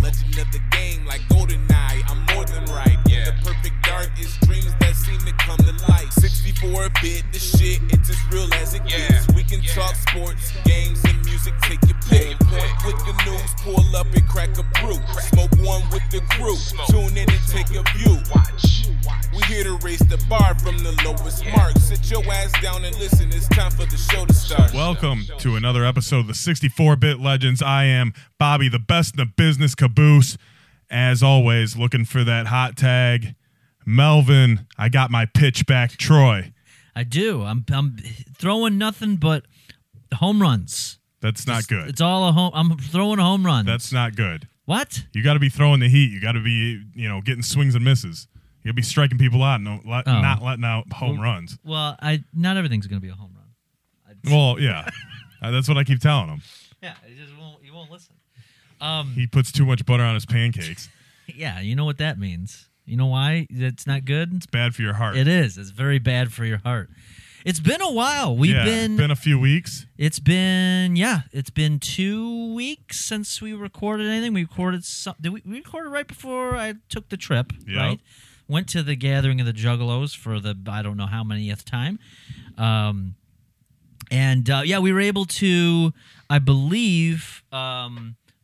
Legend of the game, like GoldenEye, I'm more than right. Yeah. The perfect dark is dreams that seem to come to life. 64-bit, this shit, it's as real as it gets. We can talk sports, games, and music, take your pick. Point with the news, pull up and crack a brew. Smoke one with the crew, tune in and take a view. We here to raise the bar from the lowest mark. Sit your ass down and listen, it's time for the show to start. Welcome to another episode of the 64-Bit Legends. I am Bobby, the best in the business caboose. As always, looking for that hot tag. Melvin, I got my pitch back. Troy. I do. I'm throwing nothing but home runs. That's not good. It's all a home. I'm throwing a home run. That's not good. What? You got to be throwing the heat. You got to be, getting swings and misses. You'll be striking people out and not letting out home runs. Well, not everything's going to be a home run. Well, yeah. That's what I keep telling him. Yeah, he won't listen. He puts too much butter on his pancakes. Yeah, you know what that means. You know why it's not good? It's bad for your heart. It is. It's very bad for your heart. It's been a while. It's been a few weeks. It's been 2 weeks since we recorded anything. We recorded we recorded right before I took the trip, right? Went to the Gathering of the Juggalos for the I don't know how many-th time. We were able to, I believe,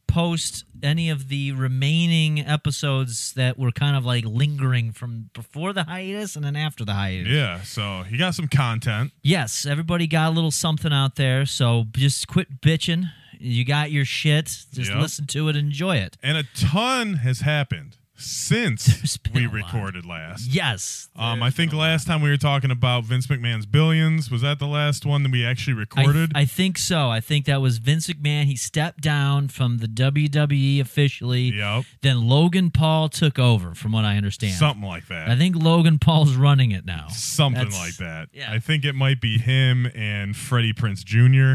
post any of the remaining episodes that were kind of like lingering from before the hiatus and then after the hiatus. Yeah, so you got some content. Yes, everybody got a little something out there, so just quit bitching. You got your shit. Just listen to it and enjoy it. And a ton has happened since we recorded last. Yes. I think last time we were talking about Vince McMahon's Billions. Was that the last one that we actually recorded? I think so. I think that was Vince McMahon. He stepped down from the WWE officially. Yep. Then Logan Paul took over, from what I understand. Something like that. I think Logan Paul's running it now. Something like that. Yeah. I think it might be him and Freddie Prince Jr.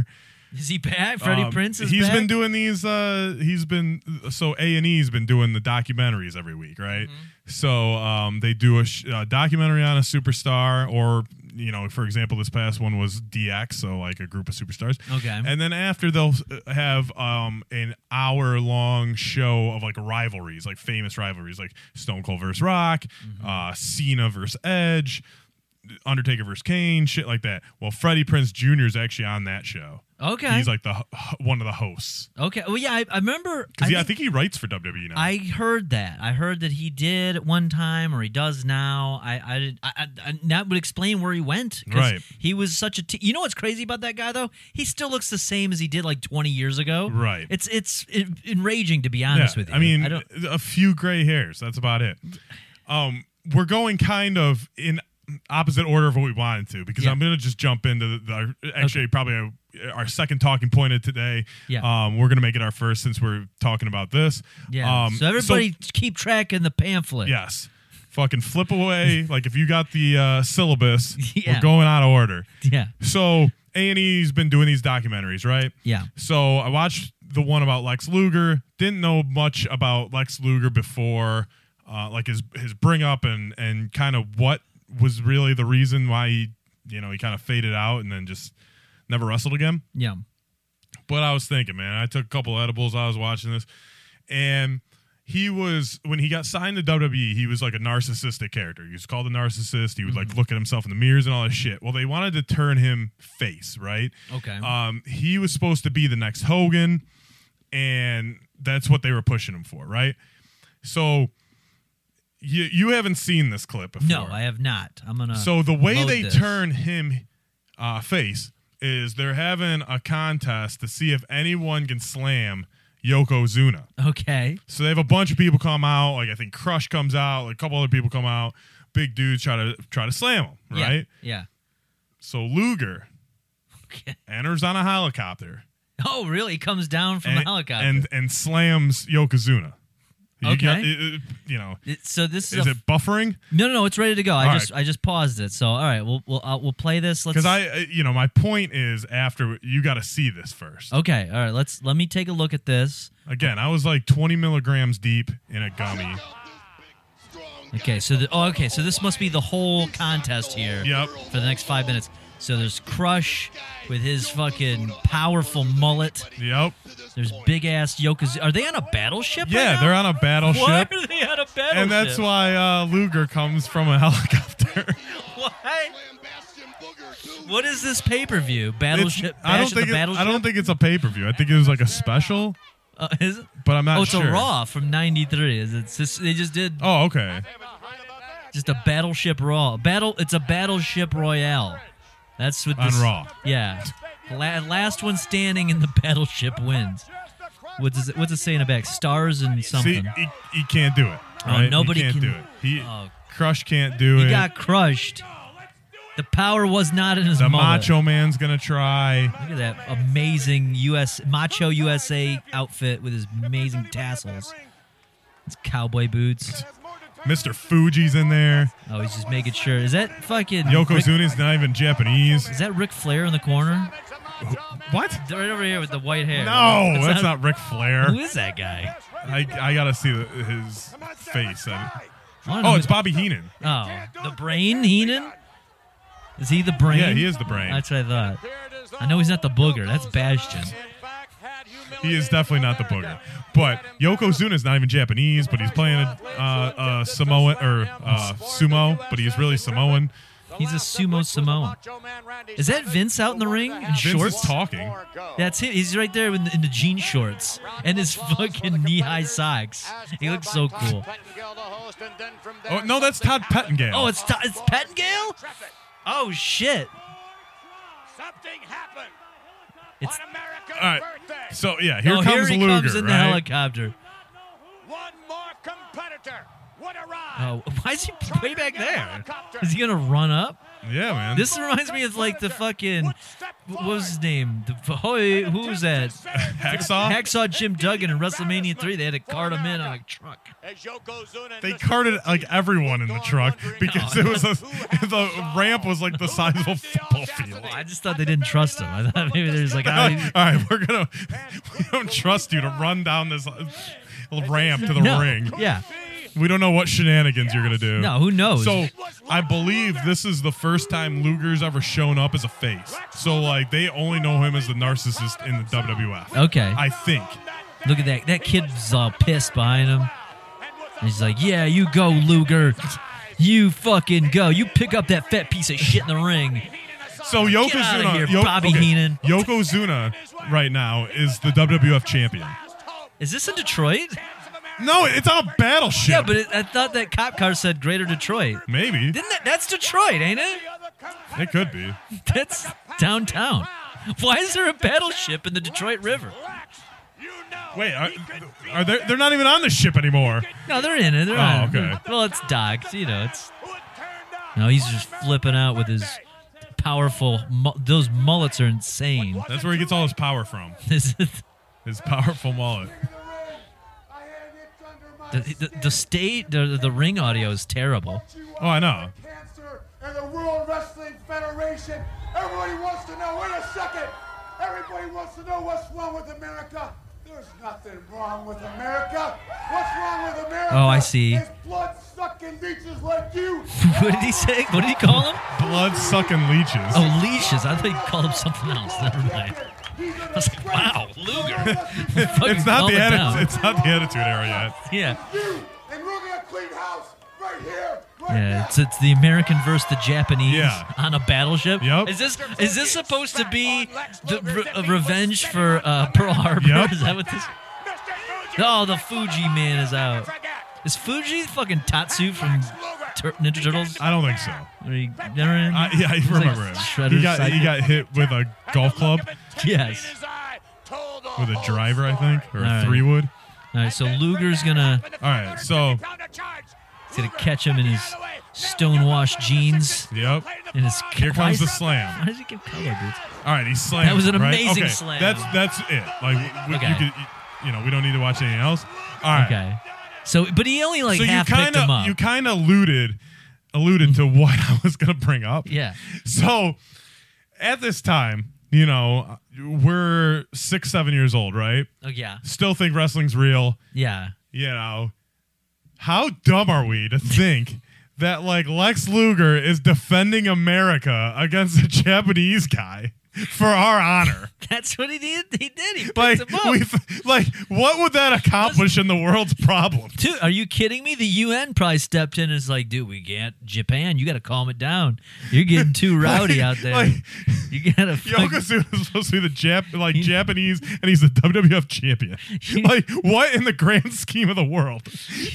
Is he back? Freddie Prince is back? He's been doing these, A&E's been doing the documentaries every week, right? Mm-hmm. So they do a documentary on a superstar or, for example, this past one was DX, so like a group of superstars. Okay. And then after they'll have an hour-long show of like rivalries, like famous rivalries, like Stone Cold versus Rock, mm-hmm. Cena versus Edge, Undertaker versus Kane, shit like that. Well, Freddie Prince Jr. is actually on that show. Okay. He's like one of the hosts. Okay. Well, yeah, I remember. Because I think he writes for WWE now. I heard that. I heard that he did at one time, or he does now. That would explain where he went. Right. He was such a. You know what's crazy about that guy though? He still looks the same as he did like 20 years ago. Right. It's enraging, to be honest with you. I mean, a few gray hairs. That's about it. We're going kind of in opposite order of what we wanted to, because I'm going to just jump into probably our second talking point of today. Yeah. We're going to make it our first since we're talking about this. Yeah. So everybody keep track in the pamphlet. Yes. Fucking flip away. Like if you got the syllabus, we're going out of order. Yeah. So A&E's been doing these documentaries, right? Yeah. So I watched the one about Lex Luger. Didn't know much about Lex Luger before, like his bring up and kind of what was really the reason why he, he kind of faded out and then just never wrestled again. Yeah. But I was thinking, man, I took a couple edibles. I was watching this. And he was, when he got signed to WWE, he was like a narcissistic character. He was called a narcissist. He would like look at himself in the mirrors and all that shit. Well, they wanted to turn him face, right? Okay. He was supposed to be the next Hogan. And that's what they were pushing him for, right? So you haven't seen this clip before. No, I have not. I'm going to. So the way they turn him face is they're having a contest to see if anyone can slam Yokozuna. Okay. So they have a bunch of people come out. Like I think Crush comes out. Like a couple other people come out. Big dudes try to slam him, right? Yeah. So Luger enters on a helicopter. Oh, really? He comes down from the helicopter. And slams Yokozuna. Okay. So this is it buffering? No, it's ready to go. I just paused it. So all right, we'll play this. Because my point is after you got to see this first. Okay, all right. Let me take a look at this. Again, I was like 20 milligrams deep in a gummy. Okay, so this must be the whole contest here. Yep. For the next 5 minutes. So there's Crush with his fucking powerful mullet. Yep. There's big-ass Yokozuna. Are they on a battleship? Yeah, right now? They're on a battleship. Why are they on a battleship? And that's why Luger comes from a helicopter. What? What is this pay-per-view? Battleship? I don't think it's a pay-per-view. I think it was like a special. Is it? But I'm not sure. It's a Raw from '93. They just did. Oh, okay. Just a battleship Raw. It's a battleship royale. That's what this on Raw. Yeah. Last one standing in the battleship wins. What's it say in the back? Stars and something. See, he can't do it. Right? Oh, nobody can do it. Crush can't do it. He got crushed. The power was not in his mullet. The Macho Man's going to try. Look at that amazing Macho USA outfit with his amazing tassels. His cowboy boots. Mr. Fuji's in there. Oh, he's just making sure. Is that fucking... Yokozuna's not even Japanese. Is that Ric Flair in the corner? What? Right over here with the white hair. No, that's not Ric Flair. Who is that guy? I got to see his face. It's Bobby Heenan. Oh, the brain Heenan? Is he the brain? Yeah, he is the brain. That's what I thought. I know he's not the booger. That's Bastion. He is definitely not the booger. But Yokozuna is not even Japanese, but he's playing a Samoan or sumo, but he's really Samoan. He's a sumo Samoan. Is that Vince out in the ring in shorts? Vince is talking. That's it. He's right there in the jean shorts and his fucking knee-high socks. He looks so cool. Oh no, that's Todd Pettingale. Oh, it's Pettingale? Oh, shit. Something happened. It's on America's birthday. So, yeah, here comes Luger, comes in the helicopter. One more competitor would arrive. Oh, why is he way back there? Is he going to run up? Yeah, man. This reminds me of, like, the fucking... What was his name? Who was that? Hacksaw? Hacksaw Jim Duggan in WrestleMania 3. They had to cart him in on a truck. They carted, like, everyone in the truck because the ramp was, like, the size of a football field. I just thought they didn't trust him. I thought maybe they were just like... All right, we don't trust you to run down this ramp to the ring. Yeah. We don't know what shenanigans you're going to do. No, who knows? So I believe this is the first time Luger's ever shown up as a face. So, like, they only know him as the narcissist in the WWF. Okay. I think. Look at that. That kid's all pissed behind him. And he's like, yeah, you go, Luger. You fucking go. You pick up that fat piece of shit in the ring. So Yokozuna, Bobby Heenan. Yokozuna right now is the WWF champion. Is this in Detroit? No, it's on a battleship. Yeah, but I thought that cop car said Greater Detroit. Maybe. That's Detroit, ain't it? It could be. That's downtown. Why is there a battleship in the Detroit River? Wait, are they? They're not even on the ship anymore. No, they're in it. Okay. Well, it's docked. You know, it's. No, he's just flipping out with his powerful. Those mullets are insane. That's where he gets all his power from. His powerful mullet. The state, the ring audio is terrible. Oh, I know. Cancer and the World Wrestling Federation. Everybody wants to know. Wait a second. Everybody wants to know what's wrong with America. There's nothing wrong with America. What's wrong with America? Oh, I see. It's blood-sucking leeches like you. What did he say? What did he call them? Blood-sucking leeches. Oh, leeches. I thought he called them something else. Never mind. I was like, wow, Luger. It's not the Attitude Era yet. Yeah. Yeah, it's the American versus the Japanese on a battleship. Yep. Is this supposed to be the revenge for Pearl Harbor? Yep. Is that what this? Oh, the Fuji man is out. Is Fuji fucking Tatsu from Ninja Turtles? I don't think so. I remember it. He got hit with a golf club. Yes. With a driver, I think, or a three-wood. All right, so Luger's going to... All right, so... He's going to catch him in his stonewashed jeans. Yep. Here comes the slam. Why does he give color, dude? All right, he slammed. That was an amazing slam. That's it. Like, we don't need to watch anything else. All right. Okay. So, but he only half picked him up. You kind of alluded to what I was going to bring up. Yeah. So, at this time, you know, we're 6-7 years old, right? Oh yeah. Still think wrestling's real. Yeah. You know, how dumb are we to think that like Lex Luger is defending America against a Japanese guy for our honor. That's what he did. He did. He like, picked him up. Like, what would that accomplish in the world's problem? Dude, are you kidding me? The UN probably stepped in and is like, dude, we can't. Japan, you got to calm it down. You're getting too rowdy out there. Like, you got to. Yokozuna is supposed to be the Japanese, and he's the WWF champion. Like, what in the grand scheme of the world?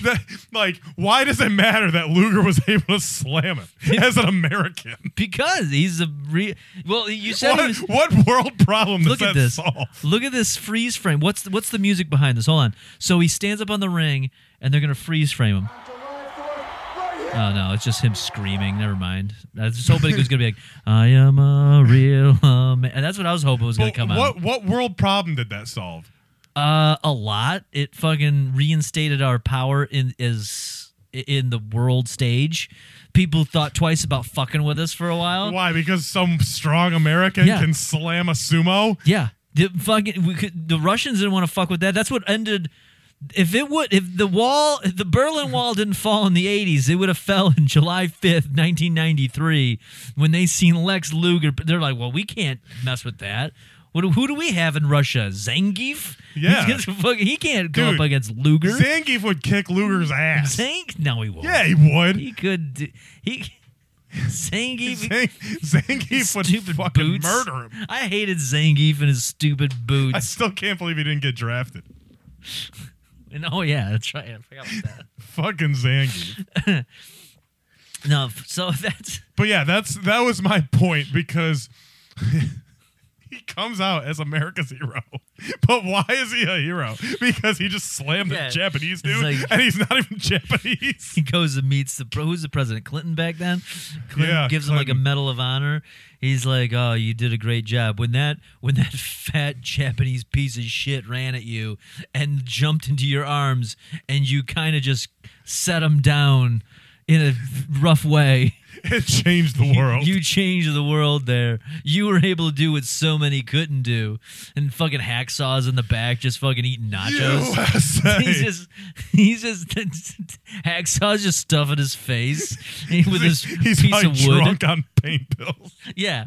That, like, why does it matter that Luger was able to slam him as an American? Because he's a real. Well, you said. What world problem does that solve? Look at this freeze frame. What's the music behind this? Hold on. So he stands up on the ring, and they're going to freeze frame him. Oh, no, it's just him screaming. Never mind. I was just hoping it was going to be like, I am a real man. And that's what I was hoping was going to come out. What world problem did that solve? A lot. It fucking reinstated our power in the world stage. People thought twice about fucking with us for a while. Why? Because some strong American can slam a sumo? Yeah. The Russians didn't want to fuck with that. That's what ended. If the Berlin Wall didn't fall in the 80s, it would have fell in July 5th, 1993, when they seen Lex Luger. They're like, well, we can't mess with that. Who do we have in Russia? Zangief? Yeah. He can't go up against Luger. Zangief would kick Luger's ass. No, he won't. Yeah, he would. He could. Zangief would fucking murder him. I hated Zangief and his stupid boots. I still can't believe he didn't get drafted. And, oh, yeah, that's right. I forgot about that. Fucking Zangief. No, so that's. But, yeah, that was my point because. He comes out as America's hero. But why is he a hero? Because he just slammed the Japanese dude, like, and he's not even Japanese. He goes and meets who's the president? Clinton back then? Clinton gives him like a Medal of Honor. He's like, oh, you did a great job. When that fat Japanese piece of shit ran at you and jumped into your arms and you kind of just set him down in a rough way. It changed the world. You changed the world there. You were able to do what so many couldn't do. And fucking hacksaws in the back just fucking eating nachos. USA. He's just hacksaws just stuffing his face with his piece of wood. He's drunk on pain pills. Yeah.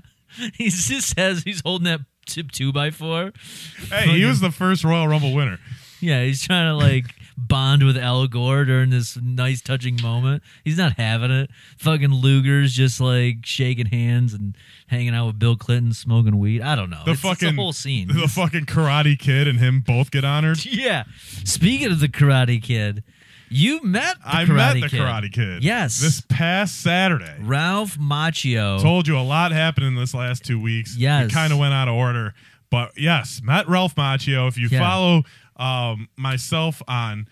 He's holding that 2x4. Hey, he was the first Royal Rumble winner. Yeah, he's trying to like bond with Al Gore during this nice touching moment. He's not having it. Fucking Luger's just like shaking hands and hanging out with Bill Clinton, smoking weed. I don't know. It's the whole scene. The fucking Karate Kid and him both get honored. Yeah. Speaking of the Karate Kid, Karate Kid. Yes. This past Saturday. Ralph Macchio. Told you a lot happened in this last 2 weeks. Yes. It kind of went out of order. But yes, met Ralph Macchio. If you follow myself on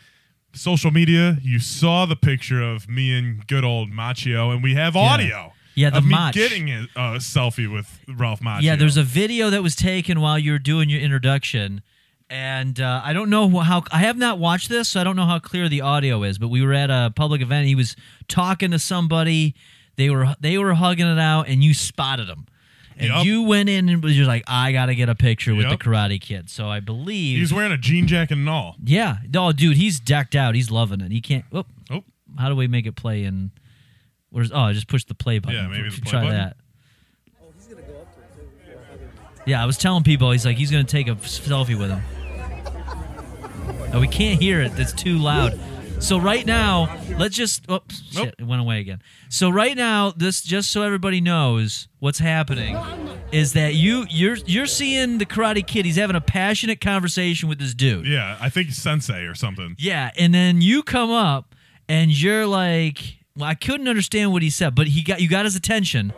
social media, you saw the picture of me and good old Macchio, and we have audio. Yeah, of me getting a selfie with Ralph Macchio. Yeah, there's a video that was taken while you were doing your introduction, and I don't know how. I have not watched this, so I don't know how clear the audio is. But we were at a public event. He was talking to somebody. They were hugging it out, and you spotted him. And you went in and was just like, I got to get a picture with the Karate Kid. So I believe. He's wearing a jean jacket and all. Yeah. Oh, dude, he's decked out. He's loving it. He can't. Oh. How do we make it play? And where's? Oh, I just pushed the play button. Yeah, maybe the play button. Try that. Oh, he's going to go up to it, too. Yeah, I was telling people, he's like, he's going to take a selfie with him. Oh, we can't hear it. That's too loud. So right now, let's just... Oops, shit, it went away again. So right now, this just so everybody knows what's happening is that you're seeing the Karate Kid. He's having a passionate conversation with this dude. Yeah, I think sensei or something. Yeah, and then you come up and you're like, well, I couldn't understand what he said, but you got his attention.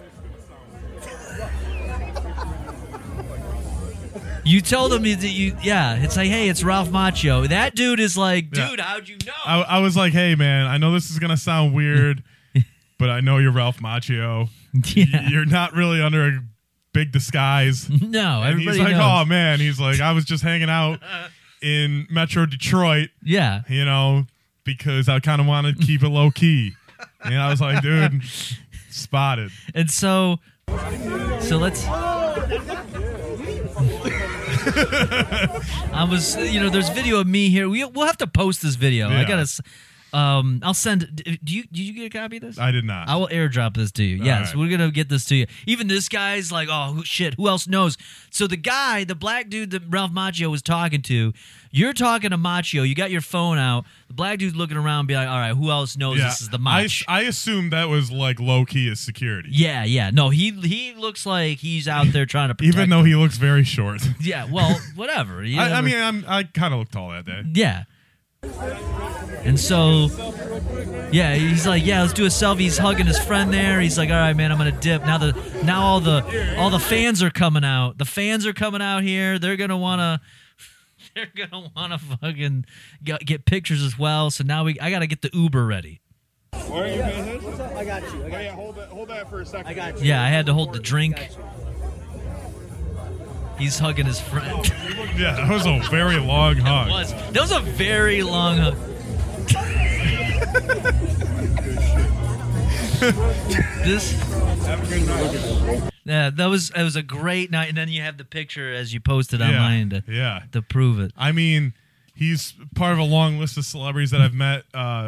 You told him that it's like, hey, it's Ralph Macchio. That dude is like, dude, how'd you know? I was like, hey, man, I know this is going to sound weird, but I know you're Ralph Macchio. Yeah. You're not really under a big disguise. No, and everybody knows. He's like, oh, man. He's like, I was just hanging out in Metro Detroit. Yeah. You know, because I kind of wanted to keep it low key. And I was like, dude, spotted. And so let's... I was, there's video of me here. We'll have to post this video. Yeah. I gotta, I'll send. Did you get a copy of this? I did not. I will airdrop this to you. All yes, right. We're gonna get this to you. Even this guy's like, oh shit, who else knows? So the guy, the black dude that Ralph Macchio was talking to, you're talking to Macchio. You got your phone out. The black dude's looking around, be like, all right, who else knows? Yeah, this is the Mach. I assume that was like low key as security. Yeah. No, he looks like he's out there trying to protect. Even though him. He looks very short. Yeah. Well, whatever. I kind of looked tall that day. Yeah. And so, yeah, he's like, yeah, let's do a selfie. He's hugging his friend there. He's like, all right, man, I'm gonna dip. Now all the fans are coming out. The fans are coming out here. They're gonna wanna fucking get pictures as well. So now I gotta get the Uber ready. Where are you guys? I got you. Yeah, hold that for a second. I got you. Yeah, I had to hold the drink. He's hugging his friend. Yeah, that was a very long hug. That was a very long hug. Have a good night. Yeah, it was a great night. And then you have the picture as you posted online to prove it. I mean, he's part of a long list of celebrities that I've met,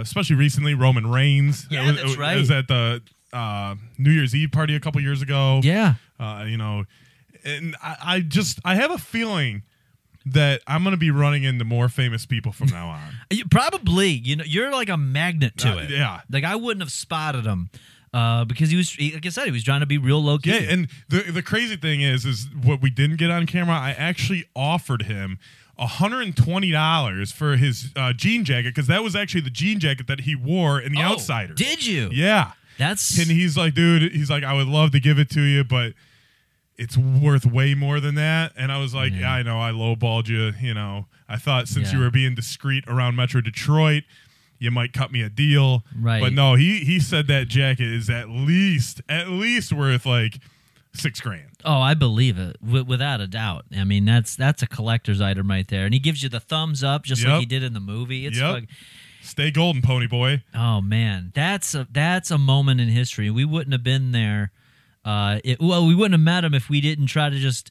especially recently. Roman Reigns. Yeah, that's right. It was at the New Year's Eve party a couple years ago. Yeah. And I have a feeling that I'm going to be running into more famous people from now on. Probably. You're like a magnet to it. Yeah. Like, I wouldn't have spotted him because he was trying to be real low-key. Yeah, and the crazy thing is what we didn't get on camera, I actually offered him $120 for his jean jacket because that was actually the jean jacket that he wore in The Outsiders. Did you? Yeah. And he's like, dude, I would love to give it to you, but it's worth way more than that. And I was like, yeah, I know, I lowballed you. I thought since you were being discreet around Metro Detroit, you might cut me a deal. Right. But no, he said that jacket is at least worth like $6,000. Oh, I believe it without a doubt. I mean, that's a collector's item right there. And he gives you the thumbs up just like he did in the movie. It's like, stay golden, pony boy. Oh man, that's a moment in history. We wouldn't have been there. We wouldn't have met him if we didn't try to just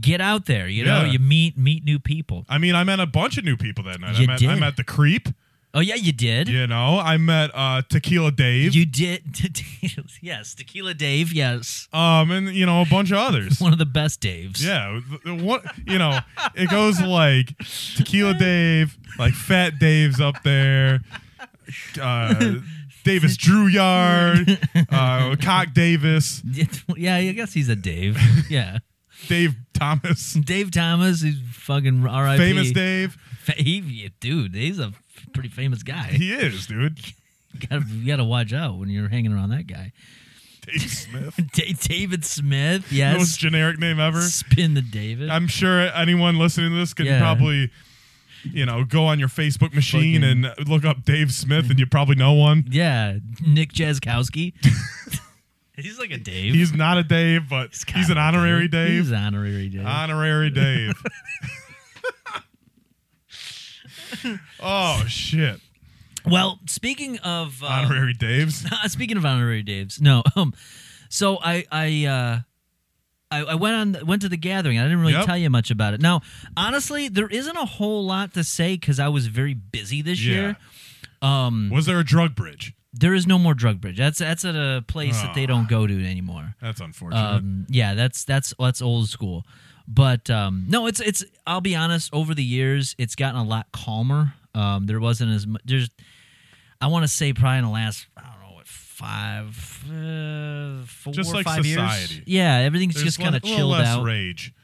get out there. You meet new people. I mean, I met a bunch of new people that night. I met the Creep. Oh yeah, you did. I met Tequila Dave. You did. Yes, Tequila Dave. Yes. And a bunch of others. One of the best Daves. Yeah. What it goes like Tequila Dave, like Fat Dave's up there. Davis Drouillard, Cock Davis. Yeah, I guess he's a Dave. Yeah. Dave Thomas, he's fucking RIP. Famous Dave. Dude, he's a pretty famous guy. He is, dude. You gotta watch out when you're hanging around that guy. Dave Smith. David Smith, yes. Most generic name ever. Spin the David. I'm sure anyone listening to this could probably... go on your Facebook machine and look up Dave Smith, and you probably know one. Yeah, Nick Jaskowski. He's like a Dave. He's not a Dave, but he's an honorary Dave. He's honorary Dave. Honorary Dave. Oh shit. Well, speaking of honorary Daves. Speaking of honorary Daves, no. So I went to the gathering. I didn't really tell you much about it. Now, honestly, there isn't a whole lot to say because I was very busy this year. Was there a drug bridge? There is no more drug bridge. That's at a place that they don't go to anymore. That's unfortunate. That's old school. But no, it's. I'll be honest. Over the years, it's gotten a lot calmer. There wasn't as much. I want to say probably in the last, I don't know, 4 or 5 society. Years. Yeah, everything's just kind of chilled less out. Rage.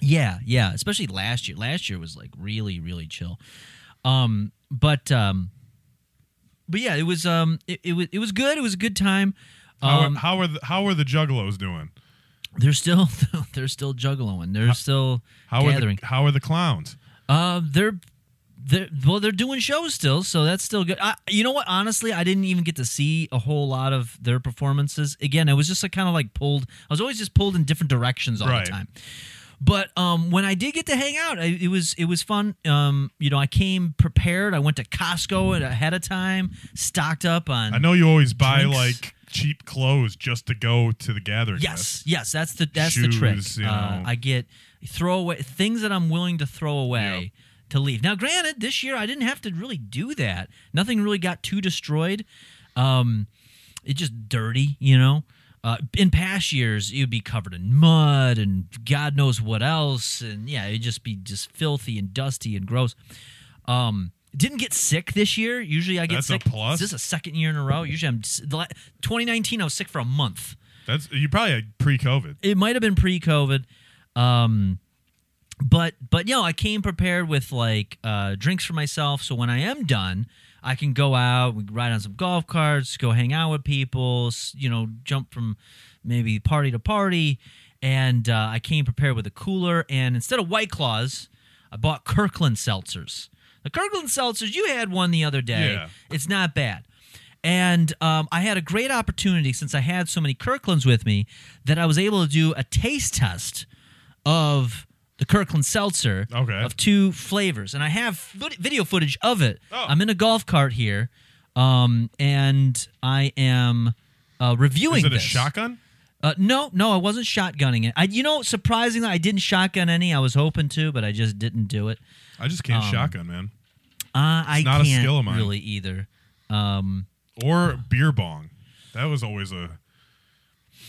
Yeah, especially last year. Last year was like really, really chill. But yeah, it was it was good. It was a good time. How are the Juggalos doing? They're still juggling. They're still gathering. How are the clowns? They're doing shows still, so that's still good. You know what? Honestly, I didn't even get to see a whole lot of their performances. Again, it was just kind of like pulled. I was always just pulled in different directions all the time. But when I did get to hang out, it was fun. I came prepared. I went to Costco ahead of time, stocked up on. I know you always buy drinks. Like cheap clothes just to go to the gathering. Yes, that's the shoes, trick. I get throwaway things that I'm willing to throw away. to leave. Now, granted, this year I didn't have to really do that. Nothing really got too destroyed. It's just dirty, you know. In past years, it would be covered in mud and God knows what else. And, yeah, it'd just be just filthy and dusty and gross. Didn't get sick this year. Usually I get That's sick. A plus. This is a second year in a row. Usually 2019, I was sick for a month. You probably had pre-COVID. It might have been pre-COVID. But you know, I came prepared with like drinks for myself. So when I am done, I can go out, we ride on some golf carts, go hang out with people, you know, jump from maybe party to party. And I came prepared with a cooler. And instead of White Claws, I bought Kirkland seltzers. The Kirkland seltzers, you had one the other day. Yeah. It's not bad. And I had a great opportunity, since I had so many Kirklands with me, that I was able to do a taste test of the Kirkland seltzer of two flavors. And I have video footage of it. Oh. I'm in a golf cart here, and I am reviewing this. Is it a shotgun? No, I wasn't shotgunning it. Surprisingly, I didn't shotgun any. I was hoping to, but I just didn't do it. I just can't shotgun, man. It's not a skill of mine. Really either. Or beer bong. That was always a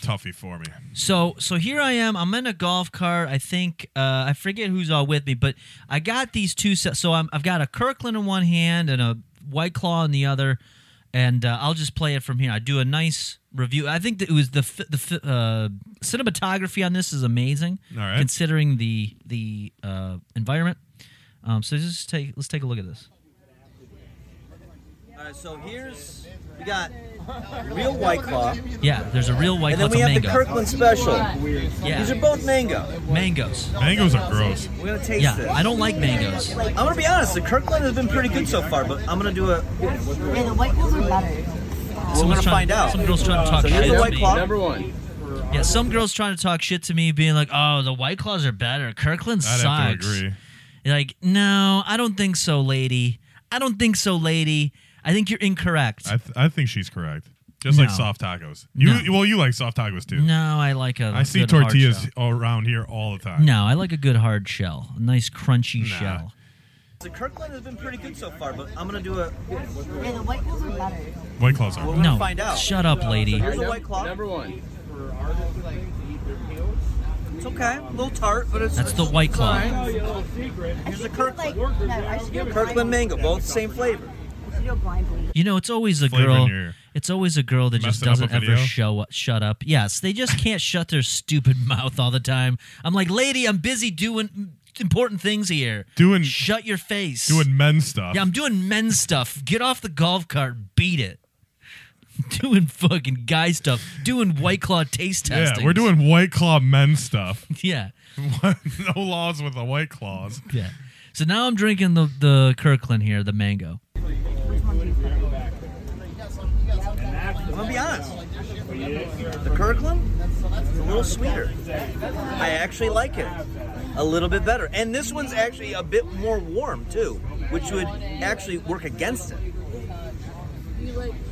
toughie for me. So here I am. I'm in a golf cart. I think, I forget who's all with me, but I got these two. So I've got a Kirkland in one hand and a White Claw in the other, and I'll just play it from here. I do a nice review. I think that it was the cinematography on this is amazing, considering the environment. So just let's take a look at this. All right, so we got real White Claw. Yeah, there's a real White Claw. And then we have the Kirkland Special. Yeah. These are both mango. Mangoes are gross. We're going to taste this. Yeah, I don't like mangoes. I'm going to be honest, the Kirkland has been pretty good so far, but I'm going to do a... Yeah, the White Claws are better. We're going to find out. Some girl's trying to talk shit to me. Number one. Yeah, some girl's trying to talk shit to me, being like, oh, the White Claws are better. Kirkland sucks. I'd have to agree. You're like, no, I don't think so, lady. I think you're incorrect. I think she's correct. Like soft tacos. Well, you like soft tacos too. No, I like a. I see tortillas around here all the time. No, I like a good hard shell, a nice crunchy shell. The Kirkland has been pretty good so far, but I'm gonna do a. Yeah, the White Claws are better. White Claws are. No, find out. Shut up, lady. So here's the White Claw. Number one. It's okay, a little tart, but it's. That's the White Claw. Here's the Kirkland. Kirkland mango, both same flavor. You know, it's always a girl that just doesn't ever shut up. Yes, they just can't shut their stupid mouth all the time. I'm like, lady, I'm busy doing important things here. Shut your face. Doing men stuff. Yeah, I'm doing men stuff. Get off the golf cart, beat it. Doing fucking guy stuff. Doing White Claw taste testing. Yeah, we're doing White Claw men stuff. Yeah. No laws with the White Claws. Yeah. So now I'm drinking the Kirkland here, the mango. I'm going to be honest. The Kirkland is a little sweeter. I actually like it a little bit better. And this one's actually a bit more warm, too, which would actually work against it.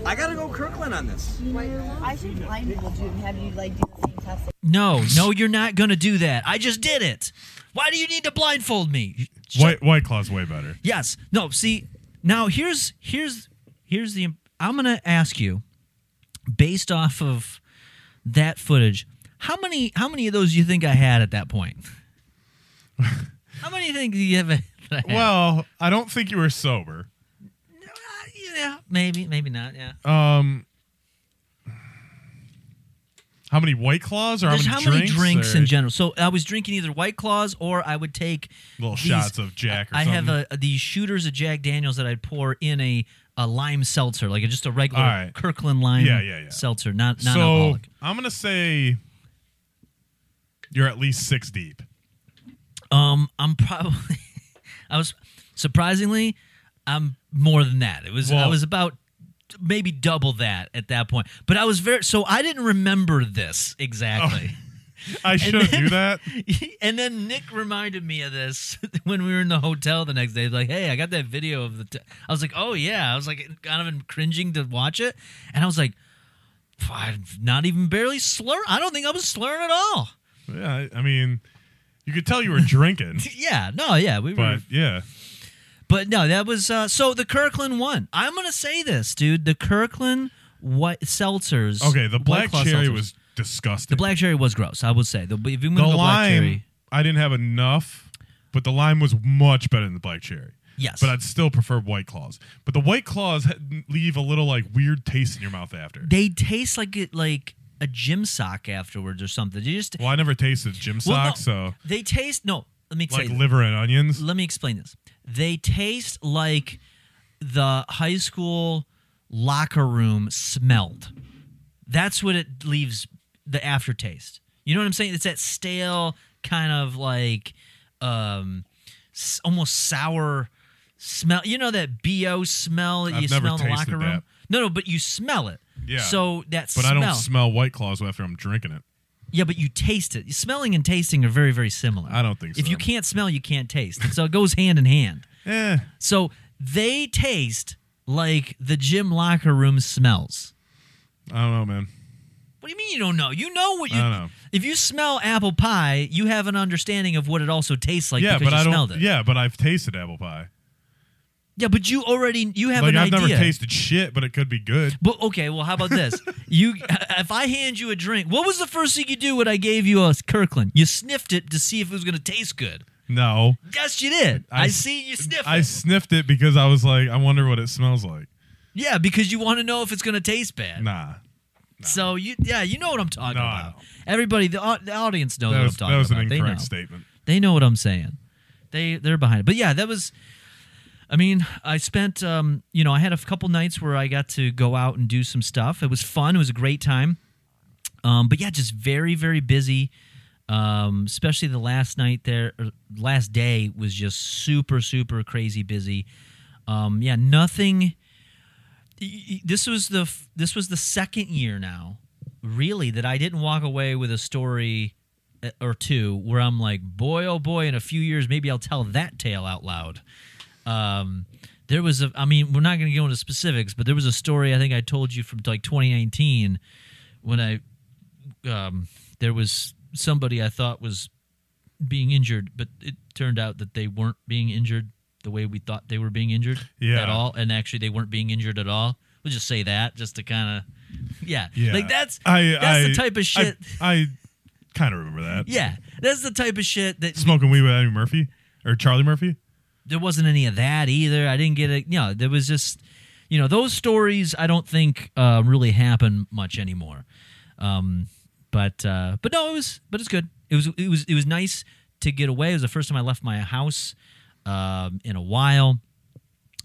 I got to go Kirkland on this. I should blindfold you and have you do the same test. No, you're not going to do that. I just did it. Why do you need to blindfold me? White Claw's way better. Yes. No, see, now here's the... I'm going to ask you, based off of that footage, how many of those do you think I had at that point? How many do you think you ever had? Well, I don't think you were sober. Yeah, maybe not, yeah. How many White Claws or how many drinks or... in general? So I was drinking either White Claws or I would take... shots of Jack or something. I have these shooters of Jack Daniels that I'd pour in a lime seltzer, like just a regular Kirkland lime seltzer, not alcoholic. So I'm going to say you're at least six deep. I'm probably... Surprisingly, I'm more than that. I was about... maybe double that at that point. But I was I didn't remember this exactly. Oh, I should do that. And then Nick reminded me of this when we were in the hotel the next day. Like, hey, I got that video of the... I was like, oh, yeah. I was like kind of cringing to watch it. And I was like, I'm not even barely slurring. I don't think I was slurring at all. Yeah, I mean, you could tell you were drinking. Yeah, no, yeah. We were... But no, that was so the Kirkland won. I'm gonna say this, dude. The Kirkland white seltzers. Okay, the black cherry seltzers was disgusting. The black cherry was gross. I would say if you went the black cherry, I didn't have enough, but the lime was much better than the black cherry. Yes. But I'd still prefer White Claws. But the White Claws leave a little like weird taste in your mouth after. They taste like a gym sock afterwards or something. Well, I never tasted gym socks, so. They taste, let me explain. Like liver and onions? Let me explain this. They taste like the high school locker room smelled. That's what it leaves, the aftertaste. You know what I'm saying? It's that stale kind of like almost sour smell. You know that BO smell that you smell in the locker room? That. No, but you smell it. Yeah. So that but smell. But I don't smell White Claws after I'm drinking it. Yeah, but you taste it. Smelling and tasting are very, very similar. I don't think so. If you can't smell, you can't taste. So it goes hand in hand. Yeah. So they taste like the gym locker room smells. I don't know, man. What do you mean you don't know? You know what you... I don't know. If you smell apple pie, you have an understanding of what it also tastes like because you smelled it. Yeah, but I've tasted apple pie. Yeah, but you have an idea. I've never tasted shit, but it could be good. But okay, well, how about this? If I hand you a drink, what was the first thing you do when I gave you a Kirkland? You sniffed it to see if it was going to taste good. No. Yes, you did. I see you sniffed it. I sniffed it because I was like, I wonder what it smells like. Yeah, because you want to know if it's going to taste bad. Nah. So, you know what I'm talking about. Everybody, the audience knows what I'm talking about. That was an incorrect statement. They know what I'm saying. They're behind it. But yeah, that was, I mean, I spent, I had a couple nights where I got to go out and do some stuff. It was fun. It was a great time. But yeah, just very, very busy. Especially the last night there, or last day was just super, super crazy busy. Nothing... This was the second year now, really, that I didn't walk away with a story or two where I'm like, boy, oh boy, in a few years, maybe I'll tell that tale out loud. We're not going to go into specifics, but there was a story I think I told you from like 2019 when there was somebody I thought was being injured, but it turned out that they weren't being injured the way we thought they were being injured at all, and actually they weren't being injured at all. We'll just say that just to kind of, like that's the type of shit. I kind of remember that. Yeah, that's the type of shit that smoking weed with Eddie Murphy or Charlie Murphy. There wasn't any of that either. I didn't get it. There was just, those stories I don't think really happen much anymore. But it's good. It was nice to get away. It was the first time I left my house in a while.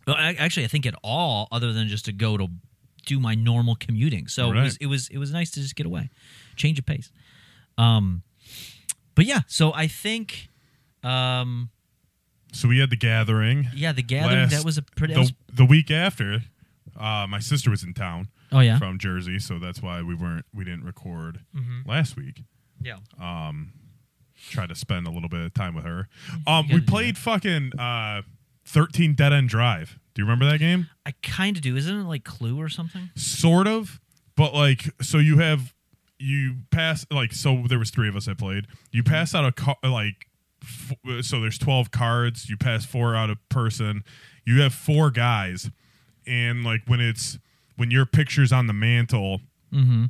Well, actually, I think at all, other than just to go to do my normal commuting. So right. It was nice to just get away, change of pace. So I think. So we had the gathering. Yeah, the gathering that was a pretty. The week after, my sister was in town. Oh yeah, from Jersey, so that's why we didn't record last week. Yeah. Try to spend a little bit of time with her. We played fucking 13 Dead End Drive. Do you remember that game? I kind of do. Isn't it like Clue or something? Sort of, but like, so you pass, like, so there was three of us that played. You pass out a card, like, so there's 12 cards. You pass four out a person. You have four guys, and like when your picture's on the mantle. Mm-hmm.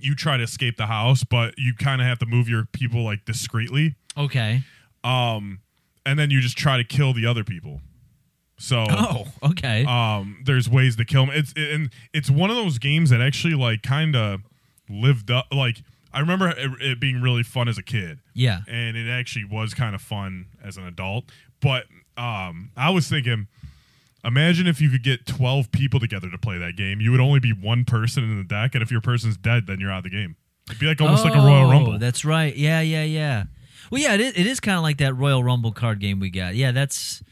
You try to escape the house, but you kind of have to move your people like discreetly. Okay. And then you just try to kill the other people. So. Oh, okay. There's ways to kill them. It's one of those games that actually like kind of lived up. Like I remember it being really fun as a kid. Yeah. And it actually was kind of fun as an adult. But I was thinking, imagine if you could get 12 people together to play that game. You would only be one person in the deck, and if your person's dead, then you're out of the game. It'd be like almost like a Royal Rumble. That's right. Yeah. Well, yeah, it is kind of like that Royal Rumble card game we got. Yeah, that's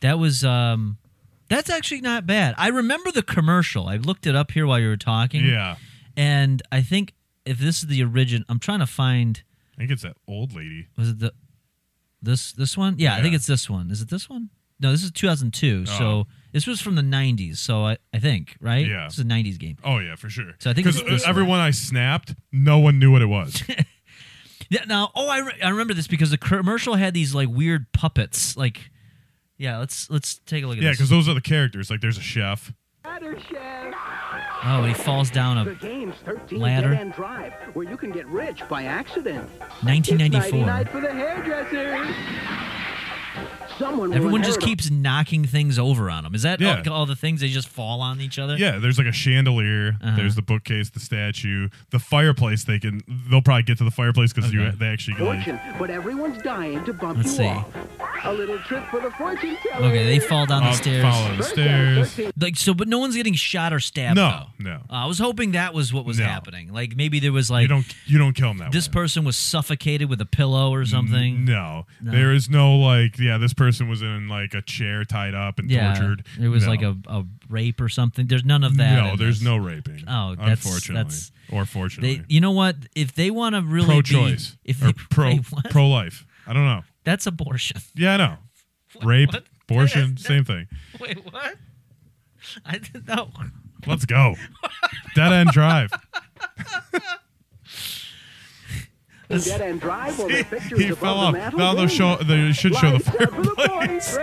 actually not bad. I remember the commercial. I looked it up here while you were talking. Yeah. And I think if this is the origin, I'm trying to find. I think it's that old lady. Was it this one? Yeah, I think it's this one. Is it this one? No, this is 2002, so this was from the 90s, so I think, right? Yeah. This is a 90s game. Oh, yeah, for sure. So I think because everyone I snapped, no one knew what it was. I remember this because the commercial had these, like, weird puppets, like, Yeah, let's take a look at this. Yeah, because those are the characters. Like, there's a chef. Oh, he falls down a ladder. Drive, where you can get rich by accident. 1994. Everyone just keeps knocking things over on them. Is that all the things they just fall on each other? Yeah, there's like a chandelier. Uh-huh. There's the bookcase, the statue, the fireplace. They'll probably get to the fireplace because they actually get like... But everyone's dying to bump you off. A little trip for the fortune teller. Okay, they fall down the stairs. Like so, but no one's getting shot or stabbed. No. I was hoping that was what was happening. Like maybe there was like you don't kill him that way. This person was suffocated with a pillow or something. No, there is no like this person was in like a chair tied up and tortured. It was like a rape or something. There's none of that. No, there's no raping. Oh, unfortunately. Or fortunately. You know what? If they want to really pro-choice or pro-life. I don't know. That's abortion. Yeah, I know. Rape, what? Abortion, same thing. Wait, what? I didn't know. Let's go. Dead End Drive. The Dead End Drive or the pictures he fell off. Now they should show the fireplace.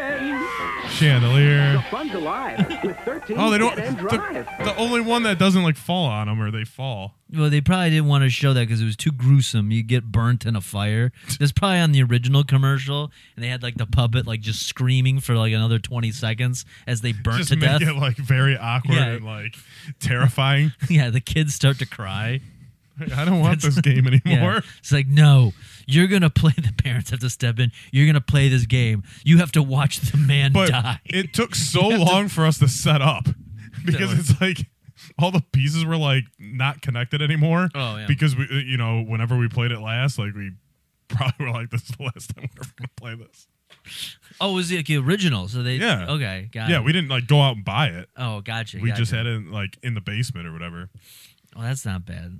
Chandelier. The fun's alive with 13 Dead End Drive. The only one that doesn't like fall on them or they fall. Well, they probably didn't want to show that because it was too gruesome. You get burnt in a fire. That's probably on the original commercial, and they had like the puppet like just screaming for like another 20 seconds as they burnt just to death. Just make it like very awkward and like terrifying. Yeah, the kids start to cry. I don't want this game anymore. Yeah. It's like, no, you're going to play. The parents have to step in. You're going to play this game. You have to watch the man die. It took so long for us to set up because it's like all the pieces were like not connected anymore. Oh, yeah. Because, we, whenever we played it last, like we probably were like, this is the last time we're ever going to play this. Oh, it was like the original. So they, okay, got it. Yeah, we didn't like go out and buy it. Oh, gotcha. We just had it like in the basement or whatever. Oh, that's not bad.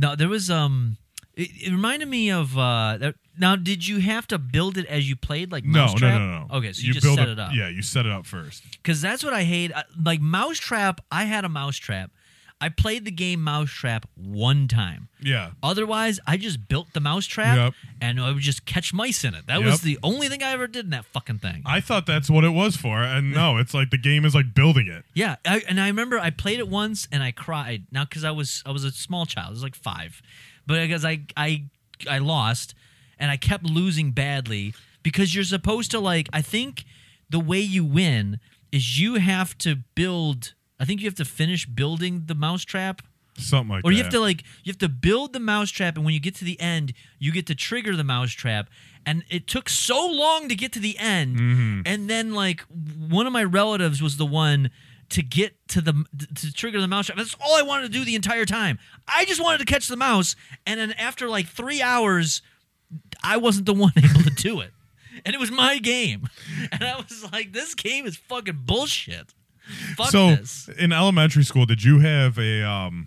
No, there was It reminded me of Now, did you have to build it as you played, like Mousetrap? No. Okay, so you just set it up. Yeah, you set it up first. Because that's what I hate. Like Mousetrap, I had a Mousetrap. I played the game Mousetrap one time. Yeah. Otherwise, I just built the Mousetrap, and I would just catch mice in it. That was the only thing I ever did in that fucking thing. I thought that's what it was for, and no, it's like the game is like building it. Yeah, I remember I played it once, and I cried. Now, because I was a small child. I was like 5. But because I lost, and I kept losing badly, because you're supposed to like, I think the way you win is you have to build... I think you have to finish building the mousetrap. Something like that. Or you have to build the mousetrap, and when you get to the end, you get to trigger the mousetrap. And it took so long to get to the end. Mm-hmm. And then like one of my relatives was the one to get to trigger the mousetrap. That's all I wanted to do the entire time. I just wanted to catch the mouse, and then after like 3 hours, I wasn't the one able to do it. And it was my game. And I was like, this game is fucking bullshit. Fuck this. In elementary school, did you have a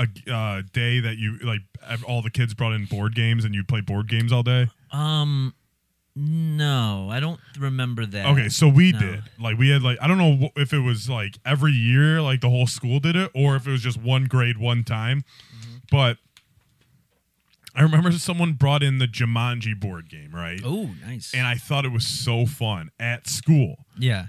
day that you like all the kids brought in board games and you play board games all day? No, I don't remember that. Okay, so we did. Like we had like, I don't know if it was like every year, like the whole school did it, or if it was just one grade one time. Mm-hmm. But I remember someone brought in the Jumanji board game, right? Oh, nice. And I thought it was so fun at school. Yeah.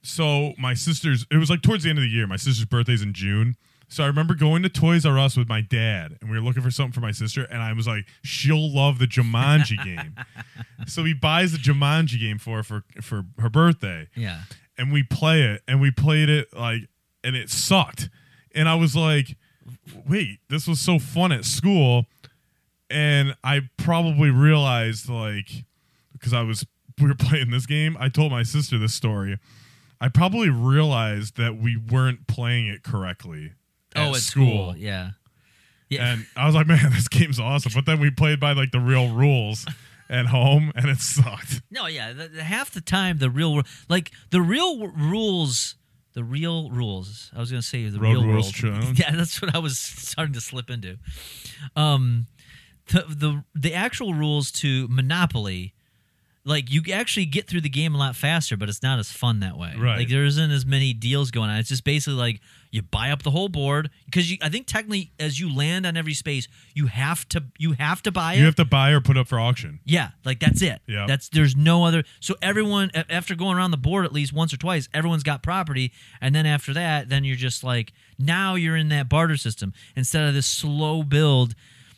So my sister's, it was like towards the end of the year. My sister's birthday's in June. So I remember going to Toys R Us with my dad, and we were looking for something for my sister, and I was like, she'll love the Jumanji game. So he buys the Jumanji game for her birthday. Yeah. And we play it, and we played it like, and it sucked. And I was like, wait, this was so fun at school. And I probably realized like, because we were playing this game, I told my sister this story. I probably realized that we weren't playing it correctly at school. Yeah. And I was like, man, this game's awesome. But then we played by like the real rules at home, and it sucked. No, yeah, half the time the real rules. I was gonna say the Road real rules. Challenge. Yeah, that's what I was starting to slip into. The actual rules to Monopoly. like you actually get through the game a lot faster, but it's not as fun that way. Right. Like there isn't as many deals going on. It's just basically like you buy up the whole board because I think technically as you land on every space, you have to buy it. You have to buy or put up for auction. Yeah, like that's it. Yeah. There's no other. So everyone after going around the board at least once or twice, everyone's got property, and then after that, then you're just like now you're in that barter system instead of this slow build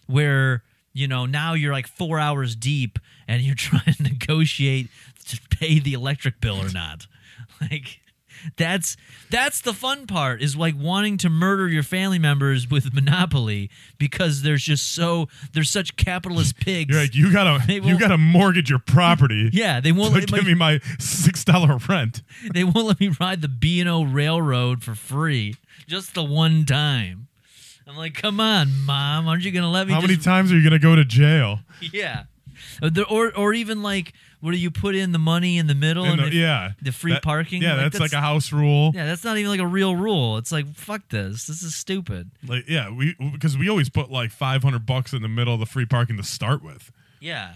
where. You know, now you're like 4 hours deep and you're trying to negotiate to pay the electric bill or not. Like, that's the fun part is like wanting to murder your family members with Monopoly because there's such capitalist pigs. You're like, you gotta mortgage your property. Yeah, they won't give me my $6 rent. They won't let me ride the B&O Railroad for free just the one time. I'm like, come on, Mom. Aren't you going to let me? How many times are you going to go to jail? Yeah. Or even like where you put in the money in the middle the free parking. Yeah, like that's like a house rule. Yeah, that's not even like a real rule. It's like, fuck this. This is stupid. Like, yeah, because we always put like $500 in the middle of the free parking to start with. Yeah.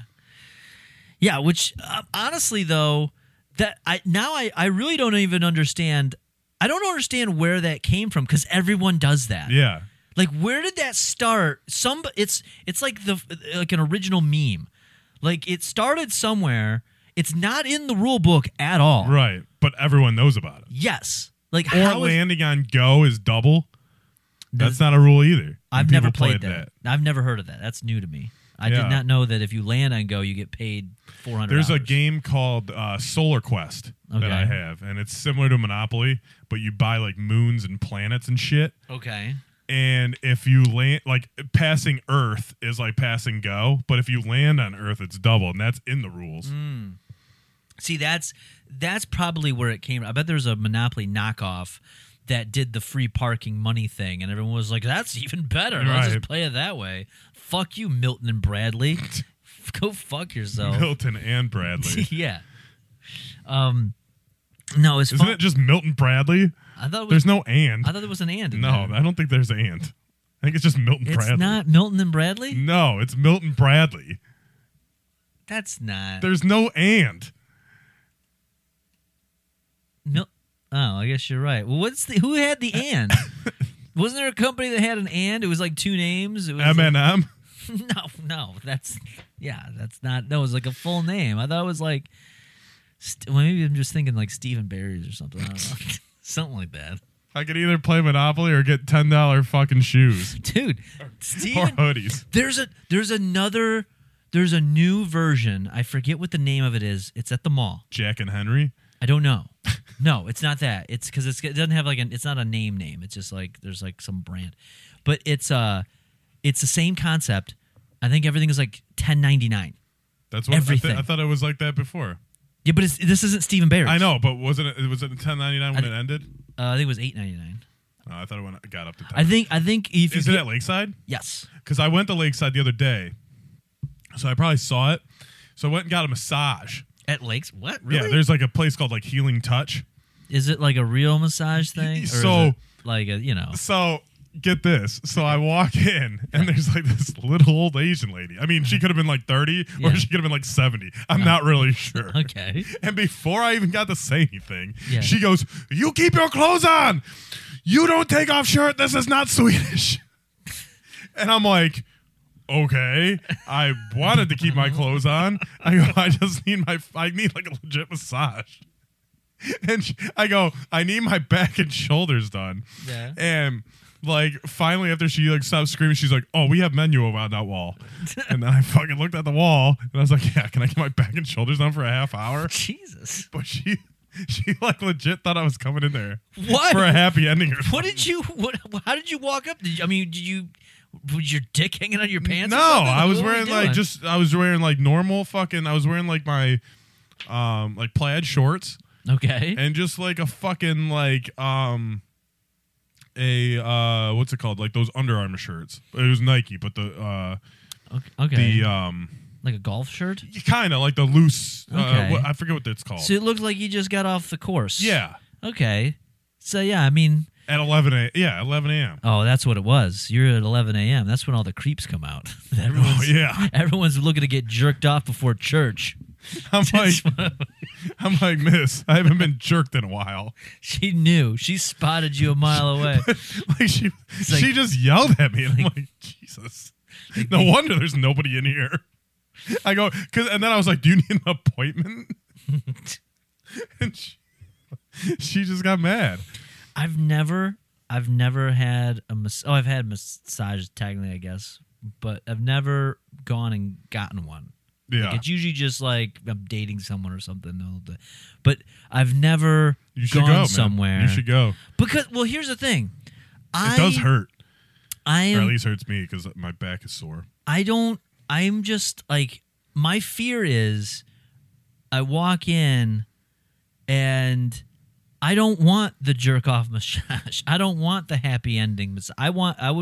Yeah, which honestly, though, that I really don't even understand. I don't understand where that came from because everyone does that. Yeah. Like where did that start? It's like an original meme. Like it started somewhere. It's not in the rule book at all. Right, but everyone knows about it. Yes. Like or how landing on go is double. That's not a rule either. I've never played that. I've never heard of that. That's new to me. I did not know that if you land on go, you get paid $400. There's a game called Solar Quest that I have, and it's similar to Monopoly, but you buy like moons and planets and shit. Okay. And if you land, like passing Earth is like passing go, but if you land on Earth, it's double, and that's in the rules. Mm. See, that's probably where it came. I bet there's a Monopoly knockoff that did the free parking money thing, and everyone was like, "That's even better. Right. Let's just play it that way." Fuck you, Milton and Bradley. Go fuck yourself, Milton and Bradley. Yeah. No, it's isn't it just Milton Bradley? I thought there's no and. I thought there was an and. No, I don't think there's an and. I think it's just Milton Bradley. It's not Milton and Bradley? No, it's Milton Bradley. That's not. There's no and. Oh, I guess you're right. Well, who had the and? Wasn't there a company that had an and? It was like two names. It was Eminem. Like, no, that's not. No, it was like a full name. I thought it was like. Maybe I'm just thinking like Stephen Barry's or something. I don't know. Something like that. I could either play Monopoly or get $10 fucking shoes, dude. Or hoodies. There's a new version. I forget what the name of it is. It's at the mall. Jack and Henry. I don't know. No, it's not that. It's because it doesn't have like it's not a name. It's just like there's like some brand, but it's the same concept. I think everything is like $10.99. That's what everything. I thought it was like that before. Yeah, but this isn't Stephen Barry's. I know, but was it $10.99 when it ended? I think it was $8.99. Oh, I thought it got up to $10. I think if is it at Lakeside? Yes, because I went to Lakeside the other day, so I probably saw it. So I went and got a massage at Lakes. What? Really? Yeah, there's like a place called like Healing Touch. Is it like a real massage thing? Or so is it like . So get this. So I walk in and there's like this little old Asian lady. I mean, she could have been like 30 or she could have been like 70. I'm not really sure. Okay. And before I even got to say anything, she goes, "You keep your clothes on. You don't take off shirt. This is not Swedish." And I'm like, okay, I wanted to keep my clothes on. I go, I just need I need like a legit massage. And I go, I need my back and shoulders done. Yeah. And like finally after she like stopped screaming, she's like, "Oh, we have menu around that wall." And then I fucking looked at the wall and I was like, "Yeah, can I get my back and shoulders done for a half hour?" Jesus. But she like legit thought I was coming in there. What? For a happy ending or something. How did you walk up? Was your dick hanging out of your pants? No, I was wearing like my like plaid shorts. Okay. And just like a fucking like what's it called? Like those Under Armour shirts. It was Nike, but the okay. The like a golf shirt? Kind of like the loose. Okay. I forget what that's called. So it looked like you just got off the course. Yeah. Okay. So yeah, I mean at 11 a.m. Yeah, 11 a.m. Oh, that's what it was. You're at 11 a.m. That's when all the creeps come out. Everyone's looking to get jerked off before church. I'm like, miss, I haven't been jerked in a while. She knew. She spotted you a mile away. Like she just yelled at me, and I'm like, Jesus. Like, no wonder there's nobody in here. I go, and then I was like, do you need an appointment? And she just got mad. I've never had a massage. Oh, I've had massages technically, I guess, but I've never gone and gotten one. Yeah, like it's usually just like I'm dating someone or something. But I've never gone somewhere. You should go. Because, well, here's the thing. It does hurt. Or at least hurts me because my back is sore. I'm just like, my fear is I walk in and I don't want the jerk off massage. I don't want the happy ending. I would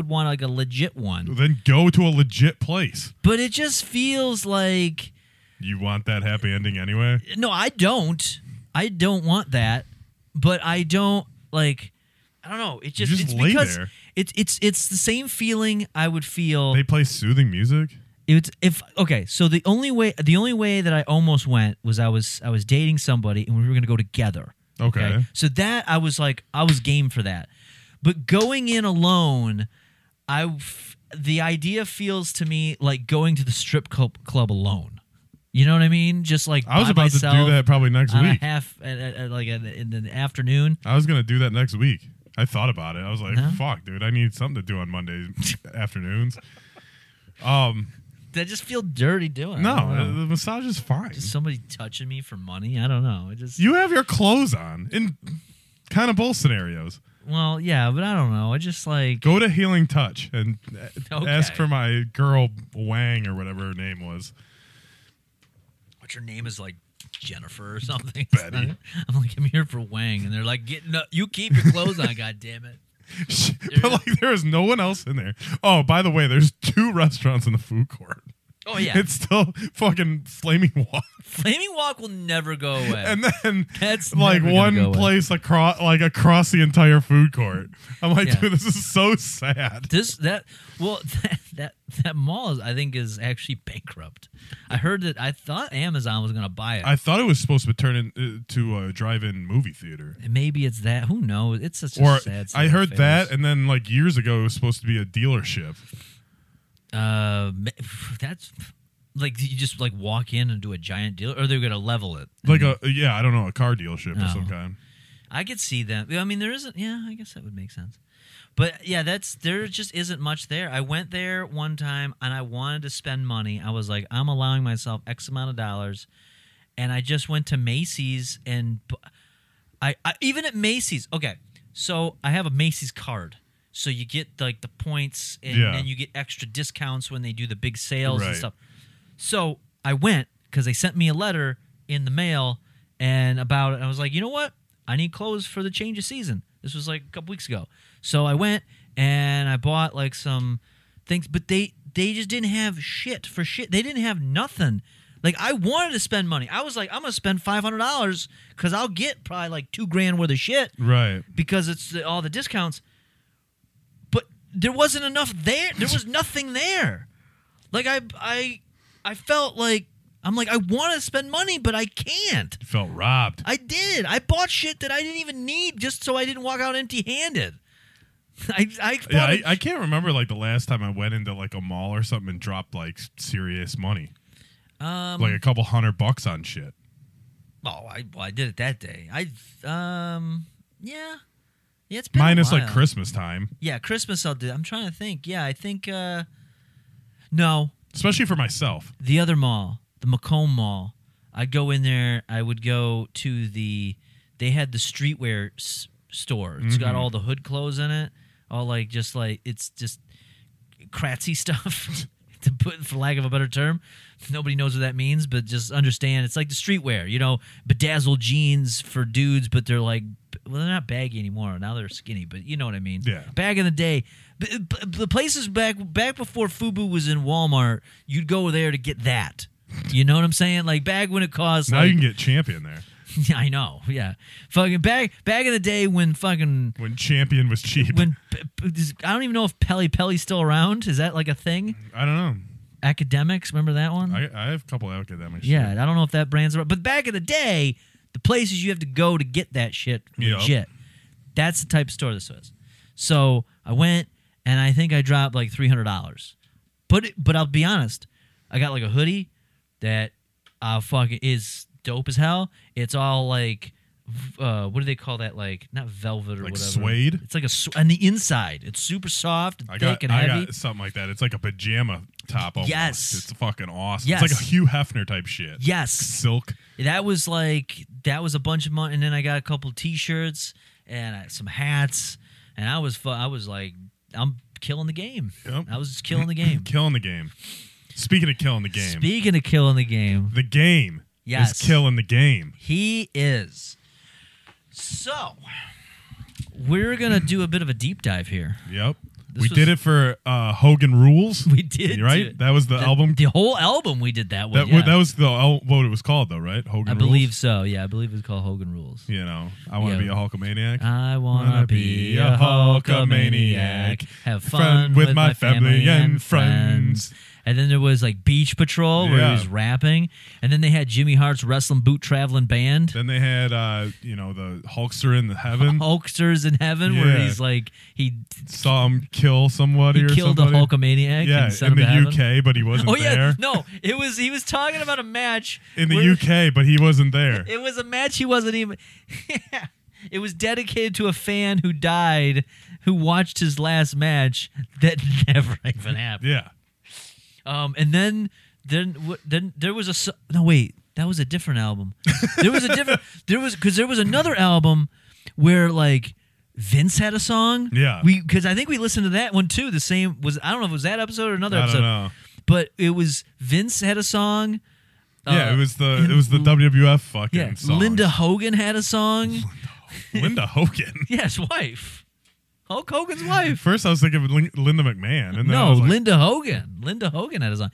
want like a legit one. Then go to a legit place. But it just feels like you want that happy ending anyway. No, I don't. I don't want that. But I don't like. I don't know. It just, it's lay because there. It's the same feeling I would feel. They play soothing music. So the only way that I almost went was I was dating somebody and we were gonna go together. Okay. So that I was game for that. But going in alone, the idea feels to me like going to the strip club alone. You know what I mean? Just like I was about to do that probably next week. In the afternoon. I was gonna do that next week. I thought about it. I was like, fuck, dude, I need something to do on Monday afternoons. I just feel dirty doing it. No, the massage is fine. Just somebody touching me for money? I don't know. You have your clothes on in kind of both scenarios. Well, yeah, but I don't know. I just like... Go to Healing Touch and ask for my girl Wang or whatever her name was. What, your name is like Jennifer or something? Betty. I'm like, I'm here for Wang. And they're like, you keep your clothes on, goddammit. But like, there is no one else in there. Oh, by the way, there's 2 restaurants in the food court. Oh yeah, it's still fucking Flaming Walk. Flaming Walk will never go away. And then that's like one place across the entire food court. I'm like, dude, this is so sad. That mall I think is actually bankrupt. I heard that. I thought Amazon was going to buy it. I thought it was supposed to turn into a drive-in movie theater. And maybe it's that. Who knows? It's such a sad. I heard that, and then like years ago, it was supposed to be a dealership. That's like, you just like walk in and do a giant deal, or they're gonna level it. Like I don't know, a car dealership of some kind. I could see that. I mean, there isn't. Yeah, I guess that would make sense. But yeah, there just isn't much there. I went there one time and I wanted to spend money. I was like, I'm allowing myself X amount of dollars, and I just went to Macy's and I even at Macy's. Okay, so I have a Macy's card. So you get like the points and you get extra discounts when they do the big sales and stuff. So I went because they sent me a letter in the mail and about it. I was like, you know what? I need clothes for the change of season. This was like a couple weeks ago. So I went and I bought like some things, but they just didn't have shit for shit. They didn't have nothing. Like, I wanted to spend money. I was like, I'm going to spend $500 because I'll get probably like $2,000 worth of shit. Right. Because it's all the discounts. There wasn't enough there. There was nothing there. Like, I felt like, I'm like, I want to spend money, but I can't. You felt robbed. I did. I bought shit that I didn't even need just so I didn't walk out empty-handed. I can't remember, like, the last time I went into, like, a mall or something and dropped, like, serious money. Like, a couple $100 on shit. Oh, I did it that day. Yeah. Yeah, it's been minus like Christmas time. Yeah, Christmas I'll do. I'm trying to think. Yeah, I think no. Especially for myself. The other mall, the Macomb Mall. I'd go in there. I would go to they had the streetwear store. It's got all the hood clothes in it. All like just like it's just cratsy stuff to put, for lack of a better term. Nobody knows what that means, but just understand it's like the streetwear, you know, bedazzled jeans for dudes, but they're like, well, they're not baggy anymore. Now they're skinny, but you know what I mean. Yeah. Back in the day, the places back before FUBU was in Walmart, you'd go there to get that. You know what I'm saying? Like back when it cost. Now like, you can get Champion there. I know. Yeah. Fucking back in the day when fucking when Champion was cheap. When I don't even know if Pelly Pelly's still around. Is that like a thing? I don't know. Academics, remember that one? I have a couple of Academics. Yeah, I don't know if that brand's right. But back in the day, the places you have to go to get that shit legit. Yep. That's the type of store this was. So I went, and I think I dropped like $300. But I'll be honest, I got like a hoodie that fucking is dope as hell. It's all like, what do they call that? Like, not velvet or like whatever. Suede? It's like a, on the inside. It's super soft and thick and heavy. I got something like that. It's like a pajama top almost. Yes. It's fucking awesome. Yes. It's like a Hugh Hefner type shit. Yes. Silk. That was a bunch of money. And then I got a couple t-shirts and some hats. And I was like, I'm killing the game. Yep. I was just killing the game. Killing the game. Speaking of killing the game. Speaking of killing the game. The Game. Yes. Is killing the game. He is. So, we're going to do a bit of a deep dive here. Yep. We did it for Hogan Rules. We did. Right? That was the album. The whole album we did that one. That was what it was called, though, right? Hogan Rules? I believe so. Yeah, I believe it was called Hogan Rules. You know, I want to be a Hulkamaniac. I want to be a Hulkamaniac. Have fun with my family and friends. And then there was like Beach Patrol where he was rapping. And then they had Jimmy Hart's Wrestling Boot Traveling Band. Then they had, the Hulkster in the Heaven. Hulksters in Heaven where he's like, he saw him kill somebody or something. He killed a Hulkamaniac and sent him to heaven. In the UK, but he wasn't there. No, it was, he was talking about a match. In the UK, but he wasn't there. It was a match he wasn't even. It was dedicated to a fan who died, who watched his last match that never even happened. Yeah. And then there was a that was a different album. Because there was another album where like Vince had a song. Yeah, because I think we listened to that one too. The same was, I don't know if it was that episode or another episode. I don't know. But it was Vince had a song. It was the WWF fucking song. Linda Hogan had a song. Linda Hogan. Yes, wife. Hulk Hogan's wife. First, I was thinking of Linda McMahon. And then Linda Hogan. Linda Hogan had a song.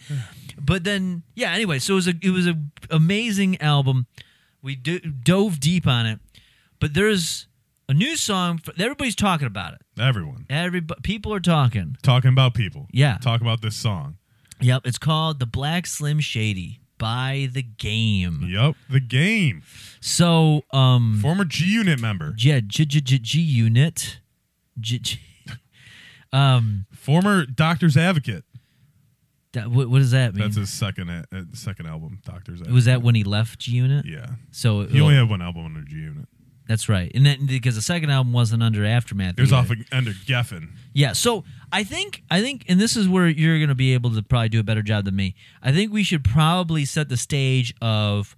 But then, anyway, so it was a amazing album. We dove deep on it. But there's a new song. Everybody's talking about it. Everyone. People are talking. Talking about people. Yeah. Talk about this song. Yep. It's called The Black Slim Shady by The Game. Yep. The Game. So, former G-Unit member. Yeah. G-Unit. Former Doctor's Advocate. What does that mean? That's his second album, Doctor's Advocate. Was that when he left G-Unit? Yeah. So he only had one album under G-Unit. That's right. And then because the second album wasn't under Aftermath. It was under Geffen. Yeah. So I think, and this is where you're going to be able to probably do a better job than me. I think we should probably set the stage of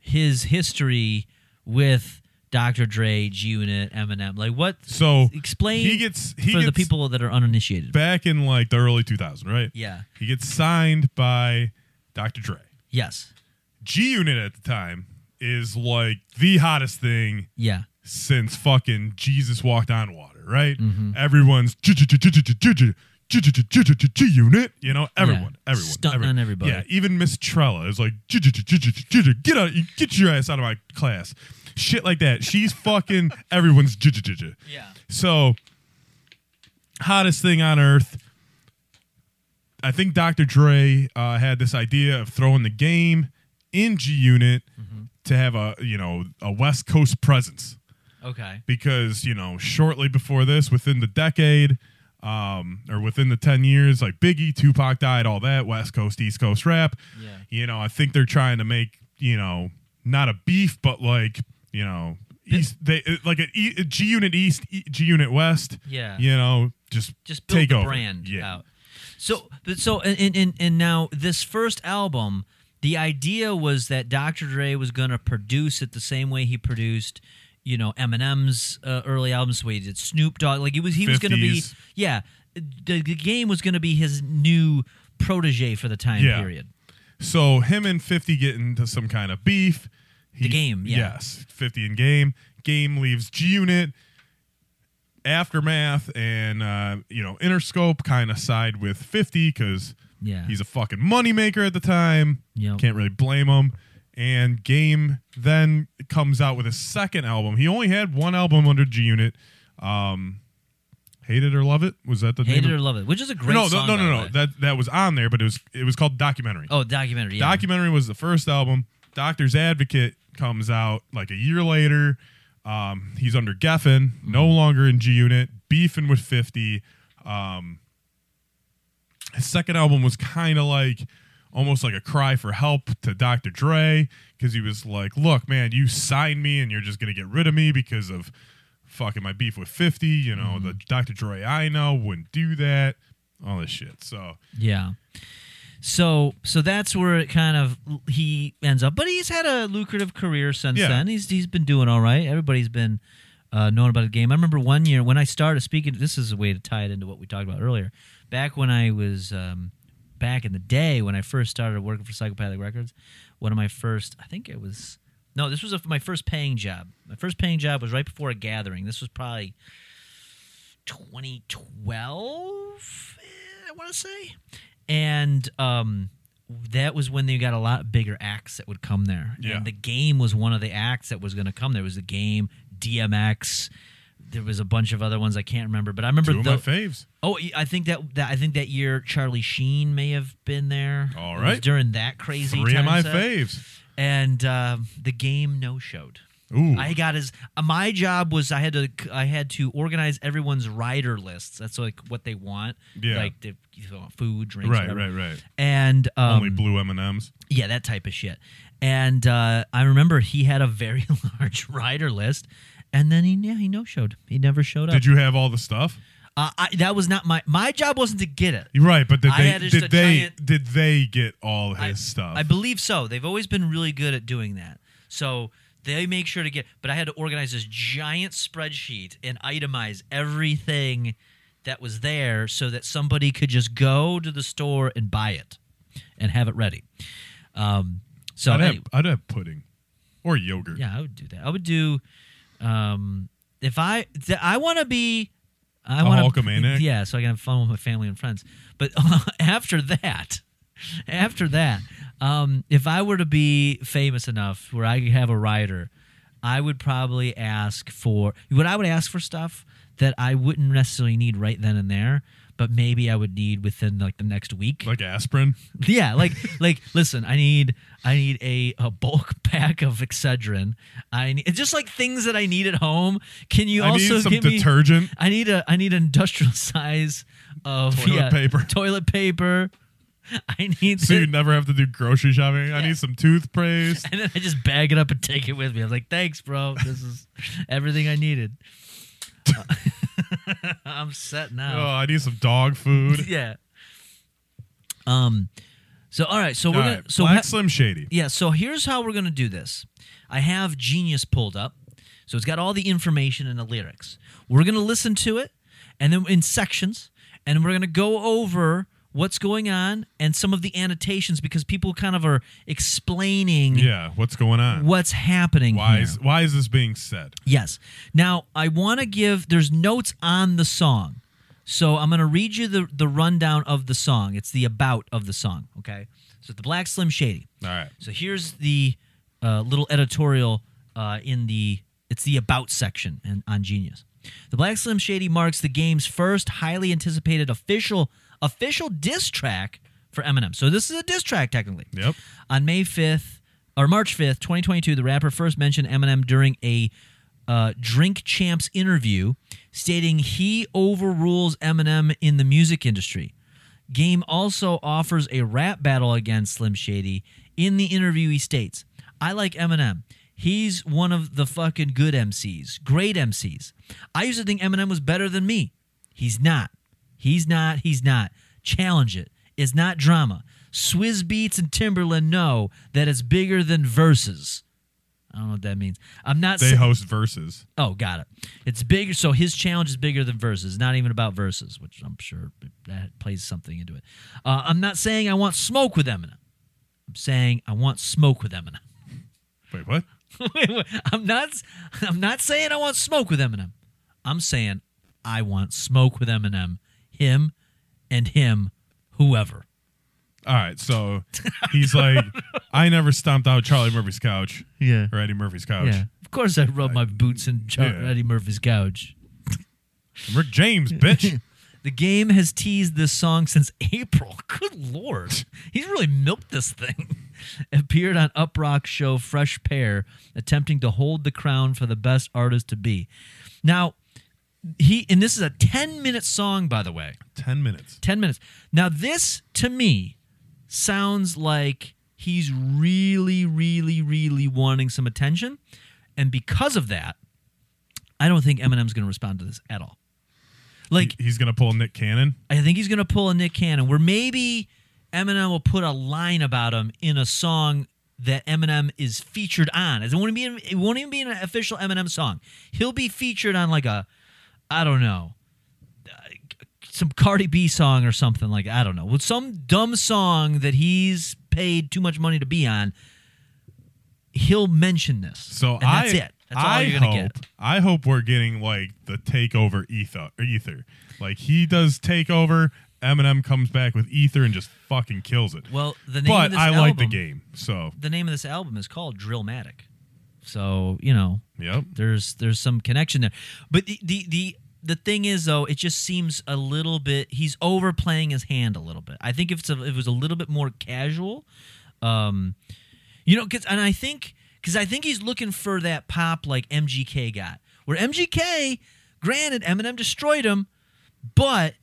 his history with Dr. Dre, G-Unit, Eminem, like what? So explain for the people that are uninitiated. Back in like the early 2000s, right? Yeah. He gets signed by Dr. Dre. Yes. G-Unit at the time is like the hottest thing. Yeah. Since fucking Jesus walked on water, right? Mm-hmm. Everyone's G-Unit, you know, everyone. Stunting on everybody. Yeah, even Miss Trella is like, get your ass out of my class. Shit like that. She's fucking everyone's. Yeah. So, hottest thing on earth. I think Dr. Dre had this idea of throwing The Game in G-Unit to have a West Coast presence. Okay. Because shortly before this, within the decade, or within the 10 years, like Biggie, Tupac died, all that West Coast, East Coast rap. Yeah. I think they're trying to make not a beef, but like. East, they like a G-Unit East, G-Unit West. Yeah, just build take the over. Brand out. So, and now this first album, the idea was that Dr. Dre was going to produce it the same way he produced, Eminem's early albums. The way he did Snoop Dogg, like he was going to be, the Game was going to be his new protege for the time period. So him and 50 get into some kind of beef. The Game, yes. 50 in Game. Game leaves G-Unit. Aftermath and, Interscope kind of side with 50 because he's a fucking moneymaker at the time. Yep. Can't really blame him. And Game then comes out with a second album. He only had one album under G-Unit. Hate It or Love It? Was that the name? Hate It or Love It, which is a great song. No. That was on there, but it was called Documentary. Oh, Documentary. Yeah. Documentary was the first album. Doctor's Advocate comes out like a year later. He's under Geffen, no longer in G-Unit, beefing with 50. His second album was kind of like almost like a cry for help to Dr. Dre, because he was like, look, man, you signed me and you're just going to get rid of me because of fucking my beef with 50. You know, the Dr. Dre I know wouldn't do that, all this shit. So, yeah. So that's where it kind of he ends up. But he's had a lucrative career since then. He's been doing all right. Everybody's been knowing about the game. I remember one year when I started speaking, this is a way to tie it into what we talked about earlier. Back when I was back in the day when I first started working for Psychopathic Records, one of my first, I think it was, no, this was my first paying job. My first paying job was right before a gathering. This was probably 2012, I want to say. And that was when they got a lot bigger acts that would come there. Yeah. And The Game was one of the acts that was going to come. There was The Game, DMX. There was a bunch of other ones I can't remember, but I remember two of my faves. Oh, I think that year Charlie Sheen may have been there. All right, it was during that crazy three time of my set. Faves. And The Game no showed. Ooh. I got his. My job was I had to organize everyone's rider lists. That's like what they want. Yeah, like the, food, drinks, right. And only blue M&Ms. Yeah, that type of shit. And I remember he had a very large rider list, and then he no showed. He never showed up. Did you have all the stuff? That was not my job. Wasn't to get it. Right, but did they get all his stuff? I believe so. They've always been really good at doing that. So. They make sure to get, but I had to organize this giant spreadsheet and itemize everything that was there so that somebody could just go to the store and buy it and have it ready. I'd have pudding or yogurt. Yeah, I would do that. I would do I want to be a Hulkamaniac. Yeah, so I can have fun with my family and friends. But after that. If I were to be famous enough where I could have a rider, I would probably ask for stuff that I wouldn't necessarily need right then and there, but maybe I would need within like the next week. Like aspirin? Yeah, like listen, I need a bulk pack of Excedrin. It's just like things that I need at home. Can you also give me detergent? I need an industrial size of toilet paper. I need so you never have to do grocery shopping. Yeah. I need some toothpaste, and then I just bag it up and take it with me. I'm like, thanks, bro. This is everything I needed. I'm set now. Oh, I need some dog food. Yeah. So all right. So all we're right. gonna so Black Slim Shady. Yeah. So here's how we're gonna do this. I have Genius pulled up, so it's got all the information and the lyrics. We're gonna listen to it, and then in sections, and we're gonna go over what's going on, and some of the annotations, because people kind of are explaining what's going on, what's happening, why is this being said. Yes. Now, I want to give, there's notes on the song, so I'm going to read you the rundown of the song. It's the about of the song, okay? So the Black Slim Shady. All right. So here's the little editorial it's the about section on Genius. The Black Slim Shady marks the game's first highly anticipated official diss track for Eminem. So this is a diss track, technically. Yep. On March 5th, 2022, the rapper first mentioned Eminem during a Drink Champs interview, stating he overrules Eminem in the music industry. Game also offers a rap battle against Slim Shady. In the interview, he states, "I like Eminem. He's one of the fucking good MCs, great MCs. I used to think Eminem was better than me. He's not. He's not. Challenge it. It's not drama. Swizz Beatz and Timberland know that it's bigger than Versus." I don't know what that means. I'm not saying. They host Versus. Oh, got it. It's bigger, so his challenge is bigger than Versus. Not even about Versus, which I'm sure that plays something into it. I'm not saying I want smoke with Eminem. I'm saying I want smoke with Eminem. Wait, what? Wait. I'm not saying I want smoke with Eminem. I'm saying I want smoke with Eminem. Him and him, whoever. All right, so he's like, I never stomped out Charlie Murphy's couch. Yeah. Or Eddie Murphy's couch. Yeah. Of course I rubbed my boots in Eddie Murphy's couch. Rick James, bitch. The Game has teased this song since April. Good Lord. He's really milked this thing. Appeared on Uprock's show Fresh Pair, attempting to hold the crown for the best artist to be. Now, and this is a 10-minute song, by the way. 10 minutes. Now, this, to me, sounds like he's really, really, really wanting some attention. And because of that, I don't think Eminem's going to respond to this at all. Like he's going to pull a Nick Cannon? I think he's going to pull a Nick Cannon where maybe Eminem will put a line about him in a song that Eminem is featured on. It won't even be an official Eminem song. He'll be featured on like a, I don't know, some Cardi B song or something like, I don't know. With some dumb song that he's paid too much money to be on, he'll mention this. So and that's it. That's all you're gonna get. I hope we're getting like the Takeover ether. Like he does Takeover, Eminem comes back with ether and just fucking kills it. Well, like The Game. So the name of this album is called Drillmatic. So you know, yep. There's some connection there. But the thing is though, it just seems a little bit he's overplaying his hand a little bit. I think if it was a little bit more casual, you know, because I think he's looking for that pop like MGK got. Where MGK, granted, Eminem destroyed him, but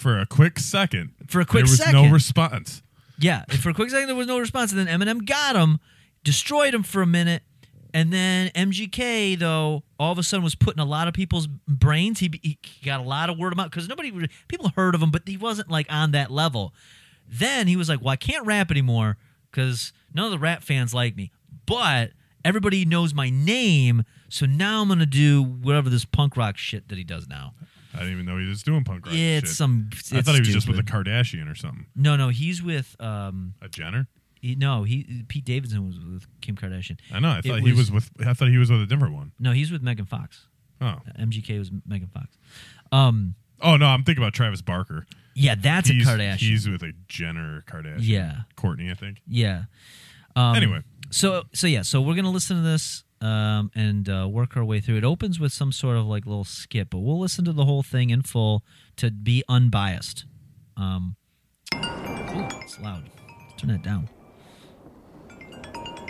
for a quick second, there was no response. Yeah, for a quick second, there was no response, and then Eminem got him, destroyed him for a minute, and then MGK though all of a sudden was put in a lot of people's brains. He got a lot of word of mouth because people heard of him, but he wasn't like on that level. Then he was like, "Well, I can't rap anymore because none of the rap fans like me." But everybody knows my name, so now I'm going to do whatever this punk rock shit that he does now. I didn't even know he was doing punk rock shit. I thought he was just with a Kardashian or something. No, he's with... a Jenner? Pete Davidson was with Kim Kardashian. I know, I thought he was with a different one. No, he's with Megan Fox. Oh. MGK was Megan Fox. No, I'm thinking about Travis Barker. Yeah, he's a Kardashian. He's with a Jenner Kardashian. Yeah. Courtney, I think. Yeah. Anyway. So we're going to listen to this and work our way through. It opens with some sort of like little skip, but we'll listen to the whole thing in full to be unbiased. It's loud. Turn that down.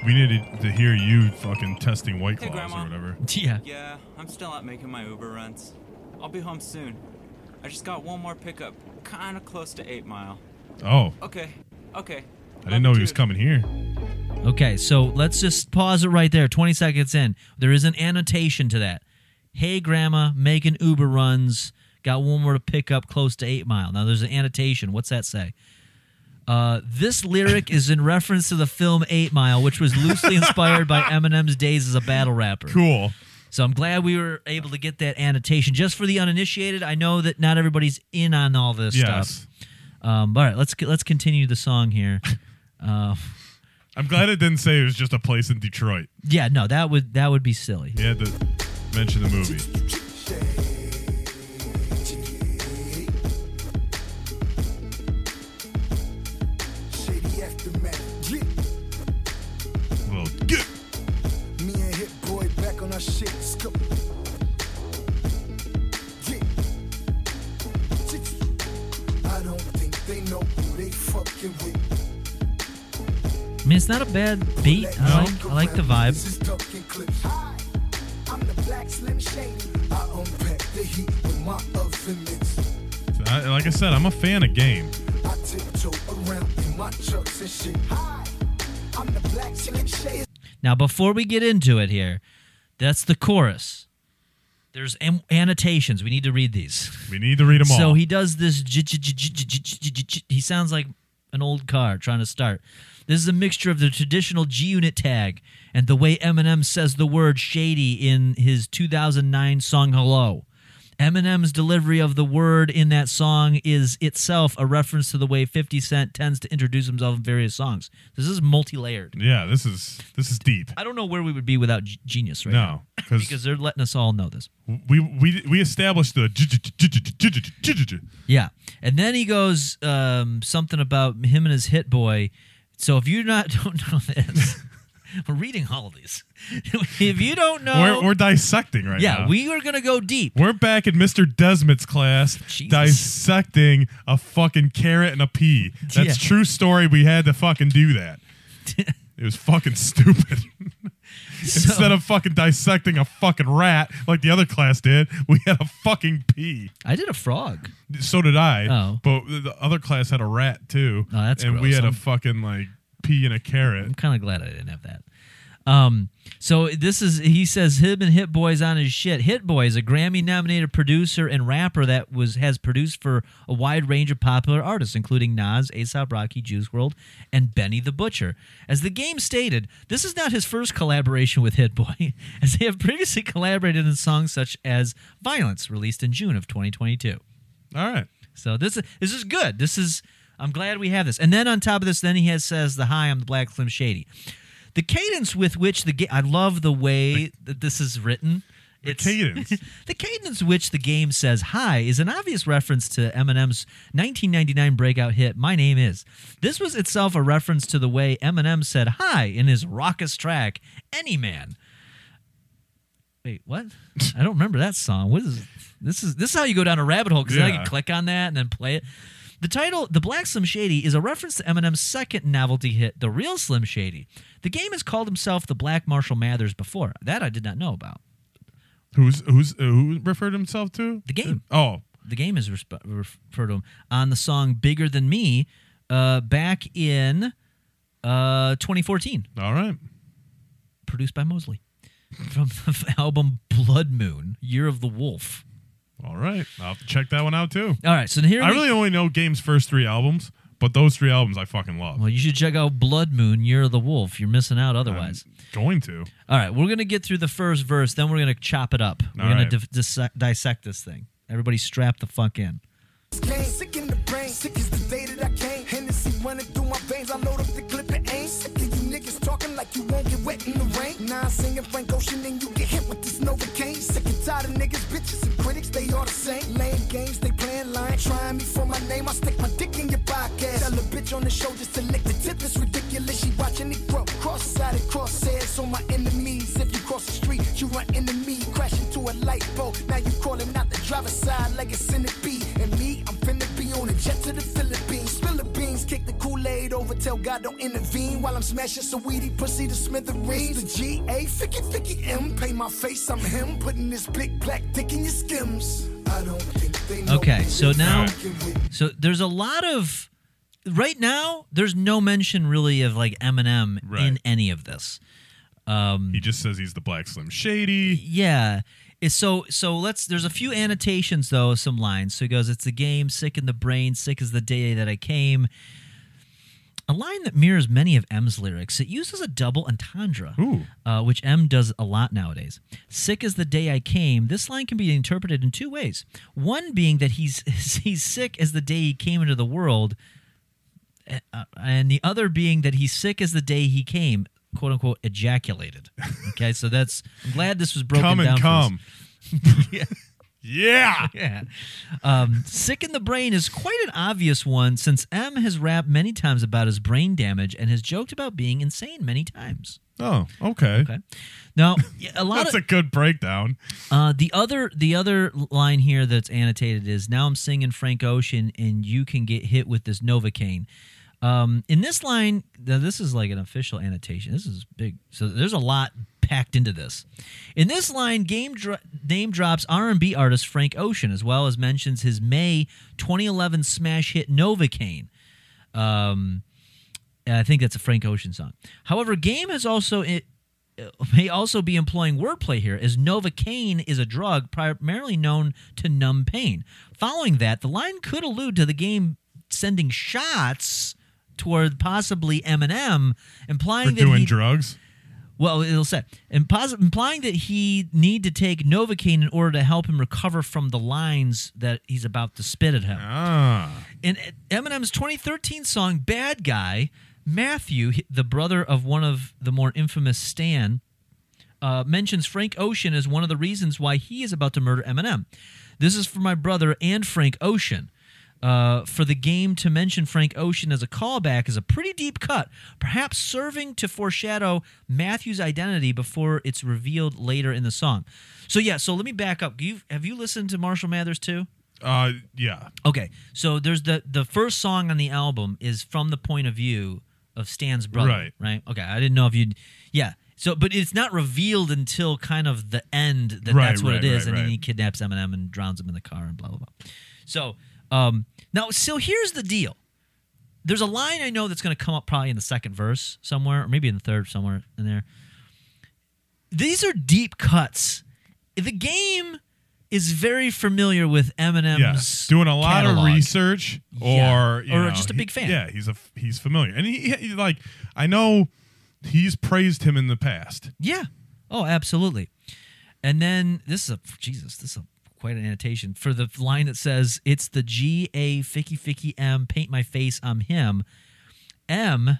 We needed to hear you fucking testing White Claws Grandma. Or whatever. Yeah. Yeah, I'm still out making my Uber runs. I'll be home soon. I just got one more pickup, kind of close to 8 Mile. Oh. Okay. I didn't know he was coming here. Okay, so let's just pause it right there. 20 seconds in. There is an annotation to that. Hey, Grandma, making Uber runs. Got one more to pick up close to 8 Mile. Now, there's an annotation. What's that say? This lyric is in reference to the film 8 Mile, which was loosely inspired by Eminem's days as a battle rapper. Cool. So I'm glad we were able to get that annotation. Just for the uninitiated, I know that not everybody's in on all this stuff. All right, let's continue the song here. I'm glad it didn't say it was just a place in Detroit. Yeah, no, that would be silly. You had to mention the movie. Well, good. Me and Hit Boy back on our shit. I don't think they know who they fucking with. I mean, it's not a bad beat. I like the vibe. So like I said, I'm a fan of Game. Now, before we get into it here, that's the chorus. There's annotations. We need to read these. We need to read them all. So he does this. He sounds like an old car trying to start. This is a mixture of the traditional G-Unit tag and the way Eminem says the word shady in his 2009 song Hello. Eminem's delivery of the word in that song is itself a reference to the way 50 Cent tends to introduce himself in various songs. This is multi-layered. Yeah, this is deep. I don't know where we would be without Genius right now. No, because they're letting us all know this. We established the... Yeah, and then he goes something about him and his Hit Boy. So if you don't know this... We're reading all of these. If you don't know... We're dissecting right now. Yeah, we are going to go deep. We're back in Mr. Desmond's class dissecting a fucking carrot and a pea. That's true story. We had to fucking do that. It was fucking stupid. Instead of fucking dissecting a fucking rat like the other class did, we had a fucking pea. I did a frog. So did I. Oh. But the other class had a rat too. Oh, that's gross. And we had a fucking like pea and a carrot. I'm kind of glad I didn't have that. So this is, he says him and Hit Boy's on his shit. Hit Boy is a Grammy-nominated producer and rapper that has produced for a wide range of popular artists, including Nas, A$AP Rocky, Juice WRLD, and Benny the Butcher. As The Game stated, this is not his first collaboration with Hit Boy, as they have previously collaborated in songs such as Violence, released in June of 2022. All right. So this is good. I'm glad we have this. And then on top of this, then he says the hi, I'm the Black Slim Shady. The cadence with which I love the way that this is written. The cadence which The Game says hi is an obvious reference to Eminem's 1999 breakout hit, My Name Is. This was itself a reference to the way Eminem said hi in his raucous track, Any Man. Wait, what? I don't remember that song. What is this? This is how you go down a rabbit hole, because then I can click on that and then play it. The title, The Black Slim Shady, is a reference to Eminem's second novelty hit, The Real Slim Shady. The Game has called himself the Black Marshall Mathers before. That I did not know about. Who referred himself to? The Game. Oh. The Game has referred to him on the song Bigger Than Me back in 2014. All right. Produced by Mosley. From the album Blood Moon, Year of the Wolf. All right. I'll check that one out, too. All right. So here I really only know Game's first three albums, but those three albums I fucking love. Well, you should check out Blood Moon, Year of the Wolf. You're missing out otherwise. I'm going to. All right. We're going to get through the first verse, then we're going to chop it up. We're going to dissect this thing. Everybody strap the fuck in. Sick in the brain. Sick is the day that I came. Hennessy running through my veins. I load up the clip and aim. Sick of you niggas talking like you won't get wet in the rain. Now I'm singing Frank Ocean and you get hit with this Novocaine. Sick and tired of niggas, bitches, and critics. They all the same. Lame games, they playing lying. Trying me for my name. I stick my dick in your podcast. Tell a bitch on the show just to lick the tip. It's ridiculous. She watching it grow. Cross-sided crosshairs on my enemies. If you cross the street, you run into me. Crash into a light pole. Now you calling out the driver's side like it's in the beat. And me, I'm finna be on a jet to the Philippines. Philippines, kick the Kool-Aid over, tell God don't intervene. While I'm smashing Saweetie, pussy to smithereens. The G-A, Ficky Ficky M, pay my face, I'm him. Putting this big black dick in your skims. I don't think they know. Okay, so now, so there's a lot of, right now, there's no mention really of like Eminem in any of this. He just says he's the Black Slim Shady. Yeah. There's a few annotations though, some lines. So he goes, it's a game, sick in the brain, sick as the day that I came. A line that mirrors many of M's lyrics. It uses a double entendre, which M does a lot nowadays. Sick as the day I came. This line can be interpreted in two ways. One being that he's sick as the day he came into the world, and the other being that he's sick as the day he came, quote unquote, ejaculated. Okay, so that's. I'm glad this was broken down. Come and come. Yeah. Sick in the brain is quite an obvious one, since M has rapped many times about his brain damage and has joked about being insane many times. Oh, okay. Now, a lot that's a good breakdown. The other line here that's annotated is, now I'm singing Frank Ocean and you can get hit with this Novocaine. In this line, this is like an official annotation. This is big. So there's a lot packed into this. In this line, Game name drops R&B artist Frank Ocean, as well as mentions his May 2011 smash hit Novocaine. I think that's a Frank Ocean song. However, Game has also... It may also be employing wordplay here, as Novocaine is a drug primarily known to numb pain. Following that, the line could allude to the Game sending shots... toward possibly Eminem, implying that doing drugs. Well, it'll say, implying that he need to take Novocaine in order to help him recover from the lines that he's about to spit at him. In Eminem's 2013 song "Bad Guy," Matthew, the brother of one of the more infamous Stan, mentions Frank Ocean as one of the reasons why he is about to murder Eminem. This is for my brother and Frank Ocean. For the game to mention Frank Ocean as a callback is a pretty deep cut, perhaps serving to foreshadow Matthew's identity before it's revealed later in the song. So yeah, so let me back up. Have you listened to Marshall Mathers too? Yeah. Okay, so there's the first song on the album is from the point of view of Stan's brother, right? Okay, I didn't know if you'd... Yeah, so, but it's not revealed until kind of the end that that's what it is, and then he kidnaps Eminem and drowns him in the car and blah, blah, blah. So... now, so here's the deal. There's a line I know that's going to come up probably in the second verse somewhere, or maybe in the third somewhere in there. These are deep cuts. The game is very familiar with Eminem's doing a lot catalog. Of research, or you know, just a big fan. Yeah, he's familiar, and he like I know he's praised him in the past. Yeah. Oh, absolutely. And then this is quite an annotation for the line that says it's the G-A Ficky Ficky M paint my face I'm him M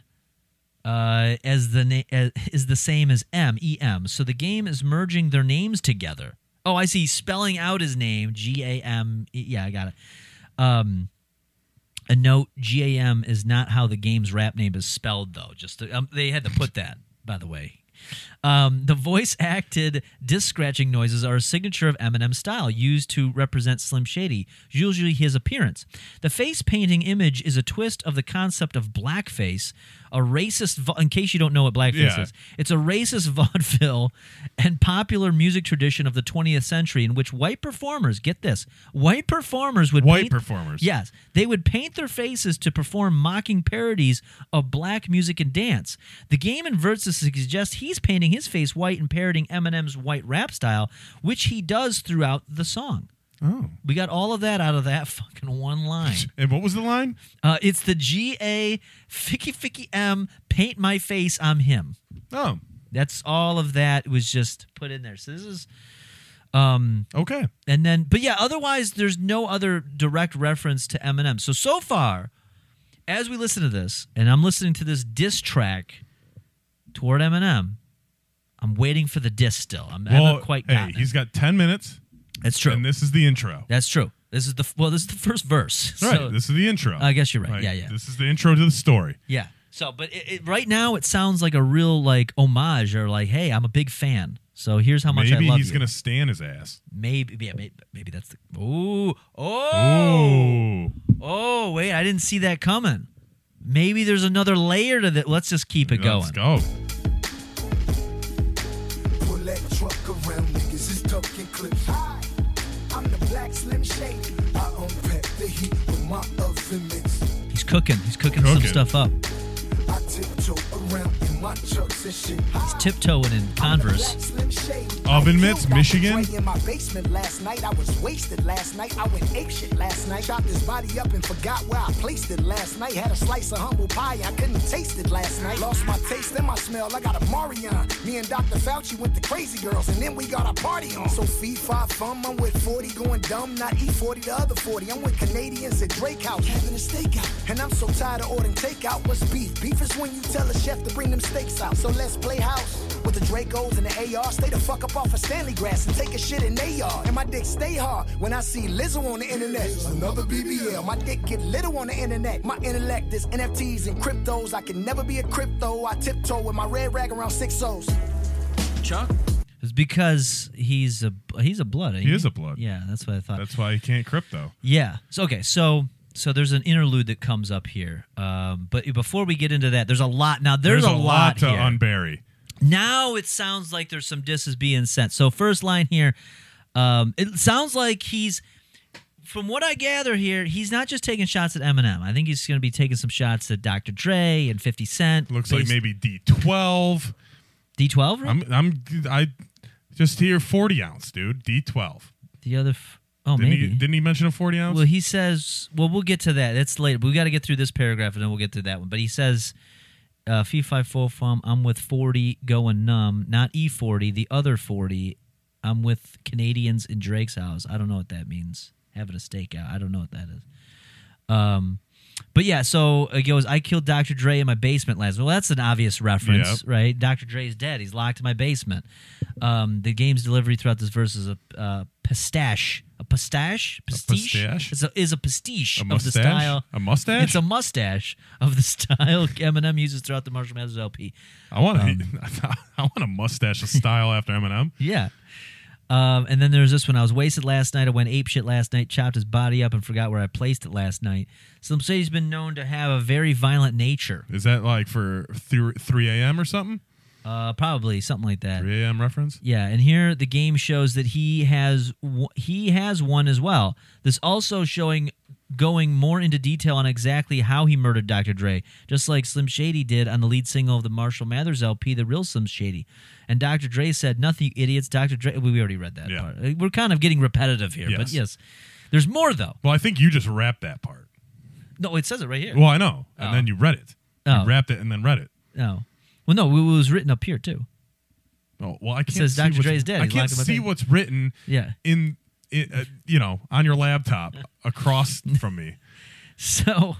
as the is the same as M E M, so the game is merging their names together. Oh, I see, spelling out his name G-A-M. Yeah, I got it. A note, G-A-M is not how the game's rap name is spelled though. Just to, they had to put that, by the way. The voice-acted disc-scratching noises are a signature of Eminem's style, used to represent Slim Shady, usually his appearance. The face-painting image is a twist of the concept of blackface, a racist... in case you don't know what blackface is, it's a racist vaudeville and popular music tradition of the 20th century in which white performers, get this, white performers. Yes. They would paint their faces to perform mocking parodies of black music and dance. The game inverts this to suggest he's painting his face white and parroting Eminem's white rap style, which he does throughout the song. Oh. We got all of that out of that fucking one line. And what was the line? It's the G-A, Ficky Ficky M, paint my face, I'm him. Oh. That's all of that was just put in there. So this is... okay. And then... But yeah, otherwise, there's no other direct reference to Eminem. So far, as we listen to this, and I'm listening to this diss track toward Eminem, I'm waiting for the diss still. I haven't quite gotten it. He's got 10 minutes... That's true. And this is the intro. That's true. This is the first verse. Right. So, this is the intro. I guess you're right. Yeah, yeah. This is the intro to the story. Yeah. So, but it, right now it sounds like a real like homage or like, hey, I'm a big fan. So here's how much I love you. Maybe he's gonna stand his ass. Maybe that's the. Oh! Wait, I didn't see that coming. Maybe there's another layer to that. Let's just keep it going. Let's go. Pull that truck around, niggas is ducking clips. Slim Shady. I unpack the heat with my oven mix. He's cooking some stuff up. I tiptoe around in my trucks and shit. He's tiptoeing in Converse. Oven mitts, Michigan. In my basement last night, I was wasted last night. I went ape shit last night. Chopped his body up and forgot where I placed it last night. Had a slice of humble pie, I couldn't taste it last night. Lost my taste and my smell. I got a Marion. Me and Dr. Fauci went to Crazy Girls, and then we got our party on. So feed 5 fun. I'm with 40 going dumb, not E40 the other 40. I'm with Canadians at Drake House having a stakeout, and I'm so tired of ordering takeout. What's beef? Beef is when you tell a chef to bring them steaks out. So let's play house with the Dracos and the AR. Stay the fuck up off of Stanley grass and take a shit in their yard. And my dick stay hard when I see Lizzo on the internet. Another BBL. My dick get little on the internet. My intellect is NFTs and cryptos. I can never be a crypto. I tiptoe with my red rag around 6 O's. Chuck? It's because he's a blood. He is a blood. Yeah, that's what I thought. That's why he can't crypto. Yeah. So okay, so there's an interlude that comes up here. But before we get into that, there's a lot. Now, there's a lot to here. Unbury. Now it sounds like there's some disses being sent. So first line here, it sounds like he's, from what I gather here, he's not just taking shots at Eminem. I think he's going to be taking some shots at Dr. Dre and 50 Cent. Looks like maybe D12. D12, right? I just hear 40 ounce, dude. D12. The other... Oh, didn't he mention a 40 ounce? Well, he says, we'll get to that. That's later. But we got to get through this paragraph, and then we'll get to that one. But he says, Fee-fi-fo-fum, I'm with 40 going numb, not E40, the other 40. I'm with Canadians in Drake's house. I don't know what that means. Having a stakeout. I don't know what that is. But yeah, so it goes, I killed Dr. Dre in my basement last night. Well, that's an obvious reference, right? Dr. Dre's dead. He's locked in my basement. The game's delivery throughout this verse is a pistache. A pistache? Pastiche? A pistache? Is a pastiche of the style. A mustache? It's a mustache of the style Eminem uses throughout the Marshall Mathers LP. I want a mustache of style after Eminem. Yeah. And then there's this one. I was wasted last night. I went apeshit last night, chopped his body up, and forgot where I placed it last night. Slim Shady's been known to have a very violent nature. Is that like for 3 a.m. or something? Probably something like that. 3 a.m. reference? Yeah, and here the game shows that he has one as well. This also showing going more into detail on exactly how he murdered Dr. Dre, just like Slim Shady did on the lead single of the Marshall Mathers LP, The Real Slim Shady. And Dr. Dre said, "Nothing, you idiots." Dr. Dre, we already read that part. We're kind of getting repetitive here, but yes. There's more, though. Well, I think you just wrapped that part. No, it says it right here. Well, I know, and then you read it. You wrapped it and then read it. Oh. Well, no, it was written up here too. Oh well, I can't. It says see Dr. Dre's dead. I can't see what's written. Yeah. On your laptop across from me. So,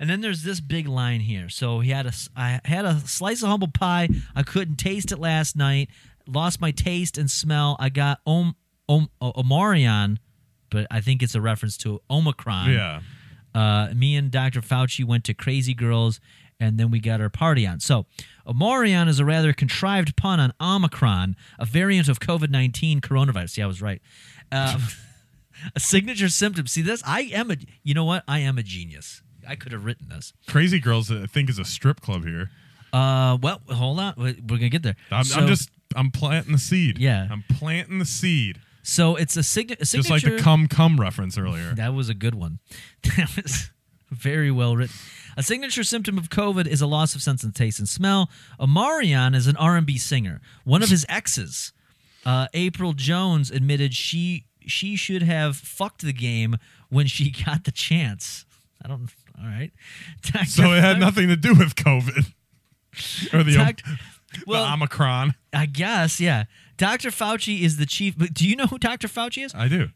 and then there's this big line here. So I had a slice of humble pie. I couldn't taste it last night. Lost my taste and smell. I got Omarion, but I think it's a reference to Omicron. Yeah. Me and Dr. Fauci went to Crazy Girls. And then we got our party on. So, Omarion is a rather contrived pun on Omicron, a variant of COVID-19 coronavirus. See, I was right. A signature symptom. See this? You know what? I am a genius. I could have written this. Crazy Girls, I think, is a strip club here. Well, hold on. We're gonna get there. I'm planting the seed. Yeah. I'm planting the seed. So it's a signature. Just like the cum reference earlier. That was a good one. That was very well written. A signature symptom of COVID is a loss of sense of taste and smell. Omarion is an R&B singer. One of his exes, April Jones, admitted she should have fucked the game when she got the chance. I don't. All right. So it had nothing to do with COVID or the Omicron. I guess, yeah. Dr. Fauci is the chief. But do you know who Dr. Fauci is? I do.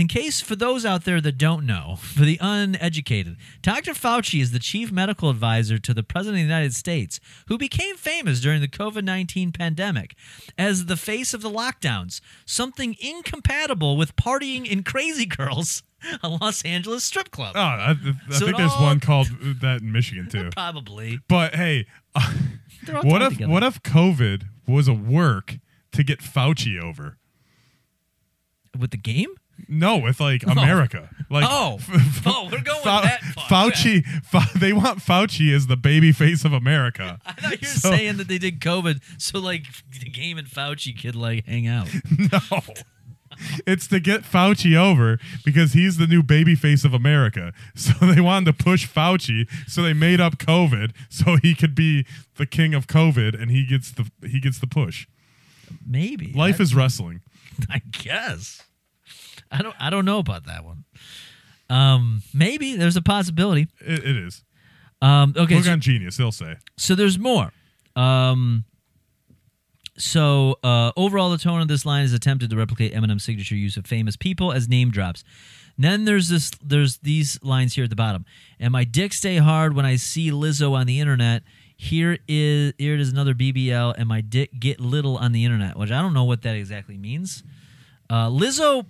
In case for those out there that don't know, for the uneducated, Dr. Fauci is the chief medical advisor to the President of the United States, who became famous during the COVID-19 pandemic as the face of the lockdowns, something incompatible with partying in Crazy Girls, a Los Angeles strip club. Oh, I think there's one called that in Michigan, too. Probably. But, hey, what if COVID was a work to get Fauci over with the game? No, with America. Like, we're going that far. Fauci, they want Fauci as the baby face of America. I thought you were saying that they did COVID, so the game and Fauci could hang out. No, it's to get Fauci over because he's the new baby face of America. So they wanted to push Fauci, so they made up COVID so he could be the king of COVID, and he gets the push. Maybe life is wrestling, I guess. I don't know about that one. Maybe there's a possibility. It is. Okay. Look on Genius, they'll say. So there's more. Overall, the tone of this line is attempted to replicate Eminem's signature use of famous people as name drops. And then there's these lines here at the bottom. And my dick stay hard when I see Lizzo on the internet. Here it is another BBL, and my dick get little on the internet, which I don't know what that exactly means. Lizzo,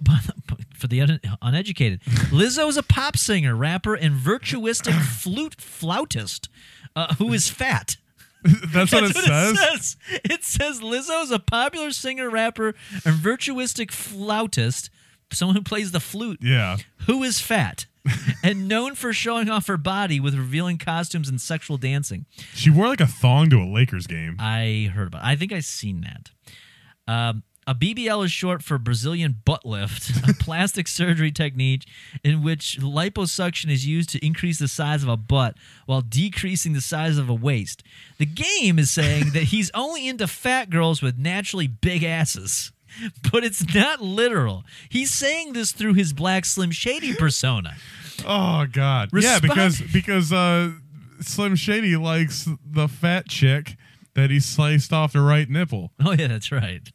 for the uneducated, Lizzo is a pop singer, rapper, and virtuistic flautist who is fat. That's what it says. It says Lizzo is a popular singer, rapper, and virtuistic flautist, someone who plays the flute, who is fat. And known for showing off her body with revealing costumes and sexual dancing. She wore a thong to a Lakers game. I heard about it. I think I've seen that. A BBL is short for Brazilian butt lift, a plastic surgery technique in which liposuction is used to increase the size of a butt while decreasing the size of a waist. The game is saying that he's only into fat girls with naturally big asses. But it's not literal. He's saying this through his black Slim Shady persona. Oh, God. Because Slim Shady likes the fat chick that he sliced off the right nipple. Oh, yeah, that's right.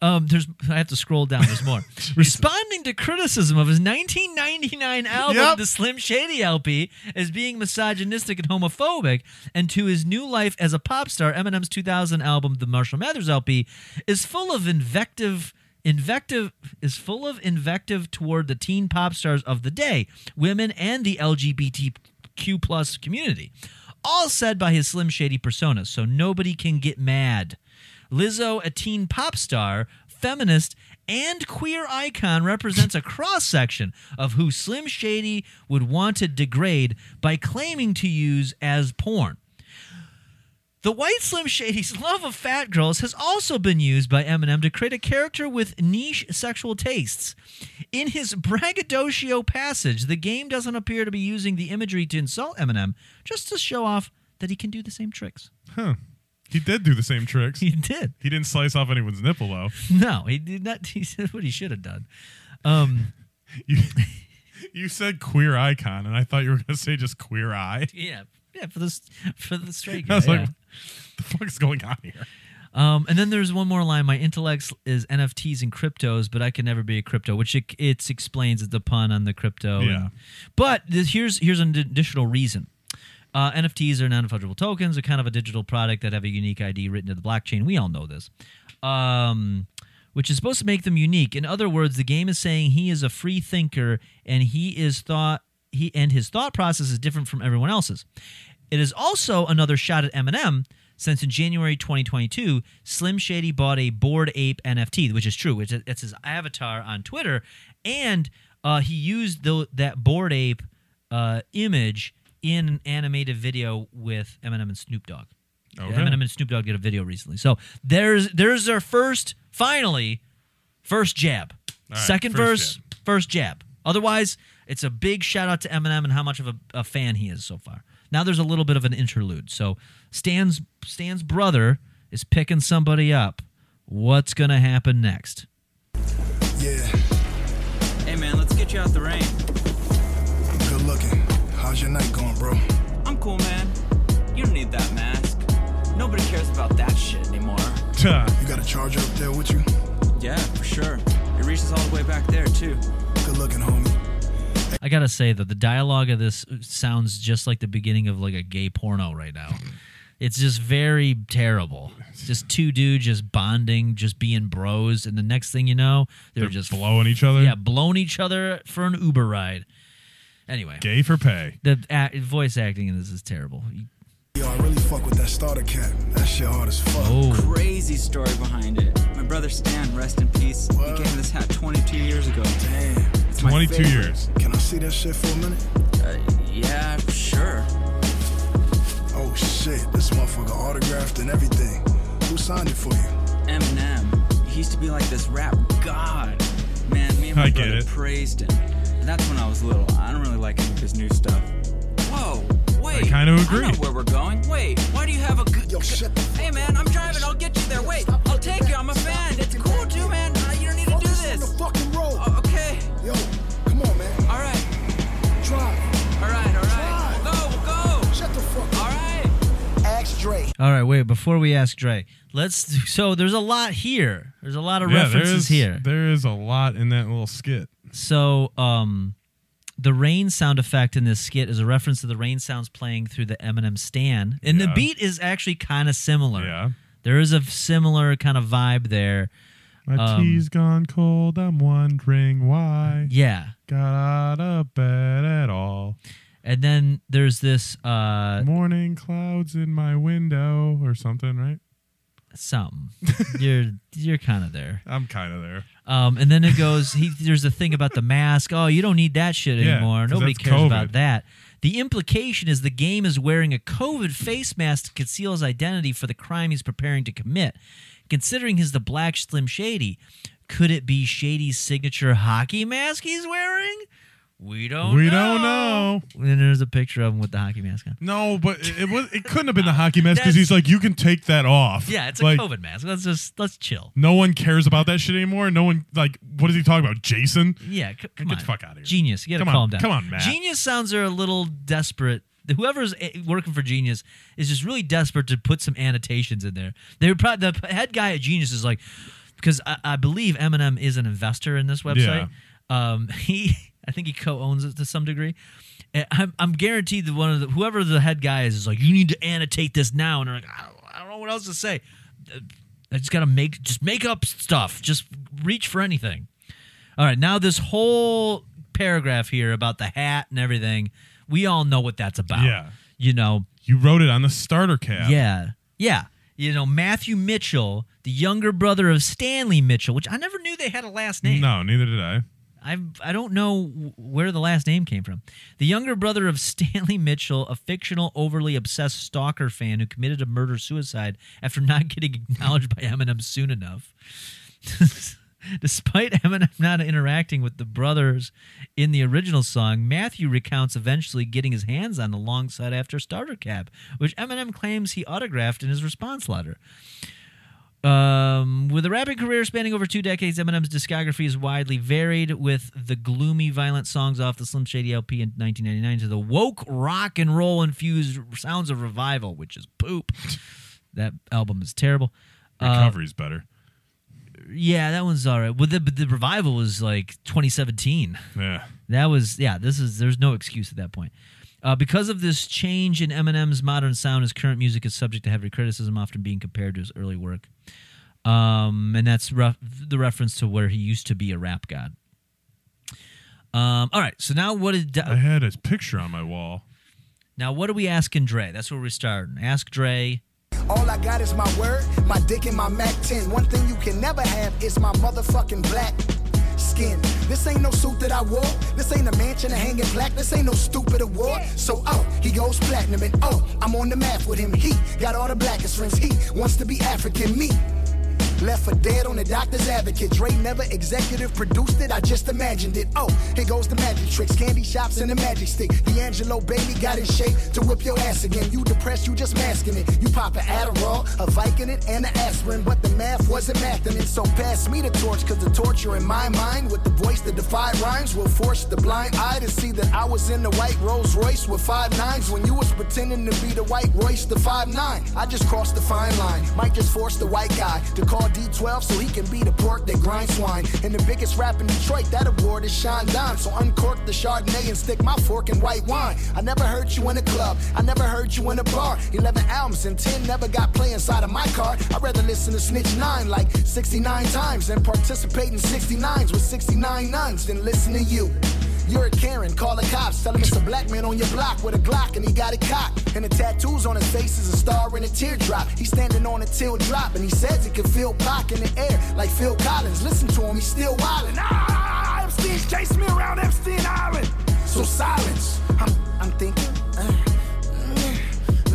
I have to scroll down. There's more. Responding to criticism of his 1999 album, the Slim Shady LP, as being misogynistic and homophobic, and to his new life as a pop star, Eminem's 2000 album, the Marshall Mathers LP, is full of invective toward the teen pop stars of the day, women, and the LGBTQ plus community. All said by his Slim Shady persona, so nobody can get mad. Lizzo, a teen pop star, feminist, and queer icon, represents a cross-section of who Slim Shady would want to degrade by claiming to use as porn. The white Slim Shady's love of fat girls has also been used by Eminem to create a character with niche sexual tastes. In his braggadocio passage, The Game doesn't appear to be using the imagery to insult Eminem, just to show off that he can do the same tricks. Huh. He did do the same tricks. He did. He didn't slice off anyone's nipple, though. No, he did not. He said what he should have done. You said queer icon, and I thought you were going to say just queer eye. Yeah, for the straight guy. I was like, what the fuck is going on here? And then there's one more line. My intellect is NFTs and cryptos, but I can never be a crypto, which it explains the pun on the crypto. Yeah. Here's an additional reason. NFTs are non-fungible tokens. They're kind of a digital product that have a unique ID written to the blockchain. We all know this, which is supposed to make them unique. In other words, The Game is saying he is a free thinker and his thought process is different from everyone else's. It is also another shot at Eminem, since in January 2022, Slim Shady bought a Bored Ape NFT, which is true. It's his avatar on Twitter, and he used that Bored Ape image in an animated video with Eminem and Snoop Dogg. Okay. Eminem and Snoop Dogg did a video recently. So there's their first jab. Right, second verse, first jab. Otherwise, it's a big shout out to Eminem and how much of a fan he is so far. Now there's a little bit of an interlude. So Stan's brother is picking somebody up. What's going to happen next? Yeah. Hey, man, let's get you out the rain. Good looking. How's your night going, bro? I'm cool, man. You don't need that mask. Nobody cares about that shit anymore. You got a charger up there with you? Yeah, for sure. It reaches all the way back there, too. Good looking, homie. I gotta say, though, the dialogue of this sounds just like the beginning of, like, a gay porno right now. It's just very terrible. It's just two dudes just bonding, just being bros, and the next thing you know, they're just... blowing each other? Yeah, blowing each other for an Uber ride. Anyway, gay for pay. The voice acting in this is terrible. Yo, I really fuck with that starter cap. That shit hard as fuck. Oh. Crazy story behind it. My brother Stan, rest in peace. What? He gave me this hat 22 years ago. Damn. It's 22 years. Can I see that shit for a minute? Yeah, sure. Oh shit, this motherfucker autographed and everything. Who signed it for you? Eminem. He used to be like this rap god. Man, me and my brother praised him. That's when I was little. I don't really like any of his new stuff. Whoa, wait. I kind of agree. I know where we're going. Wait, why do you have a good... Yo, shut the fuck up. Hey, man, I'm driving. I'll get you there. Wait, I'll take you. I'm a fan. It's cool, too, man. You don't need to do this. On the fucking road. Okay. Yo, come on, man. All right. Drive. All right, all right. We'll go. Shut the fuck up. All right. Ask Dre. All right, wait, before we ask Dre, so there's a lot here. There's a lot of references here. There is a lot in that little skit. So the rain sound effect in this skit is a reference to the rain sounds playing through the Eminem Stan. And the beat is actually kind of similar. Yeah. There is a similar kind of vibe there. My tea's gone cold. I'm wondering why. Yeah. Got out of bed at all. And then there's this... morning clouds in my window or something, right? Something. You're kind of there. I'm kind of there. And then it goes, there's a thing about the mask. Oh, you don't need that shit anymore. Nobody cares about that. The implication is The Game is wearing a COVID face mask to conceal his identity for the crime he's preparing to commit. Considering he's the Black Slim Shady, could it be Shady's signature hockey mask he's wearing? We don't know. And then there's a picture of him with the hockey mask on. No, but it couldn't have been the hockey mask because he's like, you can take that off. Yeah, it's like, a COVID mask. Let's chill. No one cares about that shit anymore. No one, like, what is he talking about? Jason? Yeah, come on. Get the fuck out of here. Genius. You got to calm down. Come on, Matt. Genius sounds are a little desperate. Whoever's working for Genius is just really desperate to put some annotations in there. The head guy at Genius is like, because I believe Eminem is an investor in this website. Yeah. I think he co-owns it to some degree. And I'm guaranteed that whoever the head guy is like, you need to annotate this now, and they're like, I don't know what else to say. I just gotta make up stuff. Just reach for anything. All right, now this whole paragraph here about the hat and everything, we all know what that's about. Yeah, you know, you wrote it on the starter cap. Yeah. You know, Matthew Mitchell, the younger brother of Stanley Mitchell, which I never knew they had a last name. No, neither did I. I don't know where the last name came from. The younger brother of Stanley Mitchell, a fictional, overly obsessed stalker fan who committed a murder-suicide after not getting acknowledged by Eminem soon enough. Despite Eminem not interacting with the brothers in the original song, Matthew recounts eventually getting his hands on the long sought-after starter cap, which Eminem claims he autographed in his response letter. With a rapid career spanning over 2 decades, Eminem's discography is widely varied, with the gloomy, violent songs off the Slim Shady LP in 1999 to the woke rock and roll infused sounds of Revival, which is poop. That album is terrible. Recovery's better. Yeah, that one's all right. Well, the Revival was like 2017. Yeah, that was there's no excuse at that point. Because of this change in Eminem's modern sound, his current music is subject to heavy criticism, often being compared to his early work. And that's the reference to where he used to be a rap god. All right, so now what did... I had his picture on my wall. Now what are we asking Dre? That's where we're starting. Ask Dre... All I got is my word, my dick, and my Mac 10. One thing you can never have is my motherfucking black skin. This ain't no suit that I wore. This ain't a mansion of hanging black. This ain't no stupid award. So, oh, he goes platinum. And, oh, I'm on the map with him. He got all the blackest rings. He wants to be African. Me, left for dead on the doctor's advocate. Dre never executive produced it. I just imagined it. Oh, here goes the magic tricks. Candy shops and the magic stick. D'Angelo Bailey got his shape to whip your ass again. You depressed, you just masking it. You pop an Adderall, a Viking it, and an aspirin. But the math wasn't mathing it. So pass me the torch, cause the torture in my mind with the voice that defied rhymes will force the blind eye to see that I was in the white Rolls Royce with 5'9s when you was pretending to be the white Royce the 5'9. I just crossed the fine line. Might just force the white guy to call D12 so he can be the pork that grinds swine. And the biggest rap in Detroit, that award is Sean Don. So uncork the Chardonnay and stick my fork in white wine. I never heard you in a club, I never heard you in a bar. 11 albums and 10 never got play inside of my car. I'd rather listen to Snitch 9 like 69 times and participate in 69s with 69 nuns than listen to you. You're a Karen, call the cops, tell him it's a black man on your block with a Glock and he got it cocked. And the tattoos on his face is a star and a teardrop. He's standing on a till drop and he says he can feel Pac in the air like Phil Collins. Listen to him, he's still wildin'. Ah, Epstein's chasing me around Epstein Island. So silence, I'm thinking,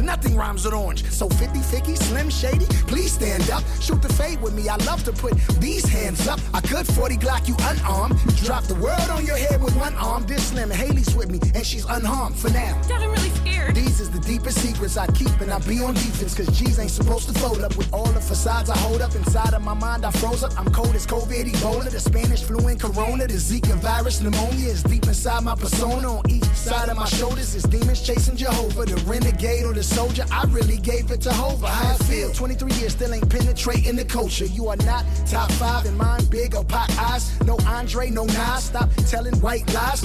nothing rhymes with orange. So 50, Slim Shady, please stand up. Shoot the fade with me. I love to put these hands up. I could 40 Glock you unarmed. Drop the world on your head with one arm. This Slim and Haley's with me, and she's unharmed for now. Dad, I'm really scared. These is the deepest secrets I keep, and I be on defense, cause G's ain't supposed to fold up. With all the facades I hold up, inside of my mind I froze up. I'm cold as COVID, Ebola, the Spanish flu and Corona, the Zika virus, pneumonia is deep inside my persona. On each side of my shoulders is demons chasing Jehovah, the renegade or the soldier, I really gave it to Hova. How I feel, 23 years still ain't penetrating the culture. You are not top 5 in mine, big or pop eyes. No Andre, no Nas, stop telling white lies.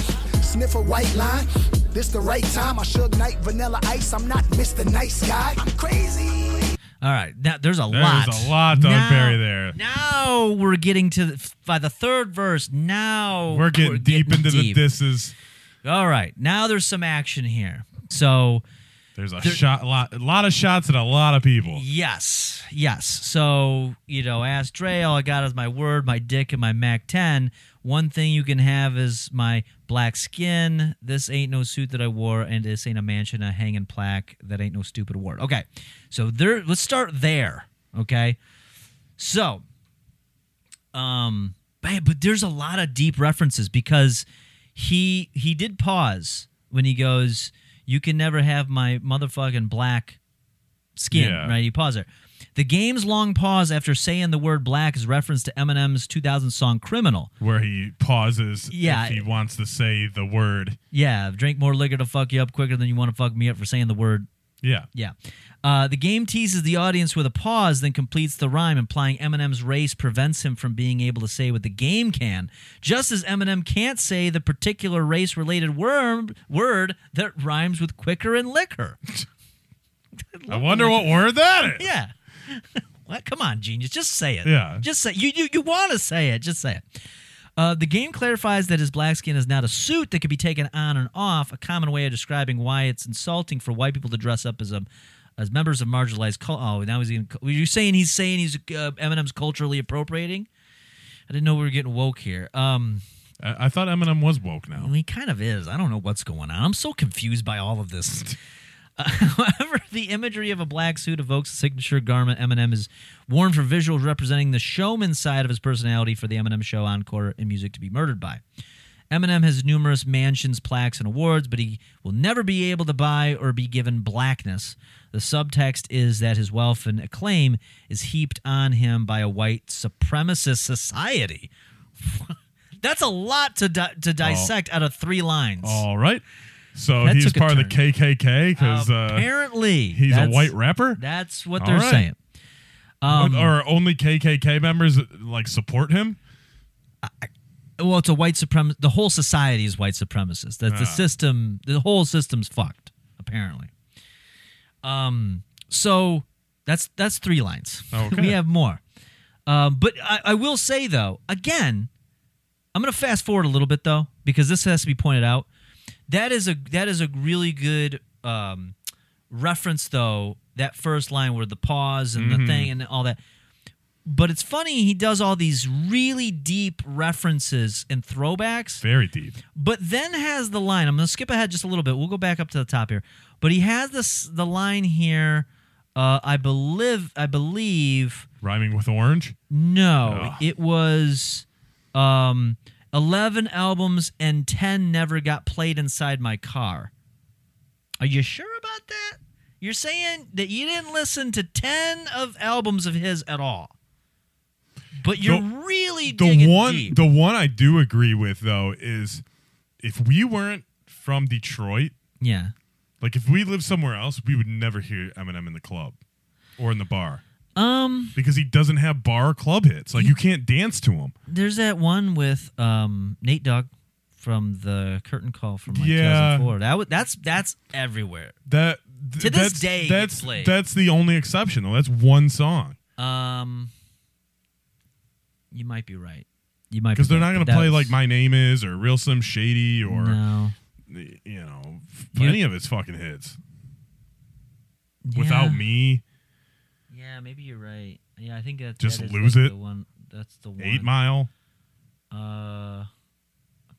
Sniff a white line, this the right time. I should night Vanilla Ice, I'm not Mr. Nice Guy. I'm crazy. All right, now there's a lot to unbury there. Now we're getting to by the third verse. Now we're getting deep into the disses. All right, now there's some action here. So there's a lot of shots at a lot of people. Yes. So, you know, ask Dre, all I got is my word, my dick, and my Mac 10. One thing you can have is my black skin. This ain't no suit that I wore, and this ain't a mansion, a hanging plaque. That ain't no stupid word. Okay, so there. Let's start there, okay? So, but there's a lot of deep references because he did pause when he goes... You can never have my motherfucking black skin, right? You pause there. The game's long pause after saying the word black is referenced to Eminem's 2000 song Criminal. Where he pauses if he wants to say the word. Yeah, drink more liquor to fuck you up quicker than you want to fuck me up for saying the word Yeah. Yeah. The game teases the audience with a pause, then completes the rhyme, implying Eminem's race prevents him from being able to say what the game can, just as Eminem can't say the particular race-related word that rhymes with quicker and liquor. I wonder what word that is. Yeah. Well, come on, genius. Just say it. Yeah. Just say it. You want to say it. Just say it. The game clarifies that his black skin is not a suit that can be taken on and off, a common way of describing why it's insulting for white people to dress up as members of marginalized culture. Oh, now he's even... Were you saying he's Eminem's culturally appropriating? I didn't know we were getting woke here. I thought Eminem was woke now. He kind of is. I don't know what's going on. I'm so confused by all of this. However, the imagery of a black suit evokes the signature garment Eminem is worn for visuals representing the showman side of his personality for the Eminem Show, Encore, and Music to be Murdered By. Eminem has numerous mansions, plaques, and awards, but he will never be able to buy or be given blackness. The subtext is that his wealth and acclaim is heaped on him by a white supremacist society. That's a lot to dissect out of three lines. All right. So that he's part of the KKK because apparently he's a white rapper. That's what they're saying. Or only KKK members like support him. Well, it's a white supremacist. The whole society is white supremacist. That's the system. The whole system's fucked. Apparently. So that's three lines. Okay. We have more. But I will say though, again, I'm going to fast forward a little bit though because this has to be pointed out. That is a really good reference, though, that first line where the pause and the thing and all that. But it's funny, he does all these really deep references and throwbacks. Very deep. But then has the line. I'm going to skip ahead just a little bit. We'll go back up to the top here. But he has the line here, I believe. Rhyming with orange? No. Ugh. It was... 11 albums and 10 never got played inside my car. Are you sure about that? You're saying that you didn't listen to 10 of albums of his at all. But you're really digging deep. The one I do agree with, though, is if we weren't from Detroit, yeah, like if we lived somewhere else, we would never hear Eminem in the club or in the bar. Because he doesn't have bar club hits. Like, you can't dance to him. There's that one with Nate Dogg from the Curtain Call from like 2004. That's everywhere. To this day, that's played. That's the only exception, though. That's one song. You might be right. You might because they're not going to play like My Name Is or Real Slim Shady or any of his fucking hits. Yeah. Without Me. Yeah, maybe you're right. Yeah, I think that's just that Lose It. The one. That's the one. 8 Mile. I'm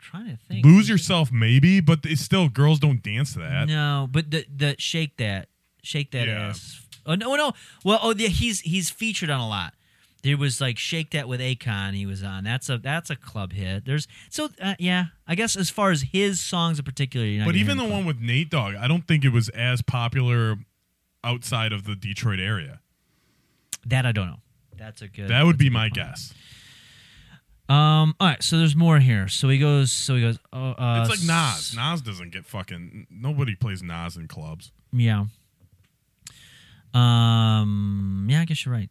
trying to think. Lose Yourself, maybe, but it's still girls don't dance to that. No, but the shake that ass. Oh no. Well, he's featured on a lot. There was like Shake That with Akon. He was on. That's a club hit. There's I guess as far as his songs in particular, you're not but even the one with Nate Dogg, I don't think it was as popular outside of the Detroit area. That I don't know. That's a good. That would be my guess. All right. So there's more here. So he goes. It's like Nas. Nas doesn't get fucking. Nobody plays Nas in clubs. Yeah. Yeah. I guess you're right.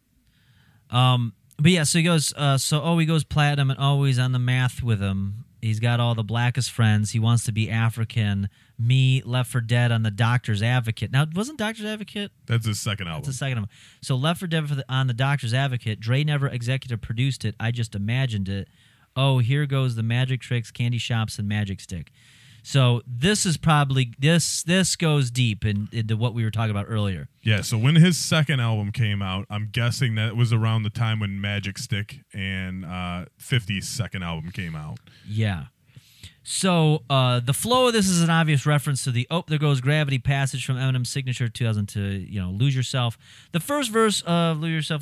But yeah. So he goes. He goes platinum and always on the math with him. He's got all the blackest friends. He wants to be African. Me, Left 4 Dead on the Doctor's Advocate. Now, wasn't Doctor's Advocate? That's his second album. So Left 4 Dead on the Doctor's Advocate. Dre never executive produced it. I just imagined it. Oh, here goes the magic tricks, candy shops, and magic stick. So this is probably, this goes deep into what we were talking about earlier. Yeah, so when his second album came out, I'm guessing that was around the time when Magic Stick and 50's second album came out. Yeah. So the flow of this is an obvious reference to the there goes gravity passage from Eminem's signature 2002, Lose Yourself. The first verse of Lose Yourself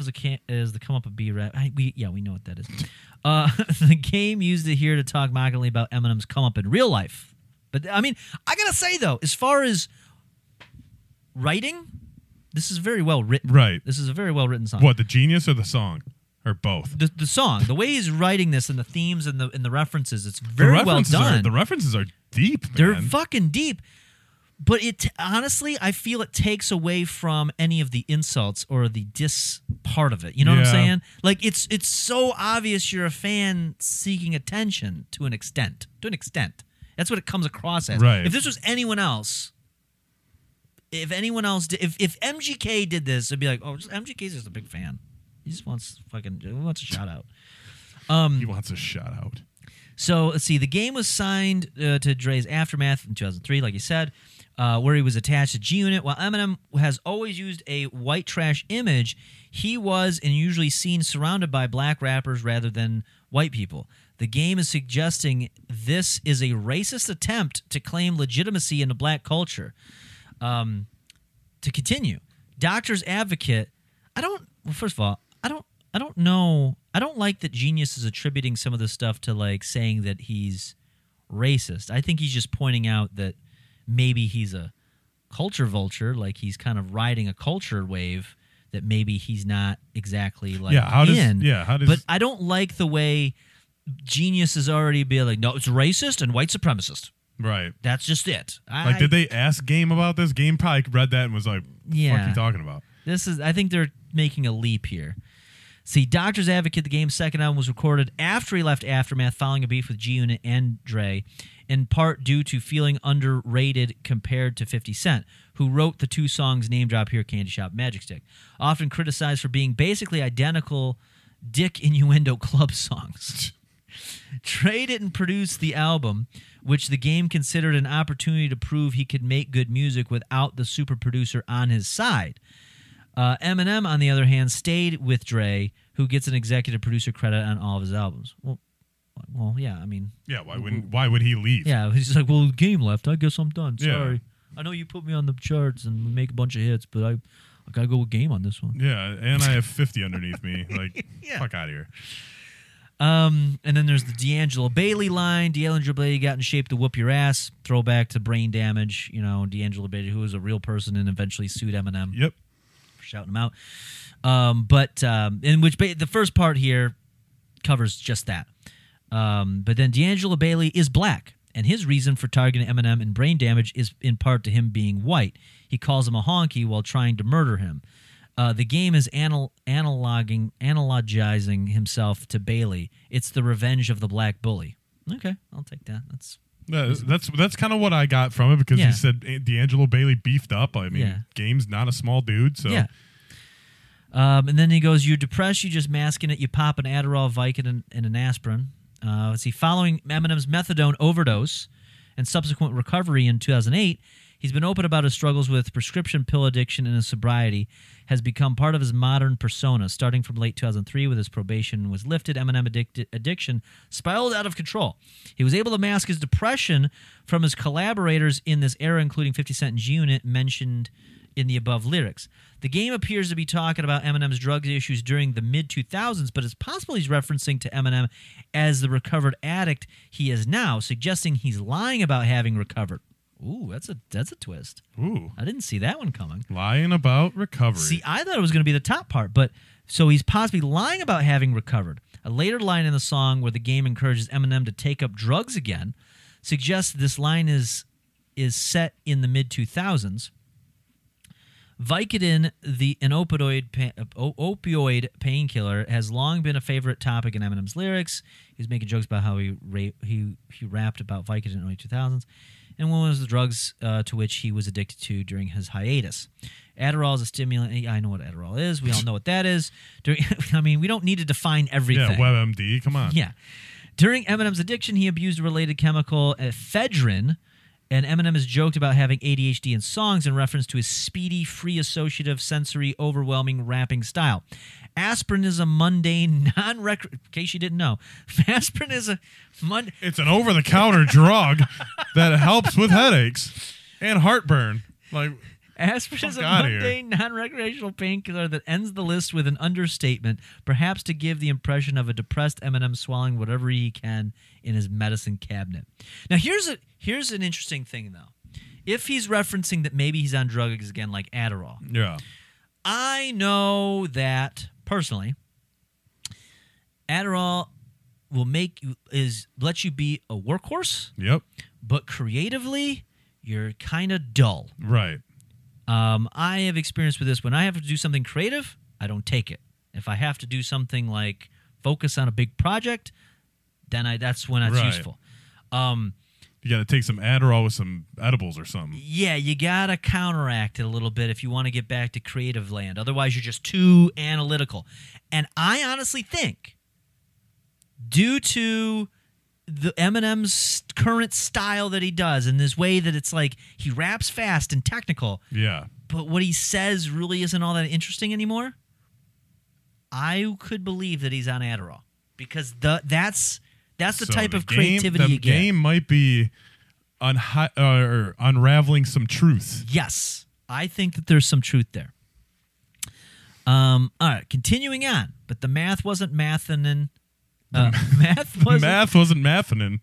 is the come up a B rap. We know what that is. The game used it here to talk mockingly about Eminem's come up in real life. But, I mean, I got to say, though, as far as writing, this is very well written. Right. This is a very well written song. What, the genius or the song? Or both? The song. The way he's writing this and the themes and the references, it's very well done. The references are deep, man. They're fucking deep. But it honestly, I feel it takes away from any of the insults or the diss part of it. You know what I'm saying? Like, it's so obvious you're a fan seeking attention to an extent. To an extent. That's what it comes across as. Right. If this was anyone else, if MGK did this, it'd be like, oh, MGK's just a big fan. He just wants a shout out. He wants a shout out. So let's see. The Game was signed to Dre's Aftermath in 2003, like you said, where he was attached to G-Unit. While Eminem has always used a white trash image, he was and usually seen surrounded by black rappers rather than white people. The Game is suggesting this is a racist attempt to claim legitimacy in the black culture. To continue, Doctor's Advocate. First of all, I don't know. I don't like that Genius is attributing some of this stuff to, like, saying that he's racist. I think he's just pointing out that maybe he's a culture vulture, like he's kind of riding a culture wave that maybe he's not exactly like in. But I don't like the way Genius is already being like, no, it's racist and white supremacist. Right. That's just it. Like, did they ask Game about this? Game probably read that and was like, what are you talking about? I think they're making a leap here. See, Doctor's Advocate, the Game's second album, was recorded after he left Aftermath following a beef with G-Unit and Dre, in part due to feeling underrated compared to 50 Cent, who wrote the two songs Name Drop Here, Candy Shop, Magic Stick, often criticized for being basically identical dick innuendo club songs. Dre didn't produce the album, which the Game considered an opportunity to prove he could make good music without the super producer on his side. Eminem, on the other hand, stayed with Dre, who gets an executive producer credit on all of his albums. Well, yeah, I mean... Yeah, why would he leave? Yeah, he's like, well, the Game left. I guess I'm done. Sorry. Yeah. I know you put me on the charts and make a bunch of hits, but I got to go with Game on this one. Yeah, and I have 50 underneath me. Like, fuck out of here. And then there's the D'Angelo Bailey line. D'Angelo Bailey got in shape to whoop your ass. Throwback to brain damage. You know, D'Angelo Bailey, who was a real person and eventually sued Eminem. Yep. Shouting them out. In which the first part here covers just that. But then D'Angelo Bailey is black, and his reason for targeting Eminem and brain damage is in part to him being white. He calls him a honky while trying to murder him. The Game is analogizing himself to Bailey. It's the revenge of the black bully. Okay, I'll take that. That's kind of what I got from it, because he said D'Angelo Bailey beefed up. I mean, Game's not a small dude, so. Yeah. And then he goes, you're depressed, you just masking it, you pop an Adderall, Vicodin, and an aspirin. Following Eminem's methadone overdose and subsequent recovery in 2008, he's been open about his struggles with prescription pill addiction, and his sobriety has become part of his modern persona. Starting from late 2003, when his probation was lifted, Eminem's addiction spiraled out of control. He was able to mask his depression from his collaborators in this era, including 50 Cent and G-Unit, mentioned in the above lyrics. The Game appears to be talking about Eminem's drug issues during the mid-2000s, but it's possible he's referencing to Eminem as the recovered addict he is now, suggesting he's lying about having recovered. Ooh, that's a twist. Ooh. I didn't see that one coming. Lying about recovery. See, I thought it was going to be the top part, but so he's possibly lying about having recovered. A later line in the song where the Game encourages Eminem to take up drugs again suggests this line is set in the mid-2000s. Vicodin, an opioid painkiller, has long been a favorite topic in Eminem's lyrics. He was making jokes about how he rapped about Vicodin in the early 2000s. And one was the drugs to which he was addicted to during his hiatus. Adderall is a stimulant. I know what Adderall is. We all know what that is. We don't need to define everything. Yeah, WebMD, come on. Yeah. During Eminem's addiction, he abused a related chemical, ephedrine, and Eminem has joked about having ADHD in songs in reference to his speedy, free, associative, sensory, overwhelming rapping style. Aspirin is a mundane, in case you didn't know. Aspirin is a mundane... It's an over-the-counter drug that helps with headaches and heartburn. Like... Aspirin is a mundane, non-recreational painkiller that ends the list with an understatement, perhaps to give the impression of a depressed Eminem swallowing whatever he can in his medicine cabinet. Now, here's an interesting thing, though. If he's referencing that maybe he's on drugs again, like Adderall. Yeah. I know that, personally, Adderall will let you be a workhorse. Yep. But creatively... you're kind of dull. Right. I have experience with this. When I have to do something creative, I don't take it. If I have to do something like focus on a big project, then that's when that's useful. You got to take some Adderall with some edibles or something. Yeah, you got to counteract it a little bit if you want to get back to creative land. Otherwise, you're just too analytical. And I honestly think, due to the Eminem's current style that he does and this way that it's like he raps fast and technical, yeah, but what he says really isn't all that interesting anymore, I could believe that he's on Adderall because that's the type of creativity you get. The game might be unraveling some truth. Yes. I think that there's some truth there. All right. Continuing on. But the math wasn't mathinin'. Math wasn't mathinin'.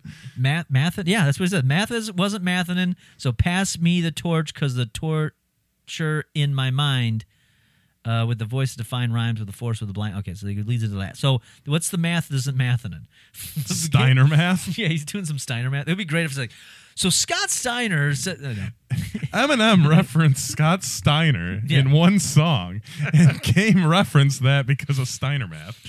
Yeah, that's what he said. Math wasn't mathinin'. So pass me the torch because the torture in my mind with the voice to define rhymes with the force of the blind. Okay, so it leads into that. So what's the math that isn't mathinin'? Steiner math? Yeah, he's doing some Steiner math. It would be great if it's like, so Scott Steiner said... Eminem referenced Scott Steiner in one song, and Game referenced that because of Steiner math.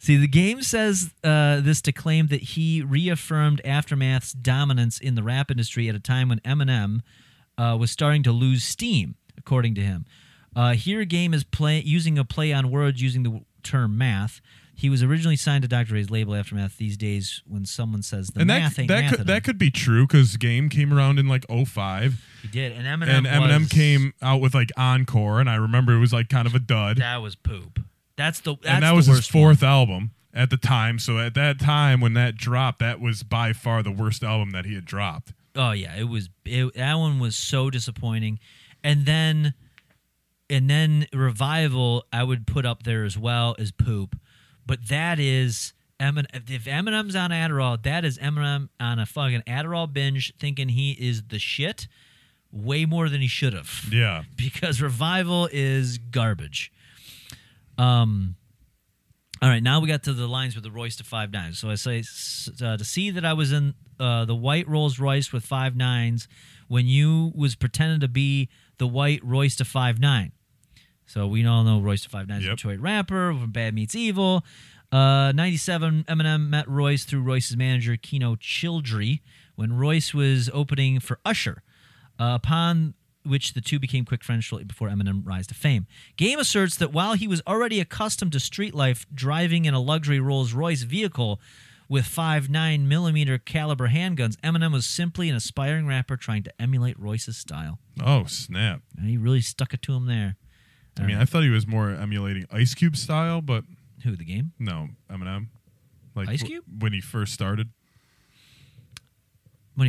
See, the Game says this to claim that he reaffirmed Aftermath's dominance in the rap industry at a time when Eminem was starting to lose steam, according to him. Here, Game is using a play on words using the term math. He was originally signed to Dr. Dre's label Aftermath. These days, when someone says the math ain't math, that could be true because Game came around in like 2005. He did, and Eminem came out with like Encore, and I remember it was like kind of a dud. That was poop. That was his fourth album at the time. So at that time when that dropped, that was by far the worst album that he had dropped. Oh yeah, it was. That one was so disappointing, and then. And then Revival, I would put up there as well as poop. But that is, if Eminem's on Adderall, that is Eminem on a fucking Adderall binge thinking he is the shit way more than he should have. Yeah. Because Revival is garbage. All right, now we got to the lines with the Royce da 5'9. So I say, to see that I was in the white Rolls Royce with 5'9s when you was pretending to be the white Royce da 5'9. So we all know Royce da 5'9 is a Detroit rapper from Bad Meets Evil. 97, Eminem met Royce through Royce's manager, Kino Childrey, when Royce was opening for Usher, upon which the two became quick friends shortly before Eminem rise to fame. Game asserts that while he was already accustomed to street life, driving in a luxury Rolls-Royce vehicle with 5.9mm caliber handguns, Eminem was simply an aspiring rapper trying to emulate Royce's style. Oh, snap. He really stuck it to him there. I mean, I thought he was more emulating Ice Cube style, but... Who, the Game? No, Eminem. Like Ice Cube? When he first started. No, when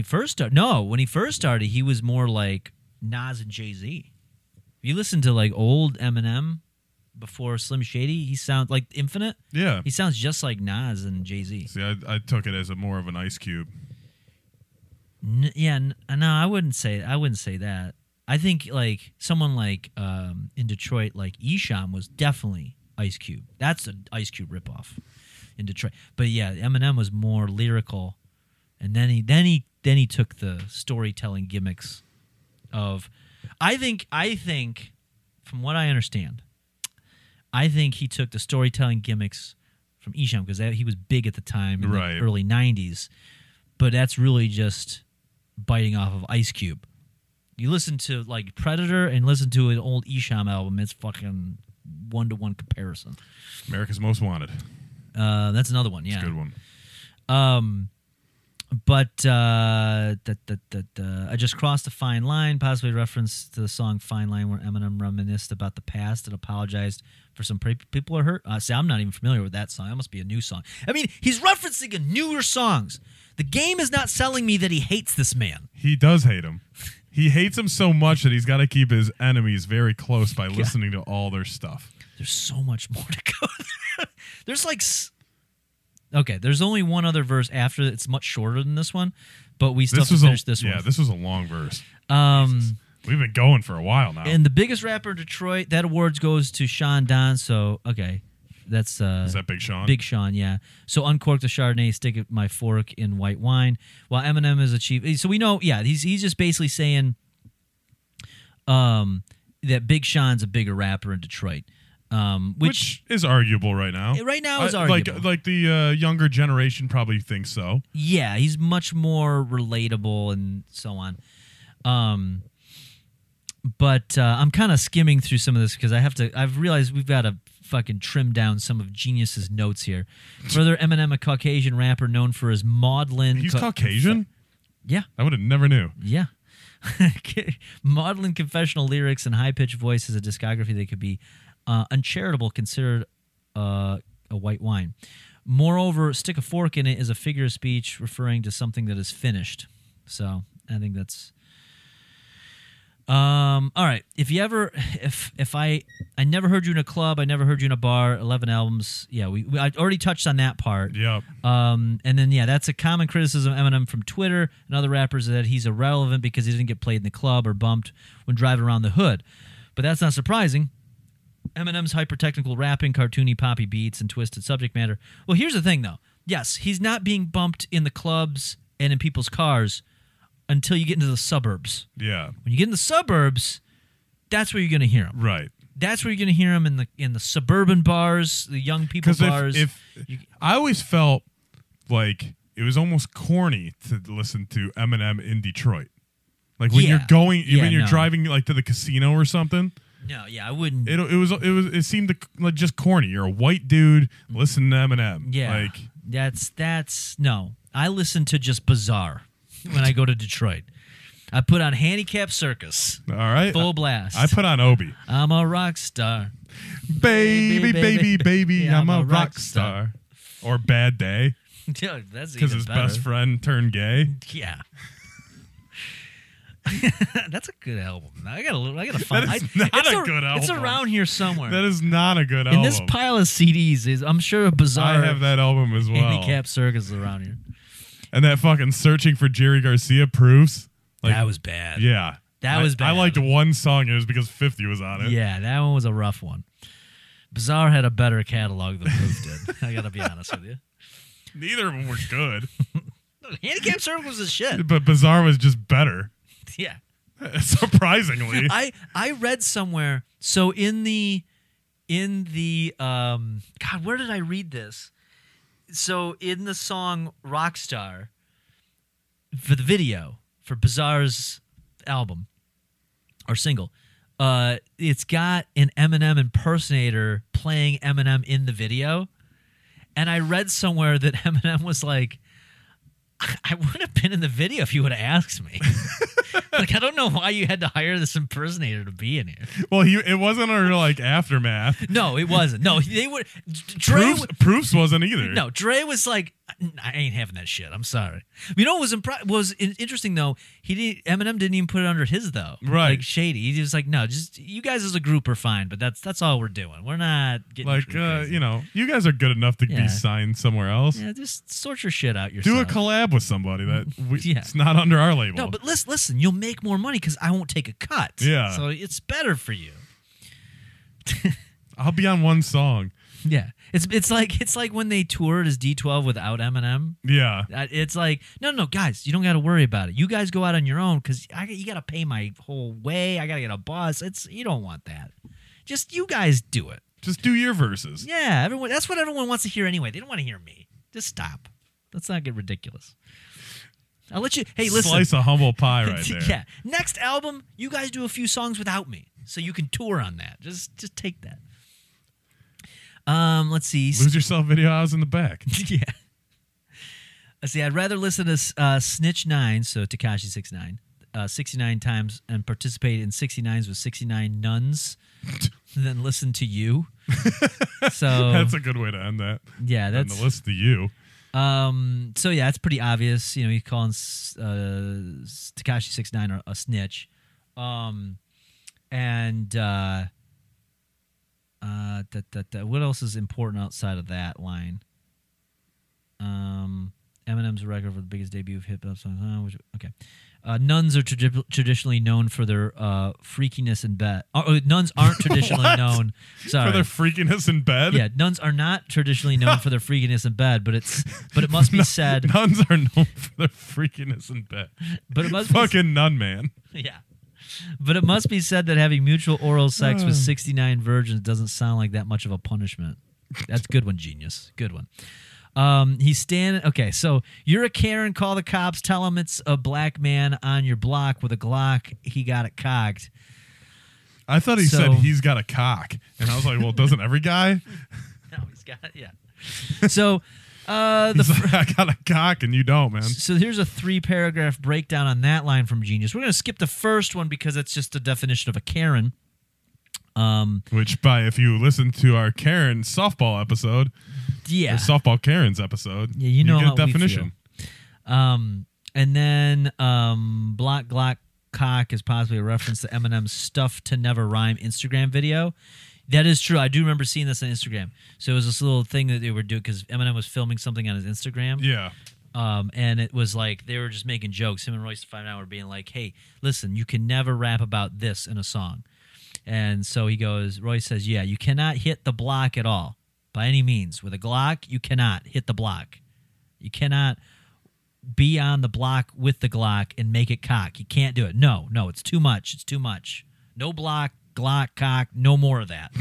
he first started, he was more like Nas and Jay-Z. If you listen to like old Eminem... before Slim Shady, he sounds like Infinite. Yeah. He sounds just like Nas and Jay-Z. See, I took it as more of an Ice Cube. I wouldn't say that. I think like someone like in Detroit, like Esham was definitely Ice Cube. That's an Ice Cube ripoff in Detroit. But yeah, Eminem was more lyrical, and then he took the storytelling gimmicks of. I think from what I understand. I think he took the storytelling gimmicks from Esham because he was big at the time in the early 90s. But that's really just biting off of Ice Cube. You listen to like Predator and listen to an old Esham album, it's fucking one-to-one comparison. America's Most Wanted. That's another one, yeah. It's a good one. But I just crossed a fine line, possibly a reference to the song Fine Line where Eminem reminisced about the past and apologized for some people are hurt. See, I'm not even familiar with that song. That must be a new song. I mean, he's referencing newer songs. The Game is not selling me that he hates this man. He does hate him. He hates him so much that he's got to keep his enemies very close by listening to all their stuff. There's so much more to go. There's like... Okay, there's only one other verse after that. It's much shorter than this one, but we still finished this one. Yeah, this was a long verse. We've been going for a while now. And the biggest rapper in Detroit, that awards goes to Sean Don. So, okay. Is that Big Sean? Big Sean, yeah. So uncork the Chardonnay, stick my fork in white wine. While Eminem is achieved. So we know, yeah, he's just basically saying that Big Sean's a bigger rapper in Detroit. Which is arguable right now. Right now is arguable. Like the younger generation probably thinks so. Yeah, he's much more relatable and so on. But I'm kind of skimming through some of this because I've realized we've got to fucking trim down some of Genius's notes here. Further, Eminem, a Caucasian rapper known for his maudlin... He's Caucasian? Yeah. I would have never knew. Yeah. Maudlin confessional lyrics and high-pitched voice is a discography that could be uncharitable, considered a white wine. Moreover, stick a fork in it is a figure of speech referring to something that is finished. So I think that's... All right. If I never heard you in a club, I never heard you in a bar, 11 albums. Yeah, I already touched on that part. Yep. And then, yeah, that's a common criticism of Eminem from Twitter and other rappers that he's irrelevant because he didn't get played in the club or bumped when driving around the hood. But that's not surprising. Eminem's hyper-technical rapping, cartoony poppy beats, and twisted subject matter. Well, here's the thing, though. Yes, he's not being bumped in the clubs and in people's cars until you get into the suburbs. Yeah. When you get in the suburbs, that's where you're going to hear him. Right. That's where you're going to hear him in the suburban bars, the young people bars. I always felt like it was almost corny to listen to Eminem in Detroit. Like when you're going, when you're driving like to the casino or something. No, yeah, I wouldn't. It seemed like just corny. You're a white dude, listen to Eminem. Yeah. Like no. I listen to just bizarre. When I go to Detroit, I put on Handicap Circus. All right. Full blast. I put on Obi. I'm a rock star. Baby, yeah, I'm a rock star. Or Bad Day. Dude, that's even better. Because his best friend turned gay. Yeah. That's a good album. I gotta find. That is not a good album. It's around here somewhere. That is not a good album. In this pile of CDs is, I'm sure, a bizarre. I have that album as well. Handicap Circus is around here. And that fucking Searching for Jerry Garcia Proofs. Like, that was bad. Yeah. That was bad. I liked one song. It was because 50 was on it. Yeah, that one was a rough one. Bizarre had a better catalog than Proof did. I got to be honest with you. Neither of them were good. Handicap Circle was a shit. But Bizarre was just better. Yeah. Surprisingly. I read somewhere. So in the God, where did I read this? So in the song Rockstar, for the video for Bizarre's album or single, it's got an Eminem impersonator playing Eminem in the video. And I read somewhere that Eminem was like, I would have been in the video if you would have asked me. Like, I don't know why you had to hire this impersonator to be in here. Well, it wasn't under like Aftermath. No, it wasn't. No, they were. Proofs wasn't either. No, Dre was like, I ain't having that shit. I'm sorry. You know what was interesting though? Eminem didn't even put it under his though. Right, like Shady. He was like, no, just you guys as a group are fine, but that's all we're doing. We're not getting like crazy. You guys are good enough to be signed somewhere else. Yeah, just sort your shit out yourself. Do a collab with somebody it's not under our label. No, but listen, you'll make more money because I won't take a cut. Yeah, so it's better for you. I'll be on one song. Yeah, it's like when they toured as D12 without Eminem. Yeah, it's like no, guys, you don't got to worry about it. You guys go out on your own because you got to pay my whole way. I got to get a bus. You don't want that. Just you guys do it. Just do your verses. Yeah, everyone. That's what everyone wants to hear anyway. They don't want to hear me. Just stop. Let's not get ridiculous. I'll let you. Hey, listen. Slice a humble pie right there. Yeah. Next album, you guys do a few songs without me, so you can tour on that. Just take that. Let's see. Lose Yourself video. I was in the back. Yeah. Let's see. I'd rather listen to Snitch 9, so Tekashi 69, 69 times and participate in 69s with 69 nuns than listen to you. So that's a good way to end that. Yeah, that's the list to you. So yeah, it's pretty obvious. You know, he's calling Tekashi 69 a snitch. What else is important outside of that line? Eminem's record for the biggest debut of hip hop songs. Okay. Nuns are traditionally known for their freakiness in bed. Nuns aren't traditionally known. Sorry. For their freakiness in bed? Yeah, nuns are not traditionally known for their freakiness in bed, but it must be said. Nuns are known for their freakiness in bed. But it must fucking nun man. Yeah. But it must be said that having mutual oral sex with 69 virgins doesn't sound like that much of a punishment. That's good one, genius. Good one. He's standing. Okay, so you're a Karen. Call the cops. Tell him it's a black man on your block with a Glock. He got it cocked. I thought he said he's got a cock, and I was like, well, doesn't every guy? No, he's got it. Yeah. So I got a cock, and you don't, man. So here's a 3-paragraph breakdown on that line from Genius. We're gonna skip the first one because it's just the definition of a Karen. Which, by if you listen to our Karen softball episode, yeah, softball Karen's episode, yeah, you get a definition. And then block glock cock is possibly a reference to Eminem's Stuff to Never Rhyme Instagram video. That is true. I do remember seeing this on Instagram. So it was this little thing that they were doing because Eminem was filming something on his Instagram. Yeah. And it was like they were just making jokes. Him and Royce da 5'9 were being like, "Hey, listen, you can never rap about this in a song." And so he goes, Royce says, "Yeah, you cannot hit the block at all. By any means. With a Glock, you cannot hit the block. You cannot be on the block with the Glock and make it cock. You can't do it. No, it's too much. It's too much. No block, Glock, cock, no more of that."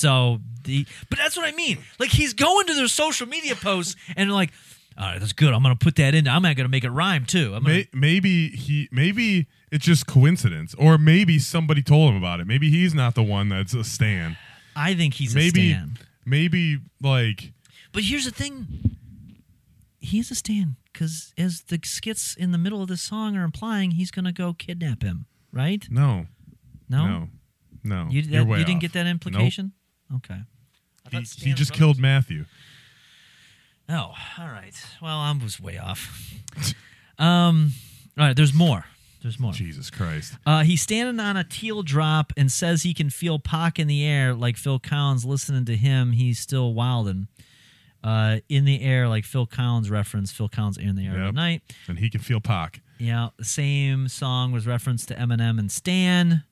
But that's what I mean. Like, he's going to their social media posts and like, all right, that's good. I'm going to put that in. I'm not going to make it rhyme, too. Maybe it's just coincidence, or maybe somebody told him about it. Maybe he's not the one that's a Stan. I think he's a Stan. Maybe, like... But here's the thing. He's a Stan, because as the skits in the middle of the song are implying, he's going to go kidnap him, right? No. You didn't get that implication? Nope. Okay. He just killed Matthew. Oh, all right. Well, I was way off. All right, there's more. Jesus Christ. He's standing on a teal drop and says he can feel Pac in the air like Phil Collins. Listening to him, he's still wilding. In the air, like Phil Collins reference, Phil Collins in the air tonight. And he can feel Pac. Yeah, the same song was referenced to Eminem and Stan,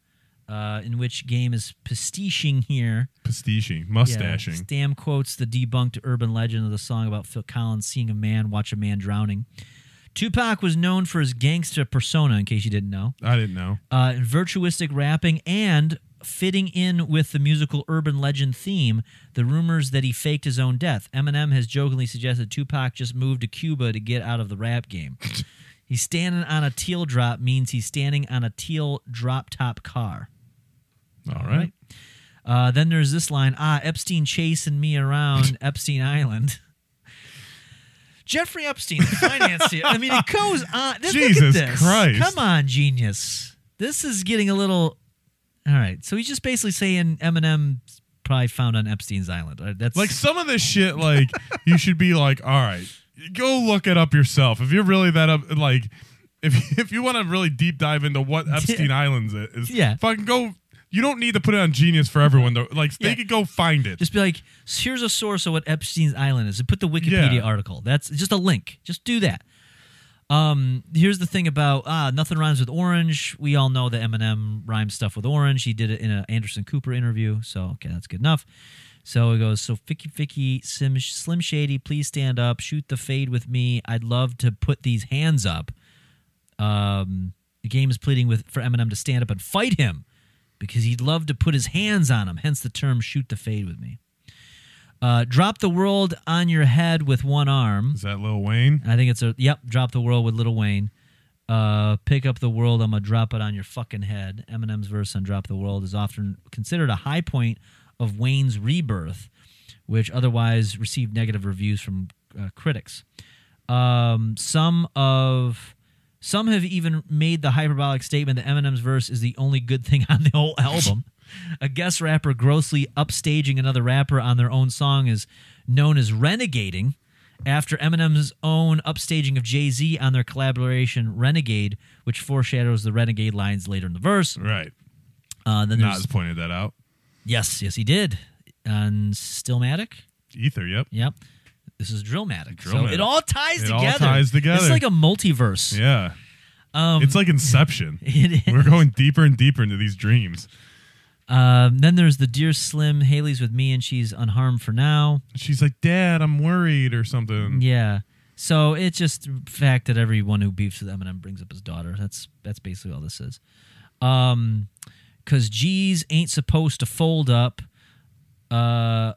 in which Game is pastiching here. Pastiching, mustaching. Yeah, Stan quotes the debunked urban legend of the song about Phil Collins seeing a man watch a man drowning. Tupac was known for his gangster persona, in case you didn't know. I didn't know. Virtuistic rapping and fitting in with the musical urban legend theme, the rumors that he faked his own death. Eminem has jokingly suggested Tupac just moved to Cuba to get out of the rap game. He's standing on a teal drop means he's standing on a teal drop-top car. All right. Then there's this line, Epstein chasing me around Epstein Island. Jeffrey Epstein, the financier. I mean, it goes on. Jesus Christ. Come on, genius. This is getting a little... All right, so he's just basically saying Eminem probably found on Epstein's Island. That's like some of this shit, like, you should be like, all right, go look it up yourself. If you're really that up, like, if you want to really deep dive into what Epstein Island is, fucking go... You don't need to put it on Genius for everyone, though. Like, they could go find it. Just be like, here's a source of what Epstein's Island is. And put the Wikipedia article. That's just a link. Just do that. Here's the thing about nothing rhymes with orange. We all know that Eminem rhymes stuff with orange. He did it in an Anderson Cooper interview. So, okay, that's good enough. So it goes, so Ficky, Slim Shady, please stand up. Shoot the fade with me. I'd love to put these hands up. The Game is pleading for Eminem to stand up and fight him, because he'd love to put his hands on him, hence the term shoot the fade with me. Drop the world on your head with one arm. Is that Lil Wayne? I think it's drop the world with Lil Wayne. Pick up the world, I'm going to drop it on your fucking head. Eminem's verse on Drop the World is often considered a high point of Wayne's rebirth, which otherwise received negative reviews from critics. Some have even made the hyperbolic statement that Eminem's verse is the only good thing on the whole album. A guest rapper grossly upstaging another rapper on their own song is known as renegading, after Eminem's own upstaging of Jay-Z on their collaboration Renegade, which foreshadows the renegade lines later in the verse. Right. Then Nas pointed that out. Yes, he did. On Stillmatic? Ether, yep. This is Drillmatic. So it all ties together. It all ties together. It's like a multiverse. Yeah. It's like Inception. It is. We're going deeper and deeper into these dreams. Then there's the Dear Slim, Haley's with me, and she's unharmed for now. She's like, Dad, I'm worried or something. Yeah. So it's just the fact that everyone who beefs with Eminem brings up his daughter. That's basically all this is. 'Cause G's ain't supposed to fold up. I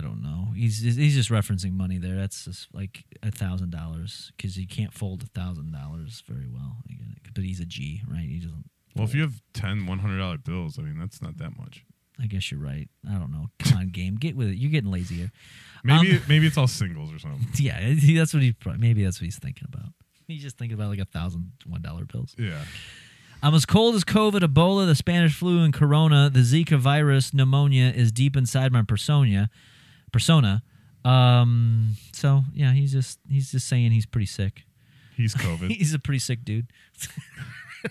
don't know. He's just referencing money there. That's just like $1,000 because you can't fold $1,000 very well. But he's a G, right? He doesn't. Well, if you have 10 $100 bills, I mean, that's not that much. I guess you're right. I don't know. Come on, game. Get with it. You're getting lazier. Maybe it's all singles or something. Yeah, that's what he's thinking about. He's just thinking about like $1,000 bills. Yeah. I'm as cold as COVID, Ebola, the Spanish flu, and Corona. The Zika virus, pneumonia is deep inside my persona. So yeah, he's just saying he's pretty sick. He's COVID. He's a pretty sick dude.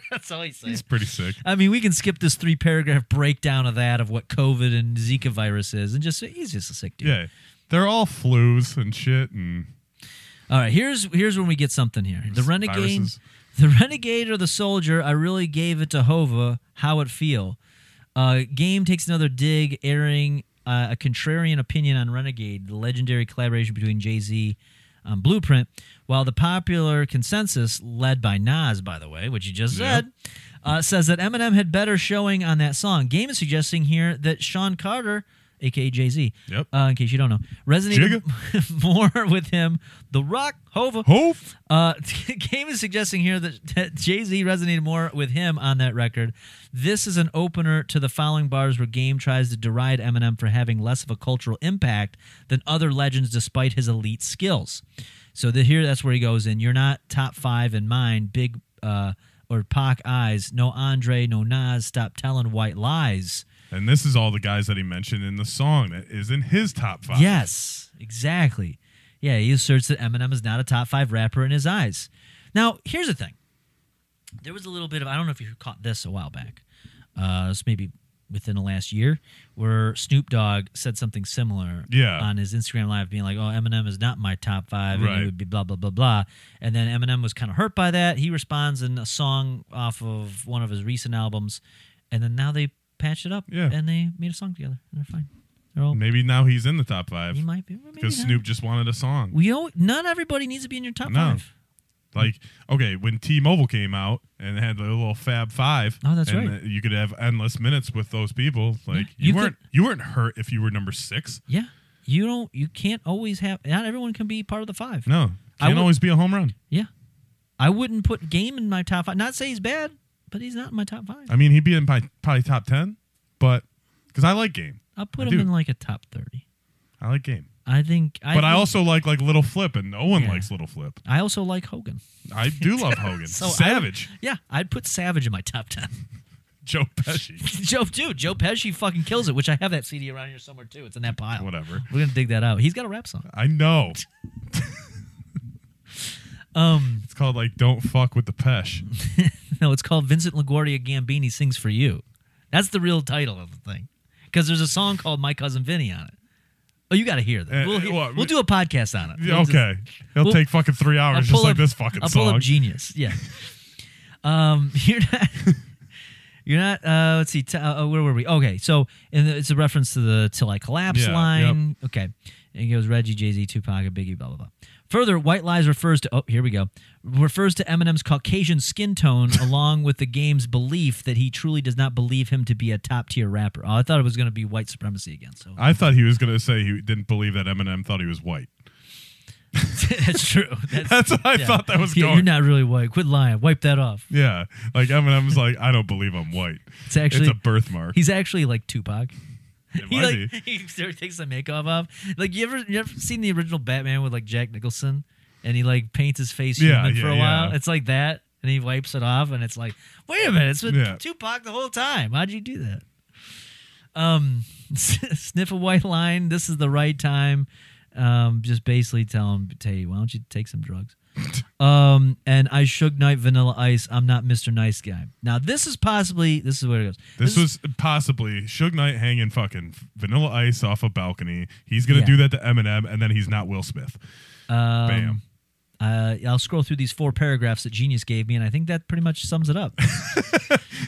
That's all he's saying. He's pretty sick. I mean, we can skip this 3-paragraph breakdown of what COVID and Zika virus is, and just he's just a sick dude. Yeah, they're all flus and shit. And all right, here's when we get something here. The renegade, viruses. The renegade or the soldier. I really gave it to Hova. How it feel? Game takes another dig, airing a contrarian opinion on Renegade, the legendary collaboration between Jay-Z. Blueprint, while the popular consensus, led by Nas, by the way, which you just said, says that Eminem had better showing on that song. Game is suggesting here that Sean Carter, a.k.a. Jay-Z, in case you don't know, resonated more with him. The Rock, Hova. Game is suggesting here that Jay-Z resonated more with him on that record. This is an opener to the following bars where Game tries to deride Eminem for having less of a cultural impact than other legends despite his elite skills. So here, that's where he goes in. You're not top 5 in mine, big or Pac eyes, no Andre, no Nas, stop telling white lies. And this is all the guys that he mentioned in the song that is in his top 5. Yes, exactly. Yeah, he asserts that Eminem is not a top 5 rapper in his eyes. Now, here's the thing. There was a little bit of, I don't know if you caught this a while back. It's maybe within the last year, where Snoop Dogg said something similar on his Instagram Live, being like, oh, Eminem is not my top 5, and he would be blah, blah, blah, blah. And then Eminem was kind of hurt by that. He responds in a song off of one of his recent albums, and then now they patch it up, and they made a song together, and they're fine. Maybe now he's in the top 5. He might be. Because Snoop just wanted a song. Not everybody needs to be in your top 5. Like, okay, when T-Mobile came out and had the little Fab 5, right. You could have endless minutes with those people. Like, you weren't hurt if you were number 6. Yeah. You can't always have, not everyone can be part of the 5. No. Can't always be a home run. Yeah. I wouldn't put Game in my top 5. Not say he's bad, but he's not in my top 5. I mean, he'd be in probably top 10, but because I like Game. I'll put him in like a top 30. I like Game. I think, I also like Little Flip, and no one likes Little Flip. I also like Hogan. I do love Hogan. So Savage. I'd put Savage in my top 10. Joe Pesci. Joe Pesci fucking kills it, which I have that CD around here somewhere too. It's in that pile. Whatever. We're gonna dig that out. He's got a rap song. I know. It's called like Don't Fuck with the Pesh. No, it's called Vincent LaGuardia Gambini Sings for You. That's the real title of the thing. Because there's a song called My Cousin Vinny on it. Oh, you got to hear that. We'll do a podcast on it. Okay. It'll take fucking 3 hours just like this fucking song. I'll pull up Genius. Yeah. You're not. Let's see. Where were we? Okay. So it's a reference to the Till I Collapse line. Yep. Okay. And it goes Reggie, Jay-Z, Tupac, and Biggie, blah, blah, blah. Further, White Lies refers to Eminem's Caucasian skin tone along with the Game's belief that he truly does not believe him to be a top-tier rapper. Oh, I thought it was going to be white supremacy again. So I thought he was going to say he didn't believe that Eminem thought he was white. That's true. That's what I thought that was going. You're not really white. Quit lying. Wipe that off. Yeah. Like Eminem's like, I don't believe I'm white. It's a birthmark. He's actually like Tupac. He takes the makeup off. Like you ever seen the original Batman with like Jack Nicholson, and he like paints his face human for a while. It's like that, and he wipes it off, and it's like, wait a minute, it's been Tupac the whole time. How'd you do that? Sniff a white line. This is the right time. Just basically tell him, hey, why don't you take some drugs? And I Suge Knight, Vanilla Ice. I'm not Mr. Nice Guy. Now this is where it goes. This was possibly Suge Knight hanging fucking Vanilla Ice off a balcony. He's gonna do that to Eminem, and then he's not Will Smith. Bam. I'll scroll through these 4 paragraphs that Genius gave me, and I think that pretty much sums it up.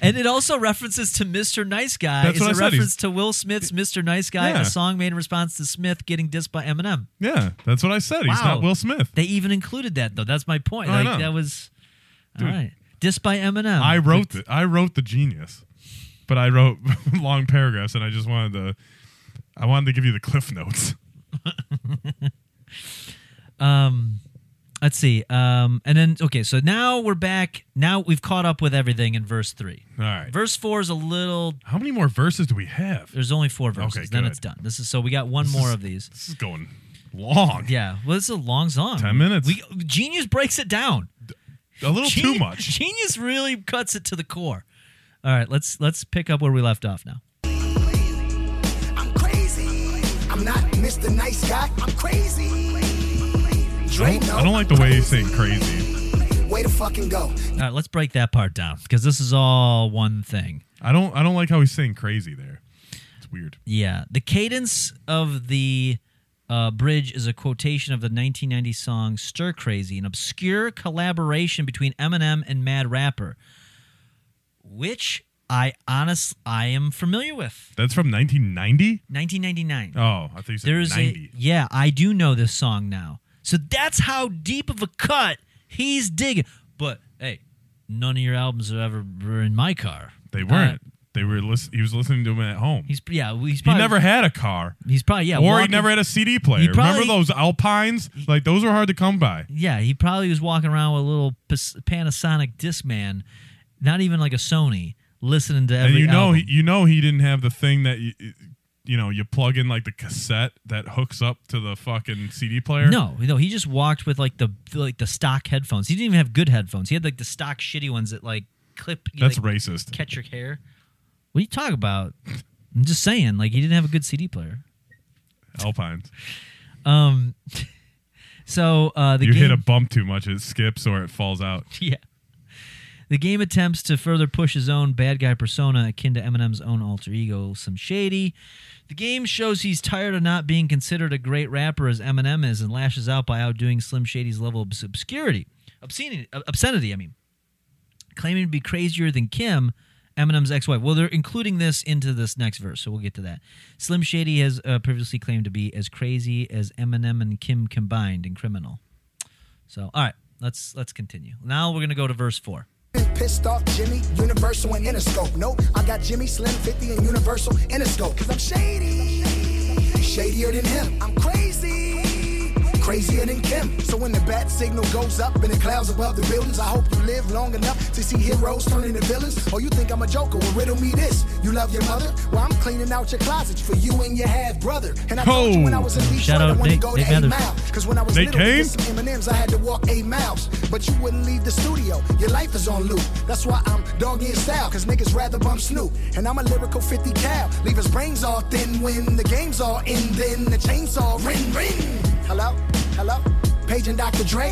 And it also references to Mr. Nice Guy. That's what I said. It's a reference to Will Smith's Mr. Nice Guy, a song made in response to Smith getting dissed by Eminem. Yeah, that's what I said. Wow. He's not Will Smith. They even included that, though. That's my point. That was... Dude, all right. Dissed by Eminem. I wrote the Genius, but I wrote long paragraphs, and I just wanted to give you the cliff notes. Let's see. And then, okay, so now we're back. Now we've caught up with everything in verse 3. All right. Verse 4 is a little... How many more verses do we have? There's only 4 verses. Okay, then it's done. We got one more of these. This is going long. Yeah. Well, this is a long song. 10 minutes. Genius breaks it down. A little too much. Genius really cuts it to the core. All right, let's pick up where we left off now. I'm crazy. I'm not Mr. Nice Guy. I'm crazy. I don't like the way he's saying crazy. Way to fucking go. All right, let's break that part down because this is all one thing. I don't like how he's saying crazy there. It's weird. Yeah. The cadence of the bridge is a quotation of the 1990 song Stir Crazy, an obscure collaboration between Eminem and Mad Rapper, which I am familiar with. That's from 1990? 1999. Oh, I thought you said 90. Yeah, I do know this song now. So that's how deep of a cut he's digging. But, hey, none of your albums were in my car. They weren't. He was listening to them at home. He never had a car. He's probably, yeah. Or he never had a CD player. Probably, remember those Alpines? Those were hard to come by. Yeah, he probably was walking around with a little Panasonic Discman, not even like a Sony, listening to every album. He didn't have the thing that... You plug in like the cassette that hooks up to the fucking CD player. No, he just walked with like the stock headphones. He didn't even have good headphones. He had like the stock shitty ones that like clip. That's racist. Catch your hair. What are you talking about? I'm just saying, like he didn't have a good CD player. Alpines. So you hit a bump too much, it skips or it falls out. Yeah. The game attempts to further push his own bad guy persona akin to Eminem's own alter ego, Slim Shady. The game shows he's tired of not being considered a great rapper as Eminem is and lashes out by outdoing Slim Shady's level of obscenity, claiming to be crazier than Kim, Eminem's ex-wife. Well, they're including this into this next verse, so we'll get to that. Slim Shady has previously claimed to be as crazy as Eminem and Kim combined in Criminal. So, all right, let's continue. Now we're going to go to verse 4. Pissed off Jimmy, Universal and Interscope. Nope, I got Jimmy, Slim, 50, and Universal, Interscope. Cause I'm shady, shadier than him. I'm crazy, crazier than Kim. So when the bat signal goes up in the clouds above the buildings, I hope you live long enough to see heroes turn into villains. Or you think I'm a joker, well riddle me this. You love your mother? Well, I'm cleaning out your closet for you and your half-brother. And I told you when I was in Detroit, I wanted to go to 8 Mile. Cause when I was little, some M&Ms, I had to walk 8 miles. But you wouldn't leave the studio. Your life is on loop. That's why I'm doggy and style. Cause niggas rather bump Snoop. And I'm a lyrical 50 cal. Leave his brains all thin when the game's all in. Then the chainsaw ring. Hello. Page and Dr. Dre.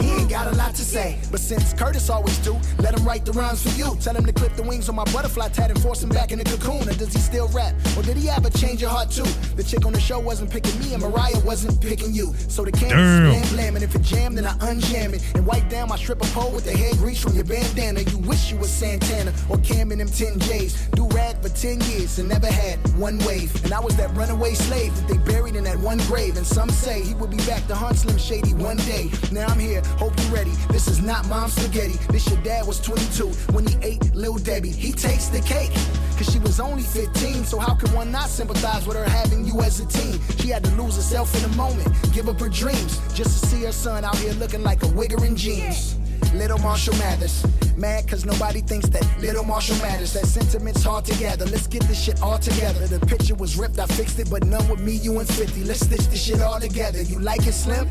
He ain't got a lot to say. But since Curtis always do, let him write the rhymes for you. Tell him to clip the wings on my butterfly tat and force him back in the cocoon. Or does he still rap? Or did he ever change your heart too? The chick on the show wasn't picking me and Mariah wasn't picking you. So the can't slam and if it jammed, then I unjam it. And wipe down my stripper pole with the head grease from your bandana. You wish you was Santana or Cam in them 10 J's. Do rag for 10 years and never had one wave. And I was that runaway slave that they buried in that one grave. And some say he would be back to hunt Slim Shady one day. Now I'm here, hope you're ready. This is not mom's spaghetti. This your dad was 22 when he ate Lil Debbie. He takes the cake, cause she was only 15. So how can one not sympathize with her having you as a teen? She had to lose herself in a moment, give up her dreams, just to see her son out here looking like a wigger in jeans. Little Marshall Mathers, mad cause nobody thinks that Little Marshall Mathers. That sentiment's hard to gather, let's get this shit all together. The picture was ripped, I fixed it, but none with me, you and 50. Let's stitch this shit all together. You like it, Slim?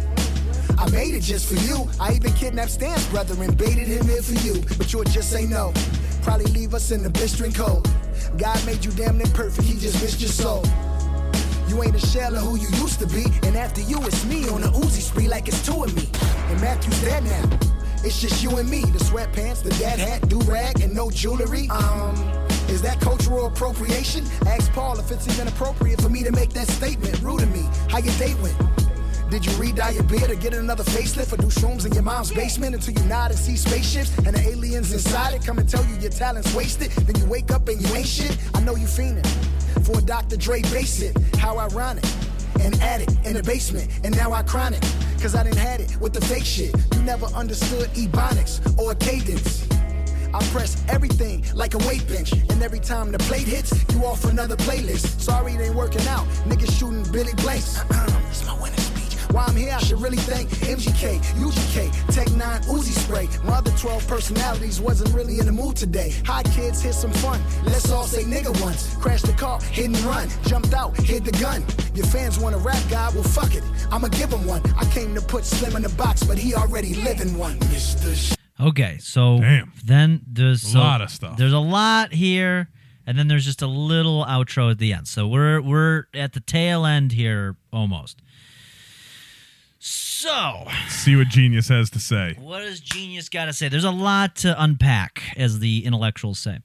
I made it just for you. I even kidnapped Stan's brother and baited him in for you. But you'll just say no. Probably leave us in the blistering cold. God made you damn near perfect, he just missed your soul. You ain't a shell of who you used to be. And after you, it's me on a Uzi spree like it's two of me. And Matthew's dead now. It's just you and me. The sweatpants, the dad hat, do-rag, and no jewelry. Is that cultural appropriation? Ask Paul if it's even appropriate for me to make that statement. Rude to me. How your date went? Did you re-dye your beard or get another facelift or do shrooms in your mom's basement until you nod and see spaceships and the aliens inside it come and tell you your talent's wasted? Then you wake up and you ain't shit. I know you fiending for a Dr. Dre bass hit. How ironic. An addict in the basement and now I chronic. Cause I didn't had it with the fake shit. You never understood ebonics or cadence. I press everything like a weight bench. And every time the plate hits, you off another playlist. Sorry it ain't working out. Niggas shooting Billy Blanks. That's my winning speech. Why I'm here, I should really thank MGK, UGK, Tech 9, Uzi Spray. My other 12 personalities wasn't really in the mood today. Hi kids, here's some fun. Let's all say nigga once. Crashed the car, hit and run. Jumped out, hit the gun. Your fans want a rap guy, well fuck it. I'ma give him one. I came to put Slim in the box, but he already living one. Okay, so then there's a lot of stuff. There's a lot here, and then there's just a little outro at the end. So we're at the tail end here almost. So let's see what Genius has to say. What does Genius got to say? There's a lot to unpack, as the intellectuals say.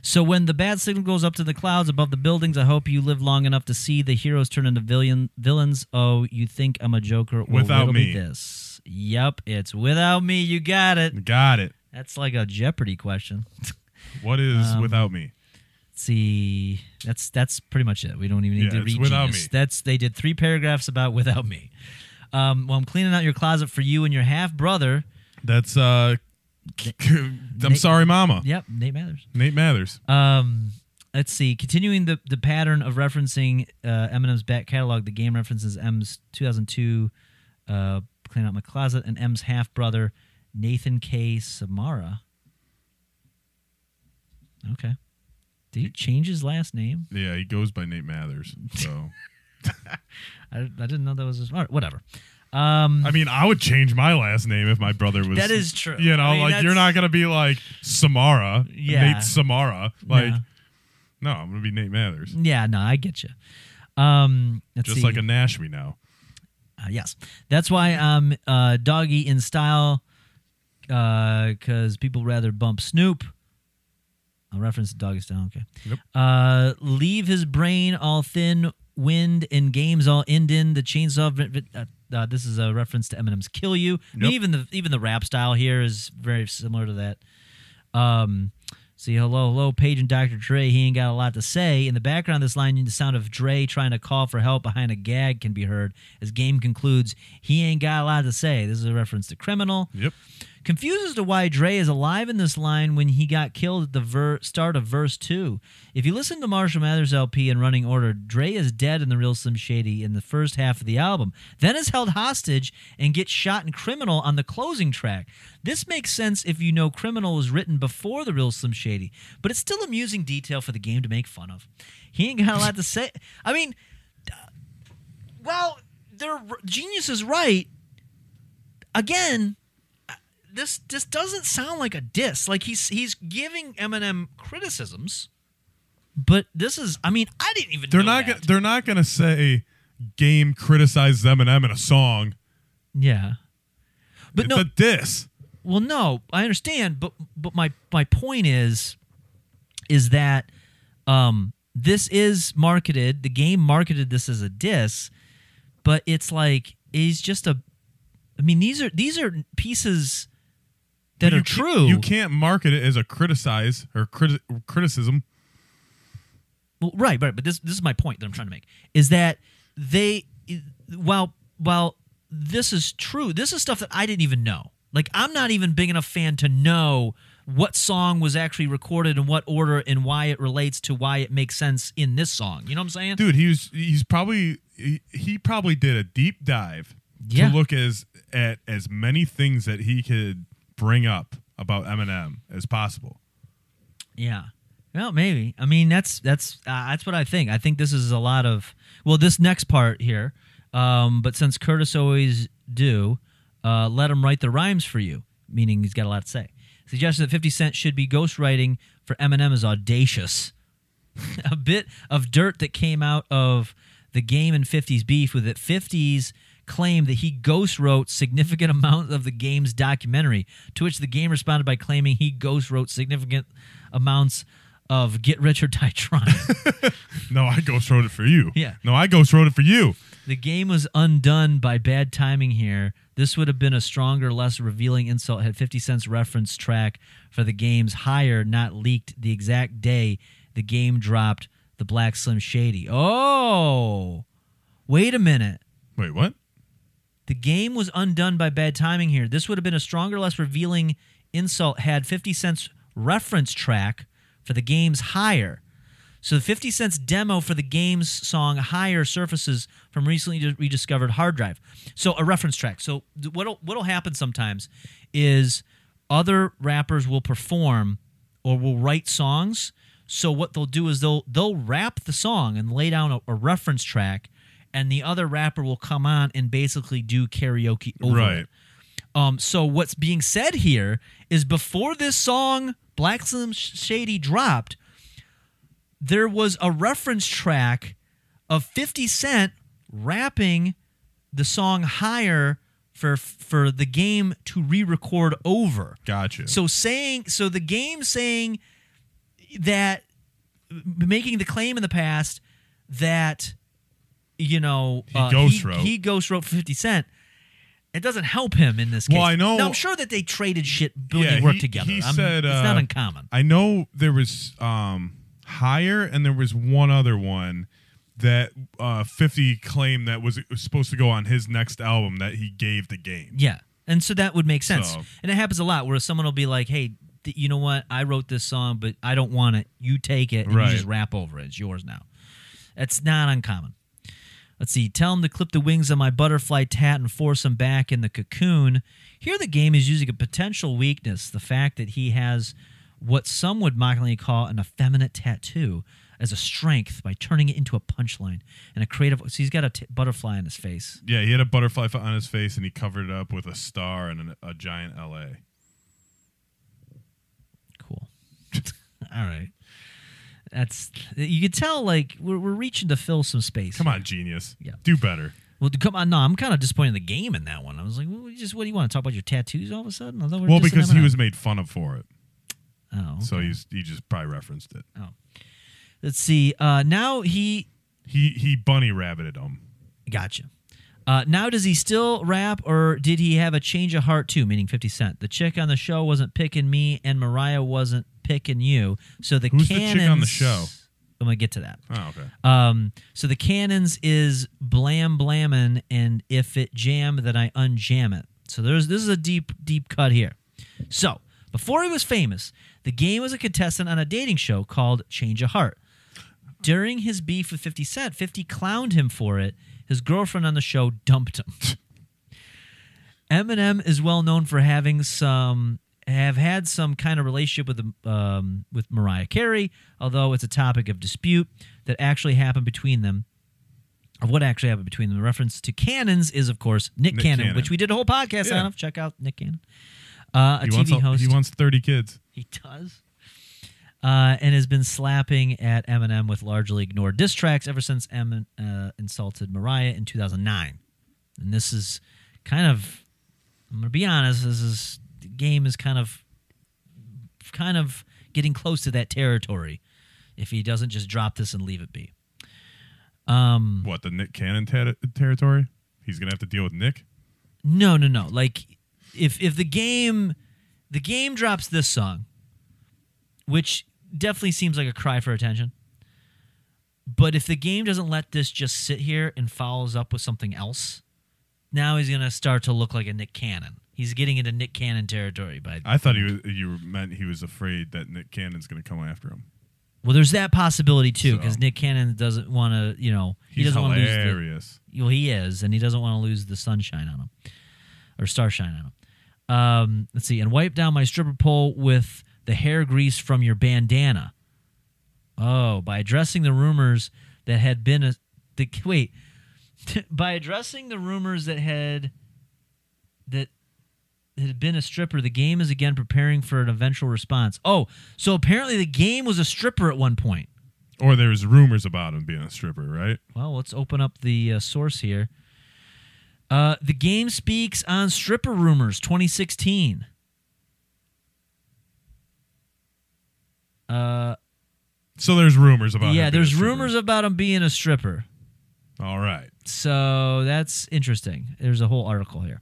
So when the bad signal goes up to the clouds above the buildings, I hope you live long enough to see the heroes turn into villains. Oh, you think I'm a joker? Well, without me. This. Yep, it's without me. You got it. Got it. That's like a Jeopardy question. What is without me? Let's see. That's pretty much it. We don't even need to read without Genius. Me. They did 3 paragraphs about without me. Well, I'm cleaning out your closet for you and your half-brother. That's, sorry, Mama. Yep, Nate Mathers. Let's see. Continuing the pattern of referencing Eminem's back catalog, The Game references M's 2002, Clean Out My Closet, and M's half-brother, Nathan K. Samara. Okay. Did he change his last name? Yeah, he goes by Nate Mathers, so... I didn't know that was whatever. I mean, I would change my last name if my brother was. That is true. You know, I mean, you're not gonna be like Samara, Nate Samara. Like, no, I'm gonna be Nate Mathers. Yeah, no, I get you. Just see. Like a Nashmi now. Yes, that's why I'm doggy in style, because people rather bump Snoop. I'll reference the doggy style. Okay. Yep. Leave his brain all thin. Wind and games all end in the chainsaw. This is a reference to Eminem's "Kill You." I mean, even the rap style here is very similar to that. See, hello, Paige and Dr. Dre. He ain't got a lot to say. In the background of this line, the sound of Dre trying to call for help behind a gag can be heard. As Game concludes, he ain't got a lot to say. This is a reference to Criminal. Yep. Confused as to why Dre is alive in this line when he got killed at the start of verse 2. If you listen to Marshall Mathers LP in running order, Dre is dead in The Real Slim Shady in the first half of the album, then is held hostage and gets shot in Criminal on the closing track. This makes sense if you know Criminal was written before The Real Slim Shady, but it's still amusing detail for the Game to make fun of. He ain't got a lot to say. I mean, well, Genius is right. Again... This doesn't sound like a diss. Like he's giving Eminem criticisms, but this is. I mean, I didn't even. They're not gonna say Game criticizes Eminem in a song. Yeah, but it's a diss. Well, no, I understand, but my point is that this is marketed. The Game marketed this as a diss, but it's like he's just a. I mean, these are pieces. That are true. You can't market it as a criticize or criticism. Well, right. But this is my point that I'm trying to make is that while this is true, this is stuff that I didn't even know. Like I'm not even big enough fan to know what song was actually recorded in what order and why it relates to why it makes sense in this song. You know what I'm saying? Dude, he probably did a deep dive to look at as many things that he could. Bring up about Eminem as possible. Yeah, well, maybe. I mean, that's what I think. I think this is a lot of this next part here. But since Curtis always do, let him write the rhymes for you. Meaning he's got a lot to say. Suggestion that 50 Cent should be ghostwriting for Eminem is audacious. A bit of dirt that came out of The Game and 50's beef with it. 50's claimed that he ghostwrote significant amount of The Game's documentary, to which The Game responded by claiming he ghostwrote significant amounts of Get Rich or Die Trying. No, I ghostwrote it for you. Yeah. No, I ghostwrote it for you. The Game was undone by bad timing here. This would have been a stronger, less revealing insult had 50 Cent's reference track for The Game's Higher not leaked the exact day The Game dropped The Black Slim Shady. Oh! Wait a minute. Wait, what? The Game was undone by bad timing here. This would have been a stronger, less revealing insult had 50 Cent's reference track for The Game's Higher. So the 50 Cent's demo for The Game's song Higher surfaces from recently rediscovered hard drive. So a reference track. So what'll happen sometimes is other rappers will perform or will write songs. So what they'll do is they'll rap the song and lay down a reference track, and the other rapper will come on and basically do karaoke over it. So what's being said here is before this song Black Slim Shady dropped, there was a reference track of 50 Cent rapping the song Higher for The Game to re-record over. Gotcha. So The Game saying that, making the claim in the past that, you know, he ghostwrote for 50 Cent. It doesn't help him in this case. Well, I know. Now, I'm sure that they traded shit when they worked together. He said, it's not uncommon. I know there was Higher, and there was one other one that 50 claimed that was supposed to go on his next album that he gave The Game. Yeah, and so that would make sense. So. And it happens a lot where someone will be like, hey, you know what? I wrote this song, but I don't want it. You take it, and you just rap over it. It's yours now. That's not uncommon. Let's see. Tell him to clip the wings on my butterfly tat and force him back in the cocoon. Here the Game is using a potential weakness, the fact that he has what some would mockingly call an effeminate tattoo, as a strength by turning it into a punchline and a creative. So he's got a butterfly on his face. Yeah, he had a butterfly on his face, and he covered it up with a star and a giant LA. Cool. All right. That's, you can tell, like, we're reaching to fill some space. Come on, genius. Yeah. Do better. Well, come on. No, I'm kind of disappointed in The Game in that one. I was like, what do you want to talk about, your tattoos all of a sudden? Well, because he was made fun of for it. Oh. Okay. So he just probably referenced it. Oh. Let's see. Now he bunny rabbited him. Gotcha. Now, does he still rap, or did he have a change of heart too? Meaning 50 Cent. The chick on the show wasn't picking me, and Mariah wasn't picking you. So the Who's Cannons. Who's the chick on the show? I'm gonna get to that. Oh, okay. So the Cannons is blam blammin', and if it jam, then I unjam it. So this is a deep cut here. So before he was famous, The Game was a contestant on a dating show called Change of Heart. During his beef with 50 Cent, 50 clowned him for it. His girlfriend on the show dumped him. Eminem is well known for having had some kind of relationship with Mariah Carey, although it's a topic of dispute that actually happened between them. Of what actually happened between them. The reference to Cannons is, of course, Nick Cannon, which we did a whole podcast on. Check out Nick Cannon. A TV host. He wants 30 kids. He does. And has been slapping at Eminem with largely ignored diss tracks ever since Eminem insulted Mariah in 2009. And this is kind of, I'm going to be honest, the Game is kind of getting close to that territory if he doesn't just drop this and leave it be. What, the Nick Cannon territory? He's going to have to deal with Nick? No. Like, if the game drops this song, which definitely seems like a cry for attention. But if The Game doesn't let this just sit here and follows up with something else, now he's going to start to look like a Nick Cannon. He's getting into Nick Cannon territory. I thought you meant he was afraid that Nick Cannon's going to come after him. Well, there's that possibility, too, because Nick Cannon doesn't want to, you know... He's hilarious. He is, and he doesn't want to lose the sunshine on him. Or starshine on him. Let's see. And wipe down my stripper pole with... the hair grease from your bandana. Oh, by addressing the rumors that had been by addressing the rumors that had been a stripper, The Game is again preparing for an eventual response. Oh, so apparently The Game was a stripper at one point. Or there was rumors about him being a stripper, right? Well, let's open up the source here. The Game speaks on stripper rumors 2016. So there's rumors about him. Yeah, there's rumors about him being a stripper. All right. So that's interesting. There's a whole article here.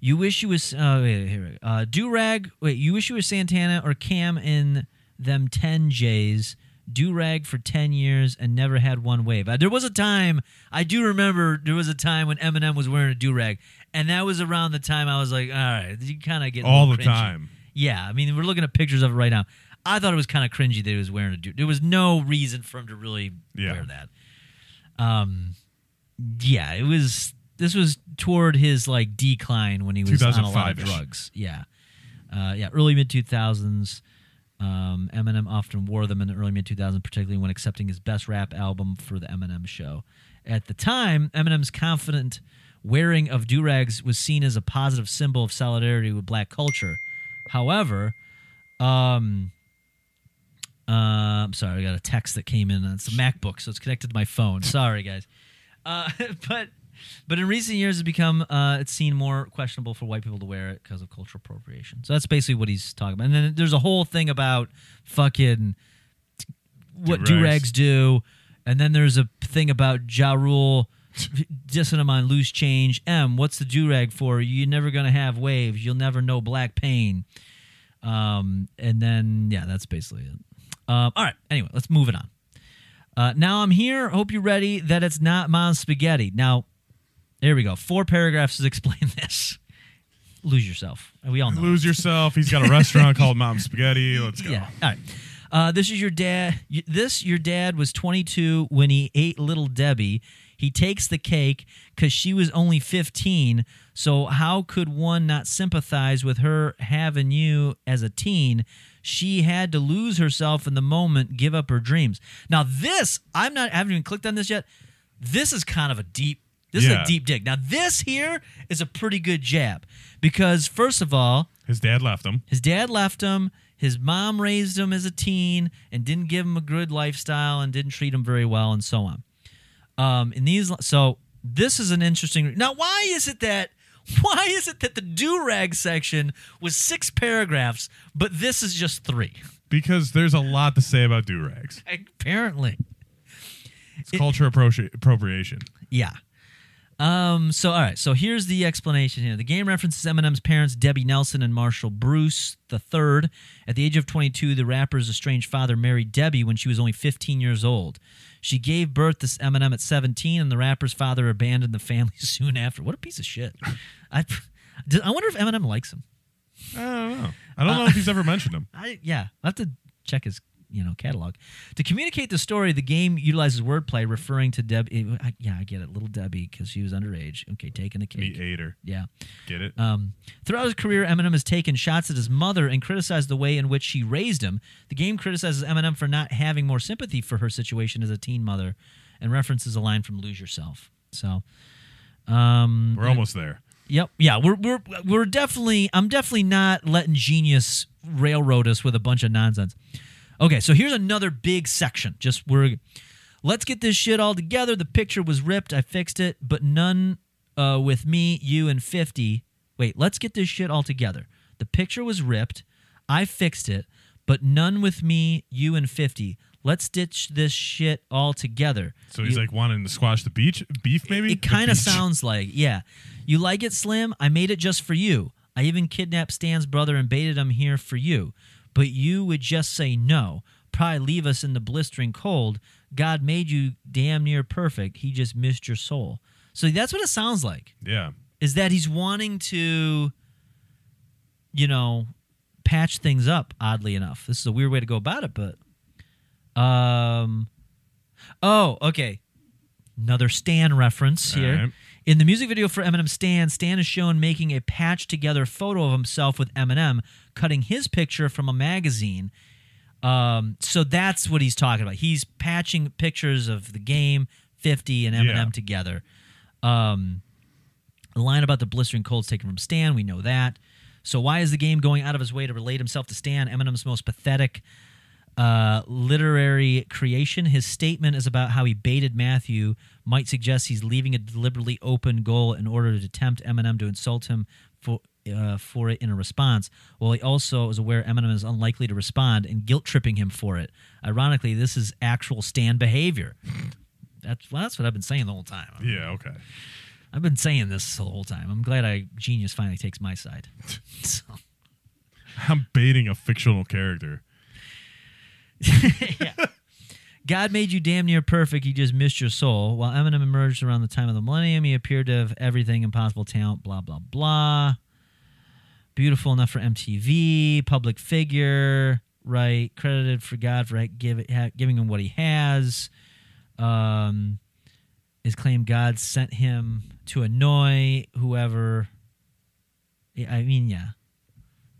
You wish you was do-rag. Wait, you wish you was Santana or Cam in them 10 J's. Do-rag for 10 years and never had one wave. There was a time, I do remember there was a time when Eminem was wearing a do-rag, and that was around the time I was like, all right, you kind of get all the cringy. Time. Yeah, I mean, we're looking at pictures of it right now. I thought it was kind of cringy that he was wearing a do. There was no reason for him to really wear that. Yeah, it was. This was toward his like decline when he was on a lot of drugs. Yeah, early mid 2000s. Eminem often wore them in the early mid 2000s, particularly when accepting his best rap album for the Eminem Show. At the time, Eminem's confident wearing of do-rags was seen as a positive symbol of solidarity with black culture. However, I'm sorry, I got a text that came in. It's a MacBook, so it's connected to my phone. Sorry, guys. But in recent years, it's become it's seen more questionable for white people to wear it because of cultural appropriation. So that's basically what he's talking about. And then there's a whole thing about fucking what do-rags do. And then there's a thing about Ja Rule dissing him on Loose Change. What's the do-rag for? You're never going to have waves. You'll never know black pain. And then, yeah, that's basically it. All right. Anyway, let's move it on. Now I'm here. Hope you're ready that it's not mom's spaghetti. Now, there we go. 4 paragraphs to explain this. Lose yourself. We all know. Lose yourself. He's got a restaurant called Mom's Spaghetti. Let's go. Yeah. All right. This is your dad. Your dad was 22 when he ate Little Debbie. He takes the cake because she was only 15. So how could one not sympathize with her having you as a teen? She had to lose herself in the moment, give up her dreams. Now this, I haven't even clicked on this yet. This is kind of a deep. This is a deep dig. Now, this here is a pretty good jab because, first of all... His dad left him. His mom raised him as a teen and didn't give him a good lifestyle and didn't treat him very well and so on. So this is an interesting... Now, why is it that the do-rag section was 6 paragraphs, but this is just 3? Because there's a lot to say about do-rags. Apparently. It's culture appropriation. Yeah. So, all right. So here's the explanation here. The Game references Eminem's parents, Debbie Nelson and Marshall Bruce III. At the age of 22, the rapper's estranged father married Debbie when she was only 15 years old. She gave birth to Eminem at 17, and the rapper's father abandoned the family soon after. What a piece of shit. I wonder if Eminem likes him. I don't know. I don't know if he's ever mentioned him. I'll have to check his... catalog. To communicate the story, the game utilizes wordplay referring to Debbie. I get it. Little Debbie, because she was underage. Okay, taking the cake. He ate her. Yeah. Get it? Throughout his career, Eminem has taken shots at his mother and criticized the way in which she raised him. The game criticizes Eminem for not having more sympathy for her situation as a teen mother and references a line from Lose Yourself. So, we're almost there. Yep. Yeah, we're definitely... I'm definitely not letting genius railroad us with a bunch of nonsense. Okay, so here's another big section. Let's get this shit all together. The picture was ripped. I fixed it, but none with me, you, and 50. Wait, let's get this shit all together. The picture was ripped. I fixed it, but none with me, you, and 50. Let's ditch this shit all together. So he's wanting to squash the beef maybe? It kind of sounds like, yeah. You like it, Slim? I made it just for you. I even kidnapped Stan's brother and baited him here for you. But you would just say no, probably leave us in the blistering cold. God made you damn near perfect. He just missed your soul. So that's what it sounds like. Yeah. Is that he's wanting to, patch things up, oddly enough. This is a weird way to go about it, but... Oh, okay. Another Stan reference here. Right. In the music video for Eminem's Stan is shown making a patched-together photo of himself with Eminem, cutting his picture from a magazine. So that's what he's talking about. He's patching pictures of the game, 50, and Eminem together. The line about the blistering cold is taken from Stan. We know that. So why is the game going out of his way to relate himself to Stan, Eminem's most pathetic... literary creation. His statement is about how he baited Matthew, might suggest he's leaving a deliberately open goal in order to tempt Eminem to insult him for it in a response. While he also is aware Eminem is unlikely to respond and guilt-tripping him for it. Ironically, this is actual Stan behavior. That's what I've been saying the whole time. Yeah, okay. I've been saying this the whole time. I'm glad Genius finally takes my side. So. I'm baiting a fictional character. Yeah. God made you damn near perfect. He just missed your soul. While Eminem emerged around the time of the millennium, he appeared to have everything, impossible talent, blah, blah, blah. Beautiful enough for MTV, public figure, right? Credited for God for giving him what he has. His claim God sent him to annoy whoever. I mean, yeah.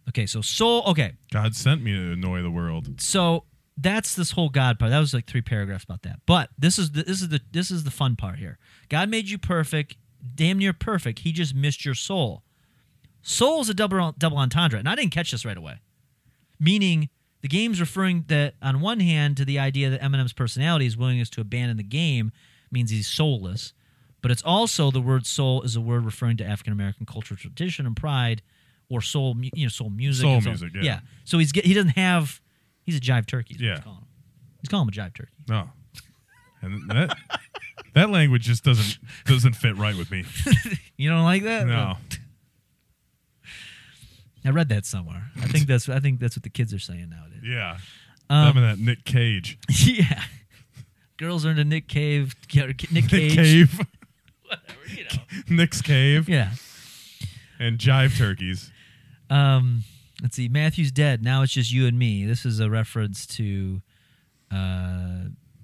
Okay, so soul. Okay. God sent me to annoy the world. So that's this whole God part. That was like 3 paragraphs about that. But this is the fun part here. God made you perfect, damn near perfect. He just missed your soul. Soul is a double entendre, and I didn't catch this right away. Meaning, the game's referring that on one hand to the idea that Eminem's personality, his willingness to abandon the game, means he's soulless. But it's also the word soul is a word referring to African American cultural tradition and pride, or soul, soul music. Soul music, yeah. Yeah. So he doesn't have. He's a jive turkey. Is what he's calling him. He's calling him a jive turkey. No, and that language just doesn't fit right with me. You don't like that? No. I read that somewhere. I think that's what the kids are saying nowadays. Yeah, them and that Nick Cage. Yeah, girls are into Nick Cave. Nick Cage. Cave. Whatever, Nick's Cave. Yeah, and jive turkeys. Let's see. Matthew's dead. Now it's just you and me. This is a reference to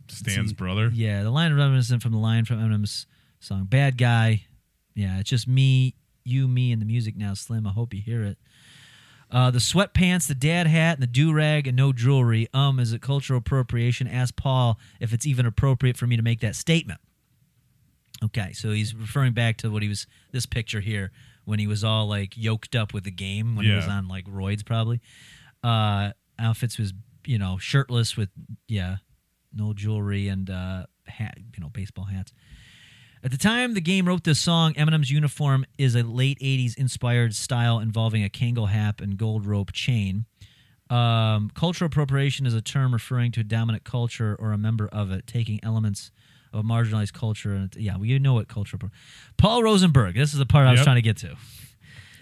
Stan's brother. Yeah, the line reminiscent from the line from Eminem's song "Bad Guy." Yeah, it's just me, you, me, and the music now. Slim, I hope you hear it. The sweatpants, the dad hat, and the do-rag, and no jewelry. Is it cultural appropriation? Ask Paul if it's even appropriate for me to make that statement. Okay, so he's referring back to what he was, this picture here, when he was all, like, yoked up with the game, when he was on, like, roids, probably. Outfits was, shirtless with, no jewelry and hat, baseball hats. At the time the game wrote this song, Eminem's uniform is a late 80s inspired style involving a Kangol hat and gold rope chain. Cultural appropriation is a term referring to a dominant culture or a member of it, taking elements of a marginalized culture. Yeah, well, you know what cultural... Paul Rosenberg. This is the part I was trying to get to.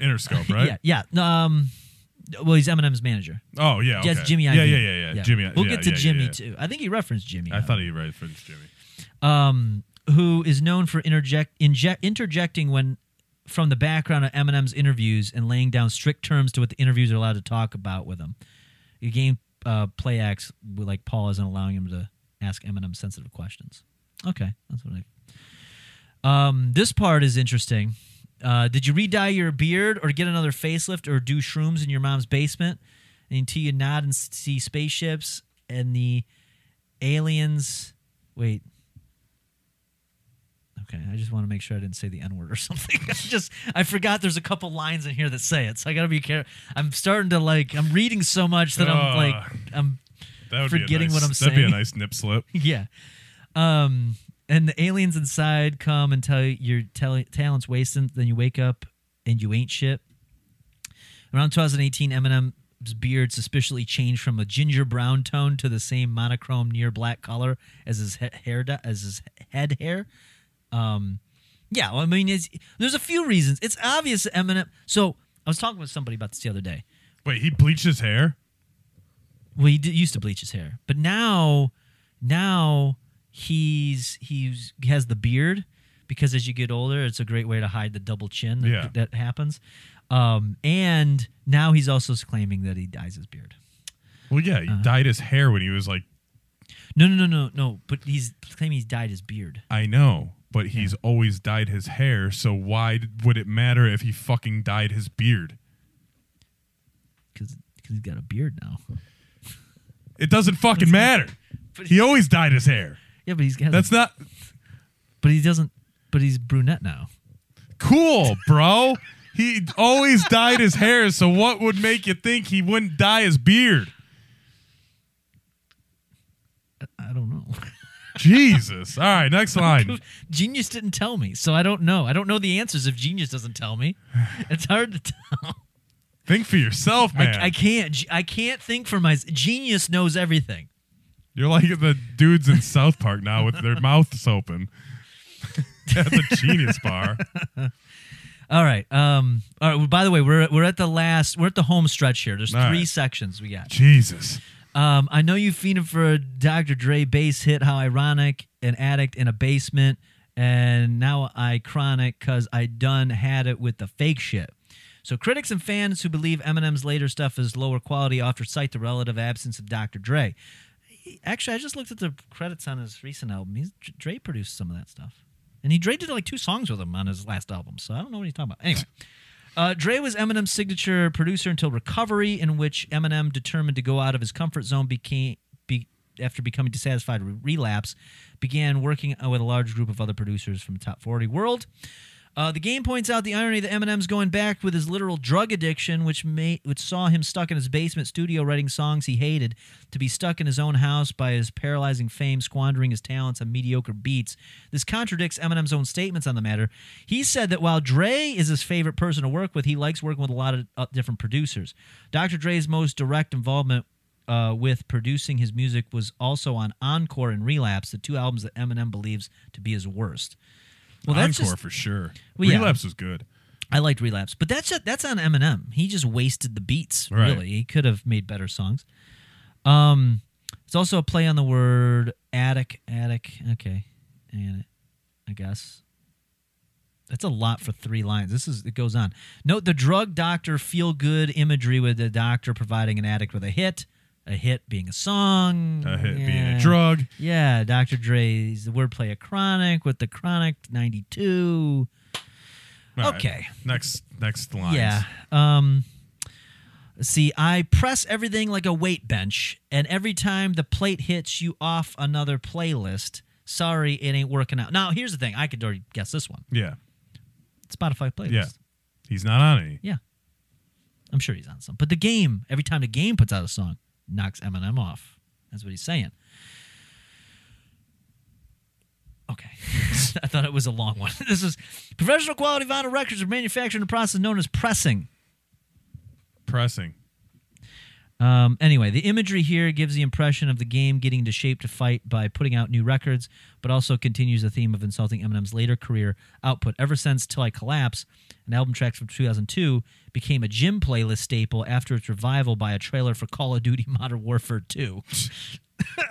Interscope, right? Yeah. Well, he's Eminem's manager. Oh, yeah, okay. That's Jimmy Iovine. Yeah. Jimmy. We'll get to Jimmy, too. I think he referenced Jimmy. I thought he referenced Jimmy. Who is known for interjecting when from the background of Eminem's interviews and laying down strict terms to what the interviews are allowed to talk about with him. The game play acts like Paul isn't allowing him to ask Eminem sensitive questions. Okay, that's what I... this part is interesting. Did you re-dye your beard or get another facelift or do shrooms in your mom's basement? And until you nod and see spaceships and the aliens... Wait... Okay, I just want to make sure I didn't say the N-word or something. I forgot there's a couple lines in here that say it, so I got to be careful. I'm starting to, I'm reading so much that I'm forgetting what I'm saying. That'd be a nice nip slip. Yeah. And the aliens inside come and tell you your talent's wasted, then you wake up and you ain't shit. Around 2018, Eminem's beard suspiciously changed from a ginger brown tone to the same monochrome near black color as his head hair. There's a few reasons. It's obvious that Eminem... So, I was talking with somebody about this the other day. Wait, he bleached his hair? Well, he used to bleach his hair. But now he has the beard, because as you get older, it's a great way to hide the double chin that happens. And now he's also claiming that he dyes his beard. Well, yeah, he dyed his hair when he was like... No, but he's claiming he's dyed his beard. I know. But he's always dyed his hair, so why would it matter if he fucking dyed his beard? Because he's got a beard now. It doesn't fucking matter. But he always dyed his hair. Yeah, but he's got... That's not... But he doesn't... But he's brunette now. Cool, bro. He always dyed his hair, so what would make you think he wouldn't dye his beard? Jesus. All right, next line. Genius didn't tell me, so I don't know. I don't know the answers if Genius doesn't tell me. It's hard to tell. Think for yourself, man. I can't. I can't think for myself. Genius knows everything. You're like the dudes in South Park now with their mouths open at the Genius Bar. All right. All right. Well, by the way, we're at the last. We're at the home stretch here. There's three sections we got. Jesus. I know you fiended for a Dr. Dre bass hit. How ironic! An addict in a basement, and now I chronic because I done had it with the fake shit. So critics and fans who believe Eminem's later stuff is lower quality often cite the relative absence of Dr. Dre. Actually, I just looked at the credits on his recent album. Dre produced some of that stuff. And Dre did like 2 songs with him on his last album, so I don't know what he's talking about. Anyway, Dre was Eminem's signature producer until Recovery, in which Eminem determined to go out of his comfort zone after becoming dissatisfied with Relapse, began working with a large group of other producers from the Top 40 world. The Game points out the irony that Eminem's going back with his literal drug addiction, which saw him stuck in his basement studio writing songs he hated, to be stuck in his own house by his paralyzing fame, squandering his talents on mediocre beats. This contradicts Eminem's own statements on the matter. He said that while Dre is his favorite person to work with, he likes working with a lot of different producers. Dr. Dre's most direct involvement with producing his music was also on Encore and Relapse, the 2 albums that Eminem believes to be his worst. Well, Encore, for sure. Well, Relapse was good. I liked Relapse. But that's on Eminem. He just wasted the beats, really. He could have made better songs. It's also a play on the word attic. Okay. And I guess. That's a lot for 3 lines. It goes on. Note the drug doctor feel-good imagery with the doctor providing an addict with a hit. A hit being a song. A hit being a drug. Yeah, Dr. Dre's the wordplay of chronic with the chronic 92. All okay. Right. Next line. Yeah. See, I press everything like a weight bench, and every time the plate hits you off another playlist, sorry, it ain't working out. Now, here's the thing. I could already guess this one. Yeah. Spotify playlist. Yeah. He's not on any. Yeah. I'm sure he's on some. But the Game, every time the Game puts out a song, knocks Eminem off. That's what he's saying. Okay. I thought it was a long one. This is professional quality vinyl records are manufactured in a process known as pressing. Anyway, the imagery here gives the impression of the Game getting into shape to fight by putting out new records, but also continues the theme of insulting Eminem's later career output. Ever since Till I Collapse, an album track from 2002, became a gym playlist staple after its revival by a trailer for Call of Duty Modern Warfare 2.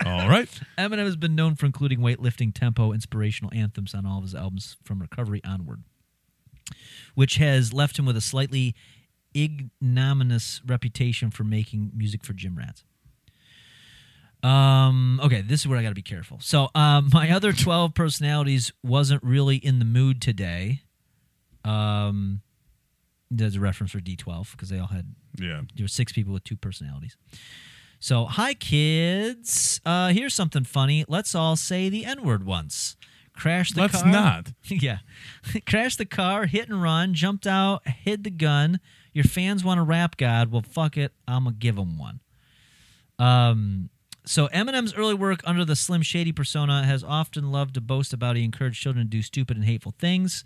All right. Eminem has been known for including weightlifting, tempo, inspirational anthems on all of his albums from Recovery onward, which has left him with a slightly ignominious reputation for making music for gym rats. Okay, this is where I got to be careful. So my other 12 personalities wasn't really in the mood today. There's a reference for D12 because they all had there were 6 people with 2 personalities. So hi kids, here's something funny. Let's all say the N-word once. Crash the car. Let's not. Yeah. Crash the car, hit and run, jumped out, hid the gun. Your fans want a rap god. Well, fuck it. I'm going to give them one. So Eminem's early work under the Slim Shady persona has often loved to boast about he encouraged children to do stupid and hateful things.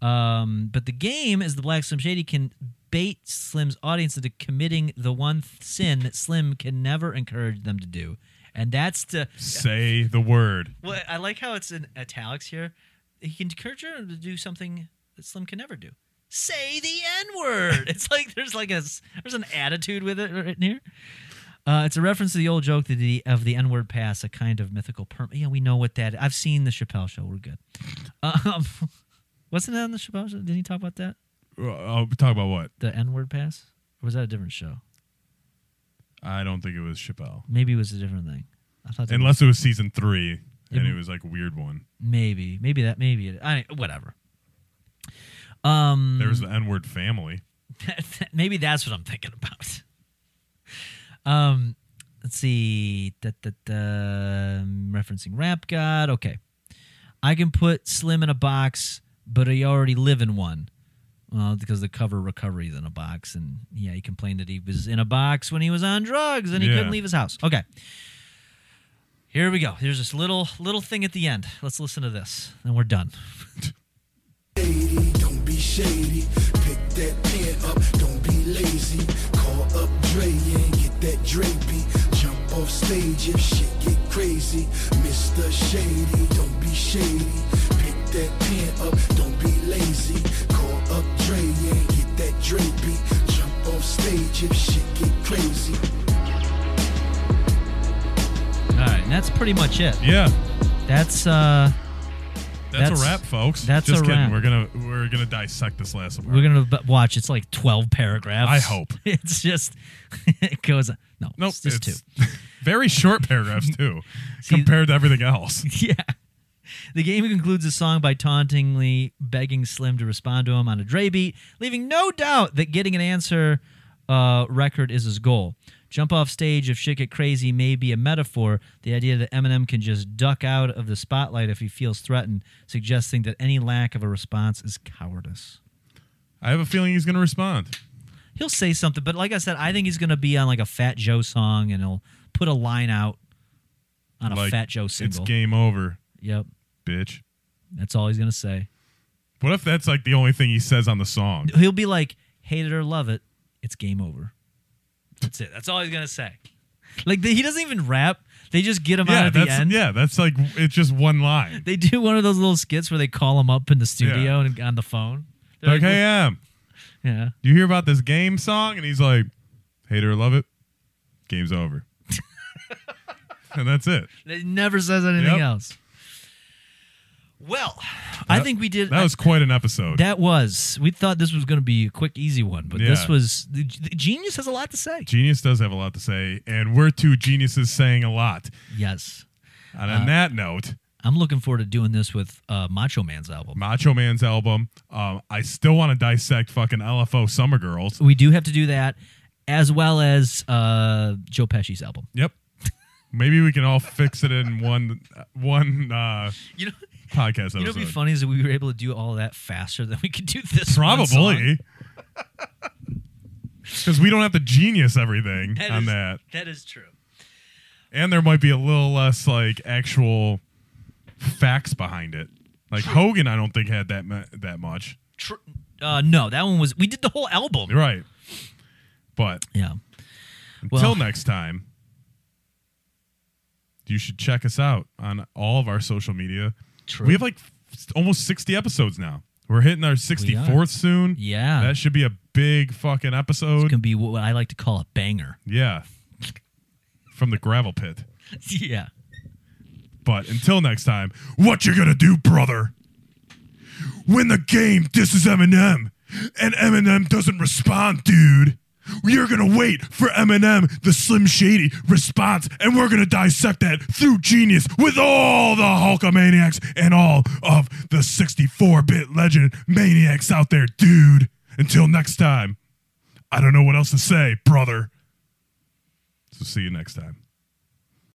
But the Game, as the Black Slim Shady, can bait Slim's audience into committing the one sin that Slim can never encourage them to do. And that's to... say the word. Well, I like how it's in italics here. He can encourage her to do something that Slim can never do. Say the N-word. It's like there's an attitude with it right in here. It's a reference to the old joke that of the N-word pass, a kind of mythical permit. Yeah, we know what that is. I've seen the Chappelle show. We're good. Wasn't that on the Chappelle show? Didn't he talk about that? I'll talk about what? The N-word pass? Or was that a different show? I don't think it was Chappelle. Maybe it was a different thing. Unless it was season 3, and it was like a weird one. Maybe. Whatever. There was the N-word family. Maybe that's what I'm thinking about. Let's see. Referencing Rap God. Okay. I can put Slim in a box, but I already live in one. Well, because the cover Recovery is in a box, and he complained that he was in a box when he was on drugs, and he couldn't leave his house. Okay. Here we go. Here's this little thing at the end. Let's listen to this, and we're done. Shady, don't be shady. Pick that pen up. Don't be lazy. Call up Dre and get that Dre beat. Jump off stage if shit get crazy. Mr. Shady, don't be shady. Pick that pen up. Don't be lazy. Call up Dre and get that Dre beat. Jump off stage if shit get crazy. All right, and that's pretty much it. Yeah. That's a wrap, folks. Just kidding. We're gonna dissect this last one. We're gonna watch. It's like 12 paragraphs. I hope it's just it goes. No, it's just two very short paragraphs too, compared to everything else. Yeah. The Game concludes the song by tauntingly begging Slim to respond to him on a Dre beat, leaving no doubt that getting an answer record is his goal. Jump off stage if shit get crazy may be a metaphor. The idea that Eminem can just duck out of the spotlight if he feels threatened, suggesting that any lack of a response is cowardice. I have a feeling he's going to respond. He'll say something, but like I said, I think he's going to be on like a Fat Joe song, and he'll put a line out on a Fat Joe single. It's game over. Yep. Bitch. That's all he's going to say. What if that's like the only thing he says on the song? He'll be like, hate it or love it, it's game over. That's it. That's all he's gonna say. Like he doesn't even rap. They just get him out at the end. Yeah, that's like it's just one line. They do one of those little skits where they call him up in the studio and on the phone. They're like, hey, yeah. You hear about this Game song? And he's like, hate it or love it, game's over. And that's it. It never says anything else. Well, I think we did. That was quite an episode. That was. We thought this was going to be a quick, easy one, but this was. The Genius has a lot to say. Genius does have a lot to say, and we're two geniuses saying a lot. Yes. And on that note, I'm looking forward to doing this with Macho Man's album. I still want to dissect fucking LFO Summer Girls. We do have to do that, as well as Joe Pesci's album. Yep. Maybe we can all fix it in one. Podcast episode. You know what'd be funny is that we were able to do all that faster than we could do this. Probably, because we don't have to genius everything that. That is true. And there might be a little less like actual facts behind it. Like Hogan, I don't think had that much. No, that one was we did the whole album right. But yeah, until next time, you should check us out on all of our social media. True. We have like almost 60 episodes now. We're hitting our 64th soon. Yeah. That should be a big fucking episode. It's going to be what I like to call a banger. Yeah. From the gravel pit. Yeah. But until next time, what you going to do, brother? When the Game disses Eminem and Eminem doesn't respond, dude, you're going to wait for Eminem, the Slim Shady response, and we're going to dissect that through Genius with all the Hulkamaniacs and all of the 64-bit legend maniacs out there, dude. Until next time, I don't know what else to say, brother. So see you next time.